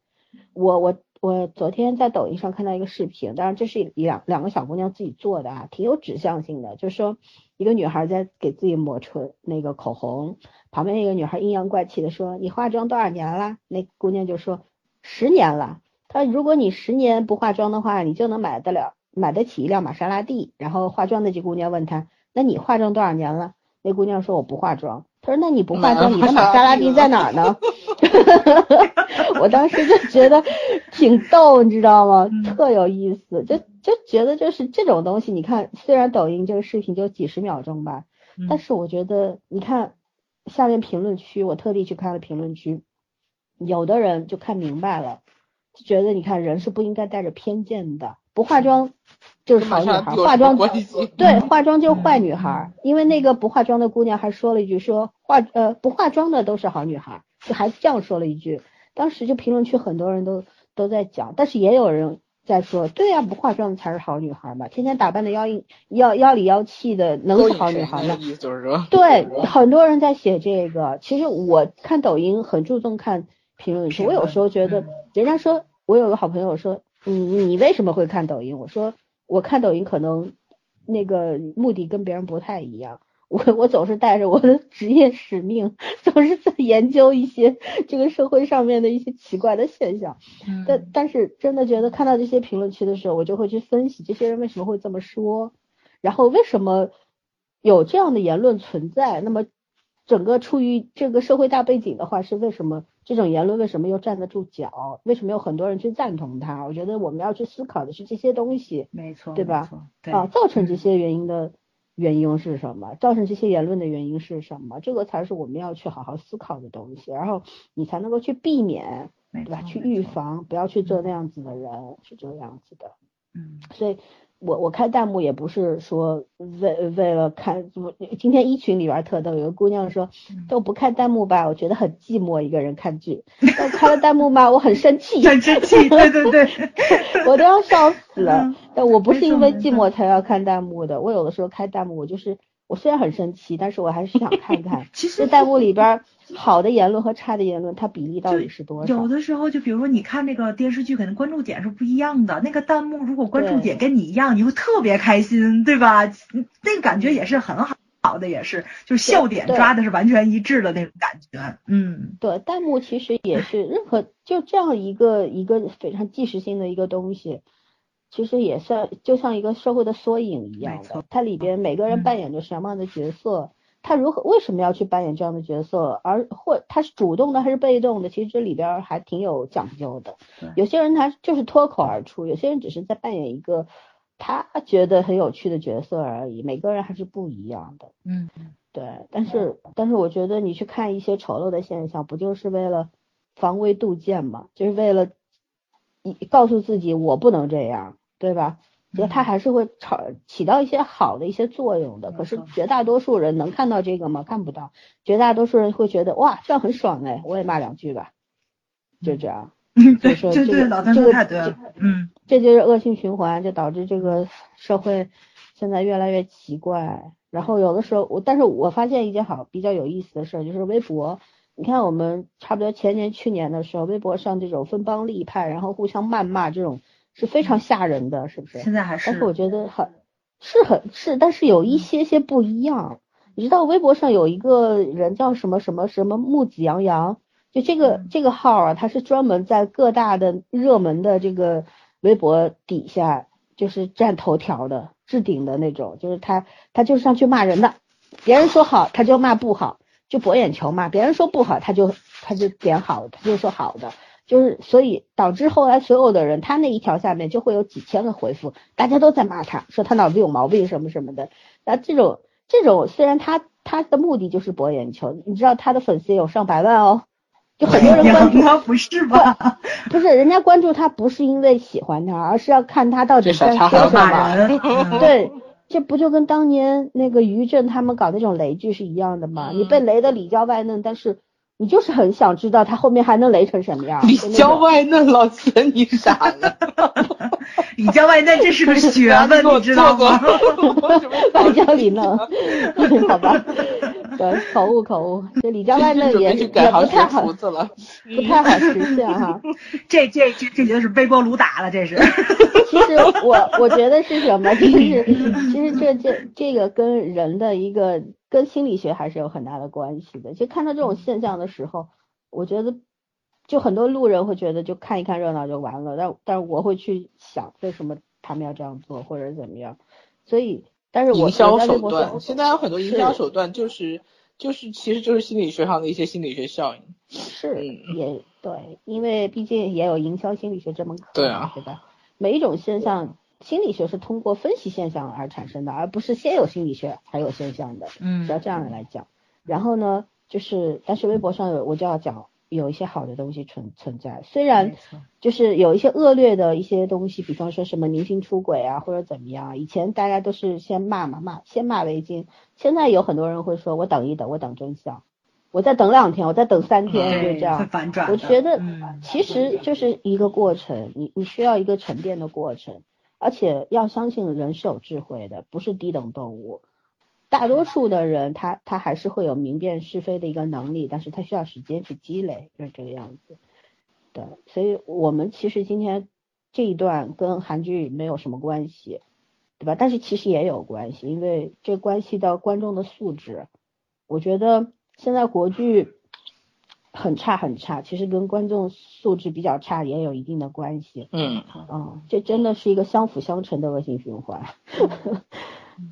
我我。我昨天在抖音上看到一个视频，当然这是两两个小姑娘自己做的啊，挺有指向性的，就是说一个女孩在给自己抹唇那个口红，旁边一个女孩阴阳怪气的说你化妆多少年了，那姑娘就说十年了，她说如果你十年不化妆的话，你就能买得了买得起一辆玛莎拉蒂。然后化妆那几姑娘问她那你化妆多少年了，那姑娘说我不化妆，她说那你不化妆你的玛莎拉蒂在哪儿呢？我当时就觉得挺逗，你知道吗？特有意思，就就觉得就是这种东西，你看虽然抖音这个视频就几十秒钟吧，但是我觉得你看下面评论区，我特地去看了评论区，有的人就看明白了，就觉得你看人是不应该带着偏见的，不化妆就是好女孩，化妆对化妆就是坏女孩，因为那个不化妆的姑娘还说了一句说化呃不化妆的都是好女孩，就还这样说了一句。当时就评论区很多人都都在讲，但是也有人在说对啊，不化妆才是好女孩嘛，天天打扮的妖妖妖里妖气的能是好女孩吗？对，很多人在写这个。其实我看抖音很注重看评论区，我有时候觉得人家说，我有个好朋友说你你为什么会看抖音，我说我看抖音可能那个目的跟别人不太一样，我我总是带着我的职业使命，总是在研究一些这个社会上面的一些奇怪的现象。嗯、但但是真的觉得看到这些评论区的时候，我就会去分析这些人为什么会这么说，然后为什么有这样的言论存在。那么整个出于这个社会大背景的话，是为什么这种言论为什么又站得住脚？为什么有很多人去赞同它？我觉得我们要去思考的是这些东西，没错，对吧？对啊，造成这些原因的。原因是什么？造成这些言论的原因是什么？这个才是我们要去好好思考的东西，然后你才能够去避免，对吧？去预防，不要去做那样子的人，嗯、是这样子的。嗯，所以我我看弹幕也不是说为为了看，今天一群里边特逗，有个姑娘说，都不看弹幕吧，我觉得很寂寞，一个人看剧。都开了弹幕吧，我很生气，很生气，对对对，我都要笑死了。嗯、但我不是因为寂寞才要看弹幕的，我有的时候开弹幕，我就是我虽然很生气，但是我还是想看看，其实弹幕里边好的言论和差的言论，它比例到底是多少？有的时候就比如说你看那个电视剧，可能关注点是不一样的，那个弹幕如果关注点跟你一样，你会特别开心，对吧？那个感觉也是很好的，也是就是笑点抓的是完全一致的那种感觉。嗯，对，弹幕其实也是任何就这样一个一个非常即时性的一个东西。其实也算就像一个社会的缩影一样的，它里边每个人扮演着什么样的角色，他如何为什么要去扮演这样的角色，而或他是主动的还是被动的，其实这里边还挺有讲究的。有些人他就是脱口而出，有些人只是在扮演一个他觉得很有趣的角色而已，每个人还是不一样的。嗯，对，但是但是我觉得你去看一些丑陋的现象，不就是为了防微杜渐嘛，就是为了告诉自己我不能这样，对吧？觉得它还是会起到一些好的一些作用的。可是绝大多数人能看到这个吗？看不到。绝大多数人会觉得哇，这样很爽哎，我也骂两句吧，就这样。嗯，对，这个对，老邓说太对了。嗯，这就是恶性循环，就导致这个社会现在越来越奇怪。然后有的时候我，但是我发现一件好比较有意思的事，就是微博。你看我们差不多前年去年的时候，微博上这种分帮立派，然后互相谩骂，这种是非常吓人的，是不是？现在还是。但是我觉得很是很是，但是有一些些不一样。你知道微博上有一个人叫什么什么什么木子杨洋，就这个、嗯、这个号啊，他是专门在各大的热门的这个微博底下就是占头条的置顶的那种，就是他他就是上去骂人的，别人说好他就骂不好。就博眼球嘛，别人说不好，他就他就点好，他就说好的，就是所以导致后来所有的人，他那一条下面就会有几千个回复，大家都在骂他，说他脑子有毛病什么什么的。那这种这种虽然他他的目的就是博眼球，你知道他的粉丝有上百万哦，就很多人关注他不是吧？不是，人家关注他不是因为喜欢他，而是要看他到底在说什么。对。这不就跟当年那个于正他们搞那种雷剧是一样的吗？嗯、你被雷的里焦外嫩，但是你就是很想知道他后面还能雷成什么样。里焦外嫩，老子你傻了！里焦外嫩这是个学问，你知道吗？外焦里嫩，好吧，对，口误口误，这里焦外嫩也也不太好，不太好实现哈。这这这这就是微波炉打了，这是。其实我我觉得是什么，就是其实这这这个跟人的一个跟心理学还是有很大的关系的。就看到这种现象的时候，我觉得就很多路人会觉得就看一看热闹就完了，但但我会去想为什么他们要这样做或者怎么样。所以，但是我营销手段现在有很多营销手段，就是就是其实就是心理学上的一些心理学效应。是、嗯、也对，因为毕竟也有营销心理学这门课，对啊，对吧？每一种现象，心理学是通过分析现象而产生的，而不是先有心理学才有现象的。嗯，只要这样来讲。然后呢，就是但是微博上有我就要讲有一些好的东西存存在，虽然就是有一些恶劣的一些东西，比方说什么明星出轨啊或者怎么样，以前大家都是先骂嘛骂，先骂为敬。现在有很多人会说，我等一等，我等真相。我再等两天，我再等三天，就这样。反转。我觉得其实就是一个过程，你你需要一个沉淀的过程，而且要相信人是有智慧的，不是低等动物。大多数的人他他还是会有明辨是非的一个能力，但是他需要时间去积累，就是这个样子的。所以我们其实今天这一段跟韩剧没有什么关系，对吧？但是其实也有关系，因为这关系到观众的素质。我觉得现在国剧很差很差，其实跟观众素质比较差也有一定的关系。嗯，嗯，这真的是一个相辅相成的恶性循环。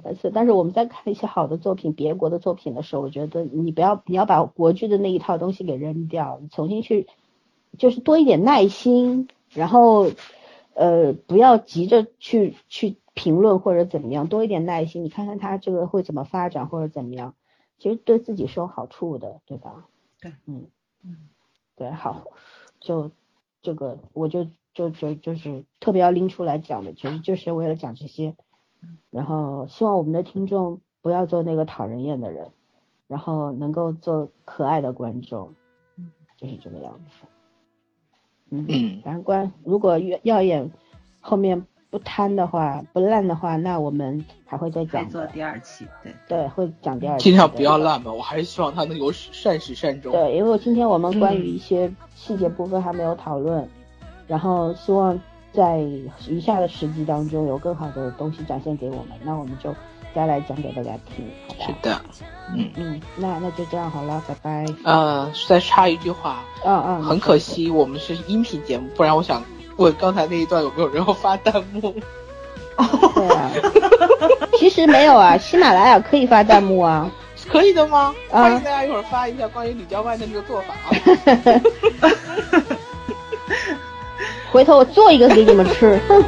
但是，但是我们在看一些好的作品，别国的作品的时候，我觉得你不要，你要把国剧的那一套东西给扔掉，你重新去，就是多一点耐心，然后呃，不要急着去去评论或者怎么样，多一点耐心，你看看它这个会怎么发展或者怎么样。其实对自己是有好处的，对吧？对，嗯嗯，对，好，就这个，我就就就就是特别要拎出来讲的，其实就是为了讲这些。然后希望我们的听众不要做那个讨人厌的人，然后能够做可爱的观众，就是这个样子。嗯，反正观如果要演后面。不贪的话，不烂的话，那我们还会再讲，会做第二期，对对，会讲第二期。尽量不要烂吧，我还是希望它能有善始善终。对，因为今天我们关于一些细节部分还没有讨论，嗯、然后希望在余下的十集当中有更好的东西展现给我们，那我们就再来讲给大家听，好吧？是的，嗯嗯，那那就这样好了，拜拜。呃，再插一句话，嗯嗯，很可惜我们是音频节目，不然我想。我刚才那一段有没有人要发弹幕？对啊，其实没有啊，喜马拉雅可以发弹幕啊，可以的吗？啊、欢迎大家一会儿发一下关于李娇万的那个做法啊。回头我做一个给你们吃。好了，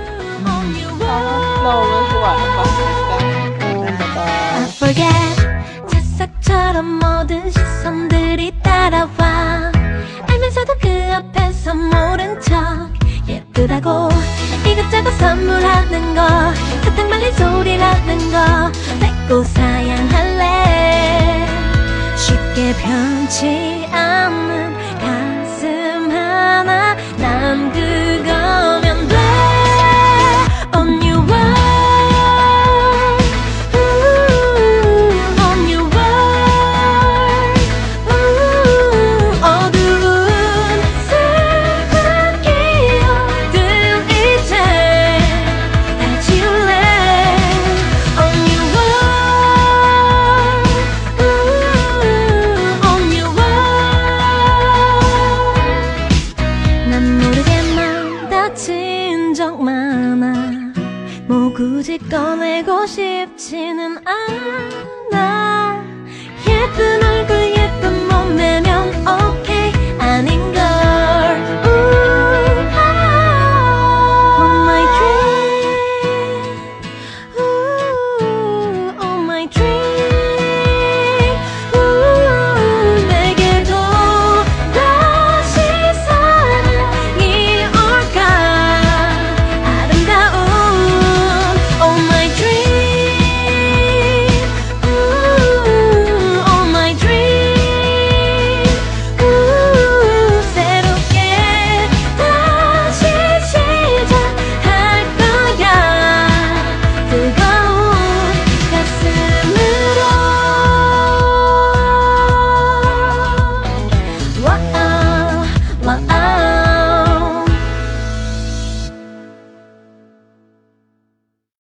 那我们说晚了吧，拜拜。 예쁘다고 이것저것 선물하는 거 꼭 사양할래. 쉽게 변치 않는 가슴 하나 난 그거면 돼. On your world, ooh, on your world, ooh, 어두운 슬픈 기억들 이제 다 지울래. On your world, ooh, on your world. 난 모르게만 다친 적 많아. 뭐 굳이 꺼내고 싶지는 않아. 예쁜 얼굴